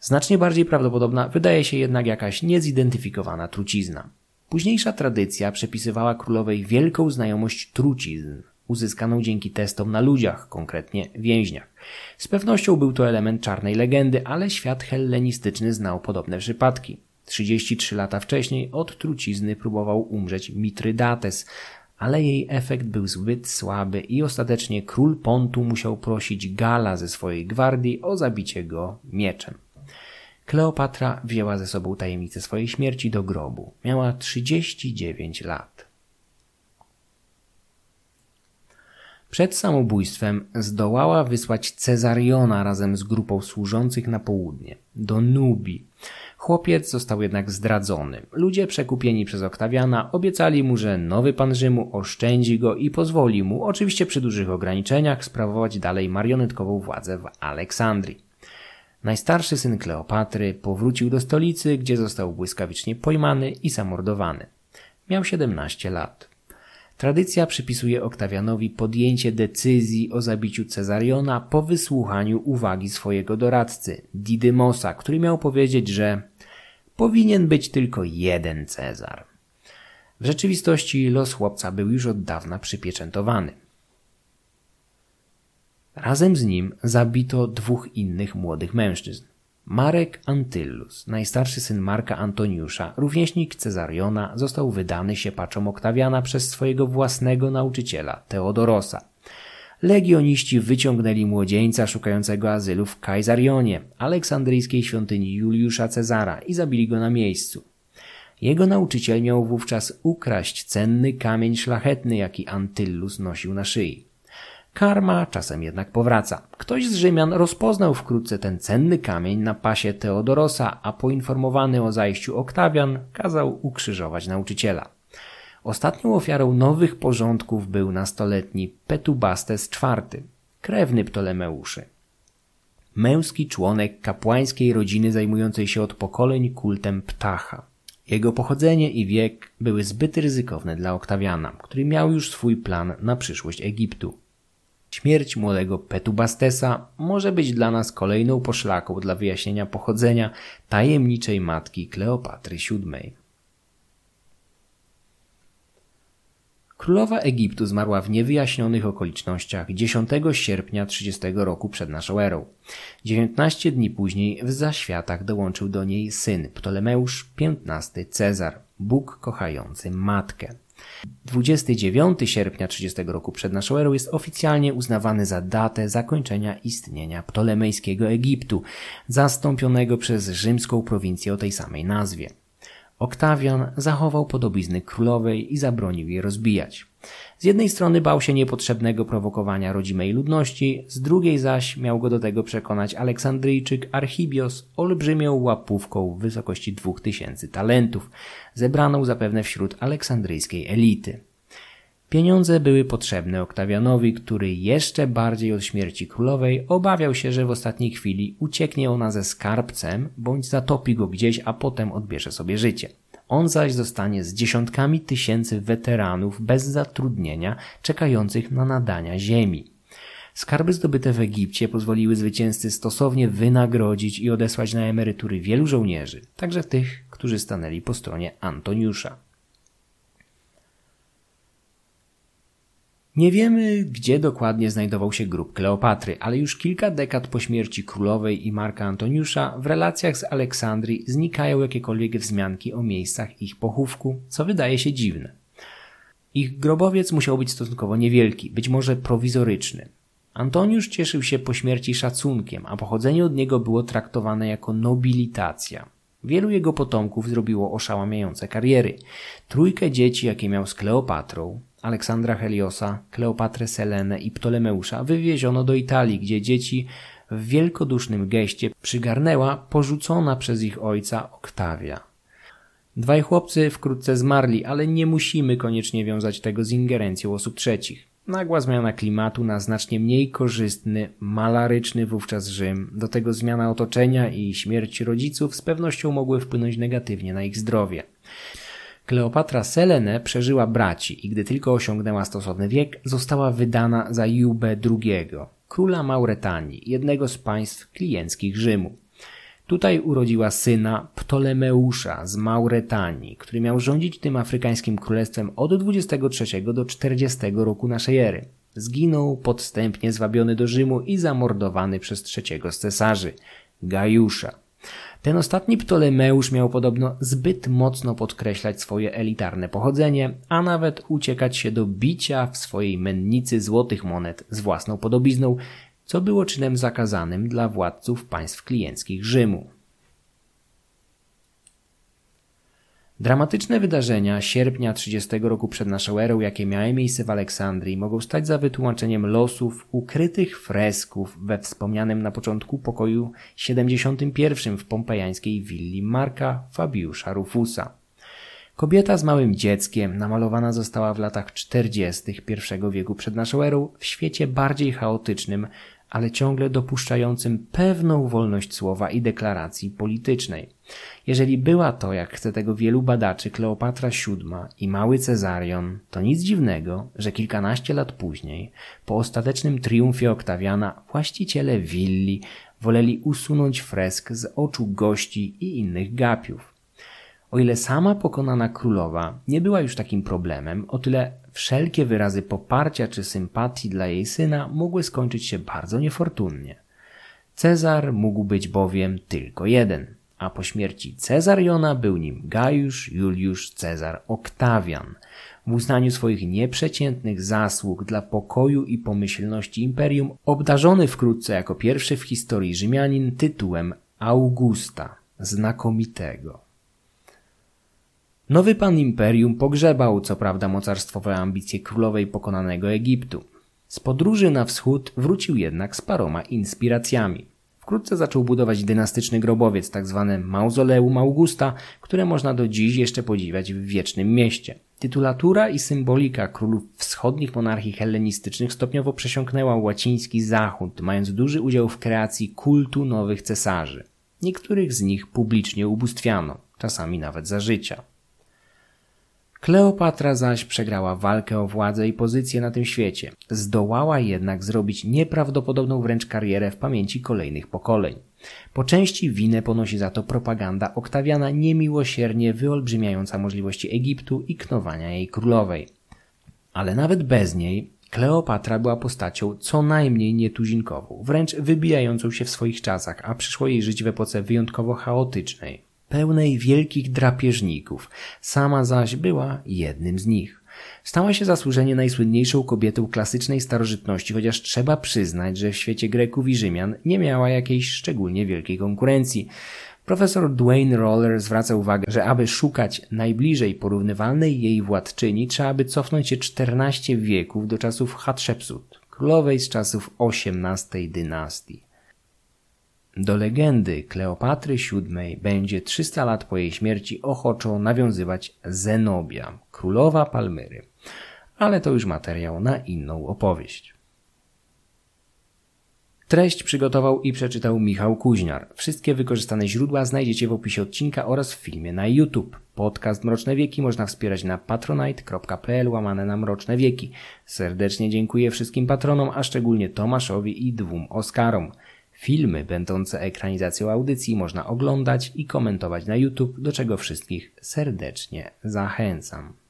Znacznie bardziej prawdopodobna wydaje się jednak jakaś niezidentyfikowana trucizna. Późniejsza tradycja przypisywała królowej wielką znajomość trucizn, uzyskaną dzięki testom na ludziach, konkretnie więźniach. Z pewnością był to element czarnej legendy, ale świat hellenistyczny znał podobne przypadki. trzydzieści trzy lata wcześniej od trucizny próbował umrzeć Mitrydates, ale jej efekt był zbyt słaby i ostatecznie król Pontu musiał prosić Gala ze swojej gwardii o zabicie go mieczem. Kleopatra wzięła ze sobą tajemnicę swojej śmierci do grobu. Miała trzydzieści dziewięć lat. Przed samobójstwem zdołała wysłać Cezariona razem z grupą służących na południe, do Nubii. Chłopiec został jednak zdradzony. Ludzie przekupieni przez Oktawiana obiecali mu, że nowy pan Rzymu oszczędzi go i pozwoli mu, oczywiście przy dużych ograniczeniach, sprawować dalej marionetkową władzę w Aleksandrii. Najstarszy syn Kleopatry powrócił do stolicy, gdzie został błyskawicznie pojmany i zamordowany. Miał siedemnaście lat. Tradycja przypisuje Oktawianowi podjęcie decyzji o zabiciu Cezariona po wysłuchaniu uwagi swojego doradcy, Didymosa, który miał powiedzieć, że powinien być tylko jeden Cezar. W rzeczywistości los chłopca był już od dawna przypieczętowany. Razem z nim zabito dwóch innych młodych mężczyzn. Marek Antyllus, najstarszy syn Marka Antoniusza, rówieśnik Cezariona, został wydany siepaczom Oktawiana przez swojego własnego nauczyciela, Teodorosa. Legioniści wyciągnęli młodzieńca szukającego azylu w Kajzarionie, aleksandryjskiej świątyni Juliusza Cezara, i zabili go na miejscu. Jego nauczyciel miał wówczas ukraść cenny kamień szlachetny, jaki Antyllus nosił na szyi. Karma czasem jednak powraca. Ktoś z Rzymian rozpoznał wkrótce ten cenny kamień na pasie Teodorosa, a poinformowany o zajściu Oktawian kazał ukrzyżować nauczyciela. Ostatnią ofiarą nowych porządków był nastoletni Petubastes czwarty, krewny Ptolemeuszy. Męski członek kapłańskiej rodziny zajmującej się od pokoleń kultem ptacha. Jego pochodzenie i wiek były zbyt ryzykowne dla Oktawiana, który miał już swój plan na przyszłość Egiptu. Śmierć młodego Petubastesa może być dla nas kolejną poszlaką dla wyjaśnienia pochodzenia tajemniczej matki Kleopatry siódmej. Królowa Egiptu zmarła w niewyjaśnionych okolicznościach dziesiątego sierpnia trzydziestego roku przed naszą erą. dziewiętnaście dni później w zaświatach dołączył do niej syn Ptolemeusz piętnasty Cezar, Bóg kochający matkę. dwudziestego dziewiątego sierpnia trzydziestego roku przed naszą erą jest oficjalnie uznawany za datę zakończenia istnienia ptolemejskiego Egiptu, zastąpionego przez rzymską prowincję o tej samej nazwie. Oktawian zachował podobizny królowej i zabronił jej rozbijać. Z jednej strony bał się niepotrzebnego prowokowania rodzimej ludności, z drugiej zaś miał go do tego przekonać Aleksandryjczyk Archibios olbrzymią łapówką w wysokości dwóch tysięcy talentów, zebraną zapewne wśród aleksandryjskiej elity. Pieniądze były potrzebne Oktawianowi, który jeszcze bardziej od śmierci królowej obawiał się, że w ostatniej chwili ucieknie ona ze skarbcem bądź zatopi go gdzieś, a potem odbierze sobie życie. On zaś zostanie z dziesiątkami tysięcy weteranów bez zatrudnienia czekających na nadania ziemi. Skarby zdobyte w Egipcie pozwoliły zwycięzcy stosownie wynagrodzić i odesłać na emerytury wielu żołnierzy, także tych, którzy stanęli po stronie Antoniusza. Nie wiemy, gdzie dokładnie znajdował się grób Kleopatry, ale już kilka dekad po śmierci królowej i Marka Antoniusza w relacjach z Aleksandrii znikają jakiekolwiek wzmianki o miejscach ich pochówku, co wydaje się dziwne. Ich grobowiec musiał być stosunkowo niewielki, być może prowizoryczny. Antoniusz cieszył się po śmierci szacunkiem, a pochodzenie od niego było traktowane jako nobilitacja. Wielu jego potomków zrobiło oszałamiające kariery. Trójkę dzieci, jakie miał z Kleopatrą, Aleksandra Heliosa, Kleopatrę Selenę i Ptolemeusza, wywieziono do Italii, gdzie dzieci w wielkodusznym geście przygarnęła porzucona przez ich ojca Oktawia. Dwaj chłopcy wkrótce zmarli, ale nie musimy koniecznie wiązać tego z ingerencją osób trzecich. Nagła zmiana klimatu na znacznie mniej korzystny, malaryczny wówczas Rzym, do tego zmiana otoczenia i śmierć rodziców z pewnością mogły wpłynąć negatywnie na ich zdrowie. Kleopatra Selene przeżyła braci i gdy tylko osiągnęła stosowny wiek, została wydana za Jubę drugiego, króla Mauretanii, jednego z państw klienckich Rzymu. Tutaj urodziła syna Ptolemeusza z Mauretanii, który miał rządzić tym afrykańskim królestwem od dwudziestego trzeciego do czterdziestego roku naszej ery. Zginął podstępnie zwabiony do Rzymu i zamordowany przez trzeciego z cesarzy, Gajusza. Ten ostatni Ptolemeusz miał podobno zbyt mocno podkreślać swoje elitarne pochodzenie, a nawet uciekać się do bicia w swojej mennicy złotych monet z własną podobizną, co było czynem zakazanym dla władców państw klienckich Rzymu. Dramatyczne wydarzenia sierpnia trzydziestego roku przed naszą erą, jakie miały miejsce w Aleksandrii, mogą stać za wytłumaczeniem losów ukrytych fresków we wspomnianym na początku pokoju siedemdziesiątym pierwszym w pompejańskiej willi Marka Fabiusza Rufusa. Kobieta z małym dzieckiem namalowana została w latach czterdziestych pierwszego wieku przed naszą erą w świecie bardziej chaotycznym, ale ciągle dopuszczającym pewną wolność słowa i deklaracji politycznej. Jeżeli była to, jak chce tego wielu badaczy, Kleopatra siódma i mały Cezarion, to nic dziwnego, że kilkanaście lat później, po ostatecznym triumfie Oktawiana, właściciele willi woleli usunąć fresk z oczu gości i innych gapiów. O ile sama pokonana królowa nie była już takim problemem, o tyle wszelkie wyrazy poparcia czy sympatii dla jej syna mogły skończyć się bardzo niefortunnie. Cezar mógł być bowiem tylko jeden, a po śmierci Cezariona był nim Gajusz Juliusz Cezar Oktawian. W uznaniu swoich nieprzeciętnych zasług dla pokoju i pomyślności imperium obdarzony wkrótce jako pierwszy w historii Rzymianin tytułem Augusta Znakomitego. Nowy pan imperium pogrzebał co prawda mocarstwowe ambicje królowej pokonanego Egiptu. Z podróży na wschód wrócił jednak z paroma inspiracjami. Wkrótce zaczął budować dynastyczny grobowiec, tzw. mauzoleum Augusta, które można do dziś jeszcze podziwiać w Wiecznym Mieście. Tytulatura i symbolika królów wschodnich monarchii hellenistycznych stopniowo przesiąknęła łaciński zachód, mając duży udział w kreacji kultu nowych cesarzy. Niektórych z nich publicznie ubóstwiano, czasami nawet za życia. Kleopatra zaś przegrała walkę o władzę i pozycję na tym świecie. Zdołała jednak zrobić nieprawdopodobną wręcz karierę w pamięci kolejnych pokoleń. Po części winę ponosi za to propaganda Oktawiana niemiłosiernie wyolbrzymiająca możliwości Egiptu i knowania jej królowej. Ale nawet bez niej Kleopatra była postacią co najmniej nietuzinkową, wręcz wybijającą się w swoich czasach, a przyszło jej żyć w epoce wyjątkowo chaotycznej, pełnej wielkich drapieżników, sama zaś była jednym z nich. Stała się zasłużenie najsłynniejszą kobietą klasycznej starożytności, chociaż trzeba przyznać, że w świecie Greków i Rzymian nie miała jakiejś szczególnie wielkiej konkurencji. Profesor Dwayne Roller zwraca uwagę, że aby szukać najbliżej porównywalnej jej władczyni, trzeba by cofnąć się czternaście wieków do czasów Hatshepsut, królowej z czasów osiemnastej dynastii. Do legendy Kleopatry siódmej będzie trzysta lat po jej śmierci ochoczo nawiązywać Zenobia, królowa Palmyry. Ale to już materiał na inną opowieść. Treść przygotował i przeczytał Michał Kuźniar. Wszystkie wykorzystane źródła znajdziecie w opisie odcinka oraz w filmie na YouTube. Podcast Mroczne Wieki można wspierać na patronite.pl łamane na Mroczne Wieki. Serdecznie dziękuję wszystkim patronom, a szczególnie Tomaszowi i dwóm Oskarom. Filmy będące ekranizacją audycji można oglądać i komentować na YouTube, do czego wszystkich serdecznie zachęcam.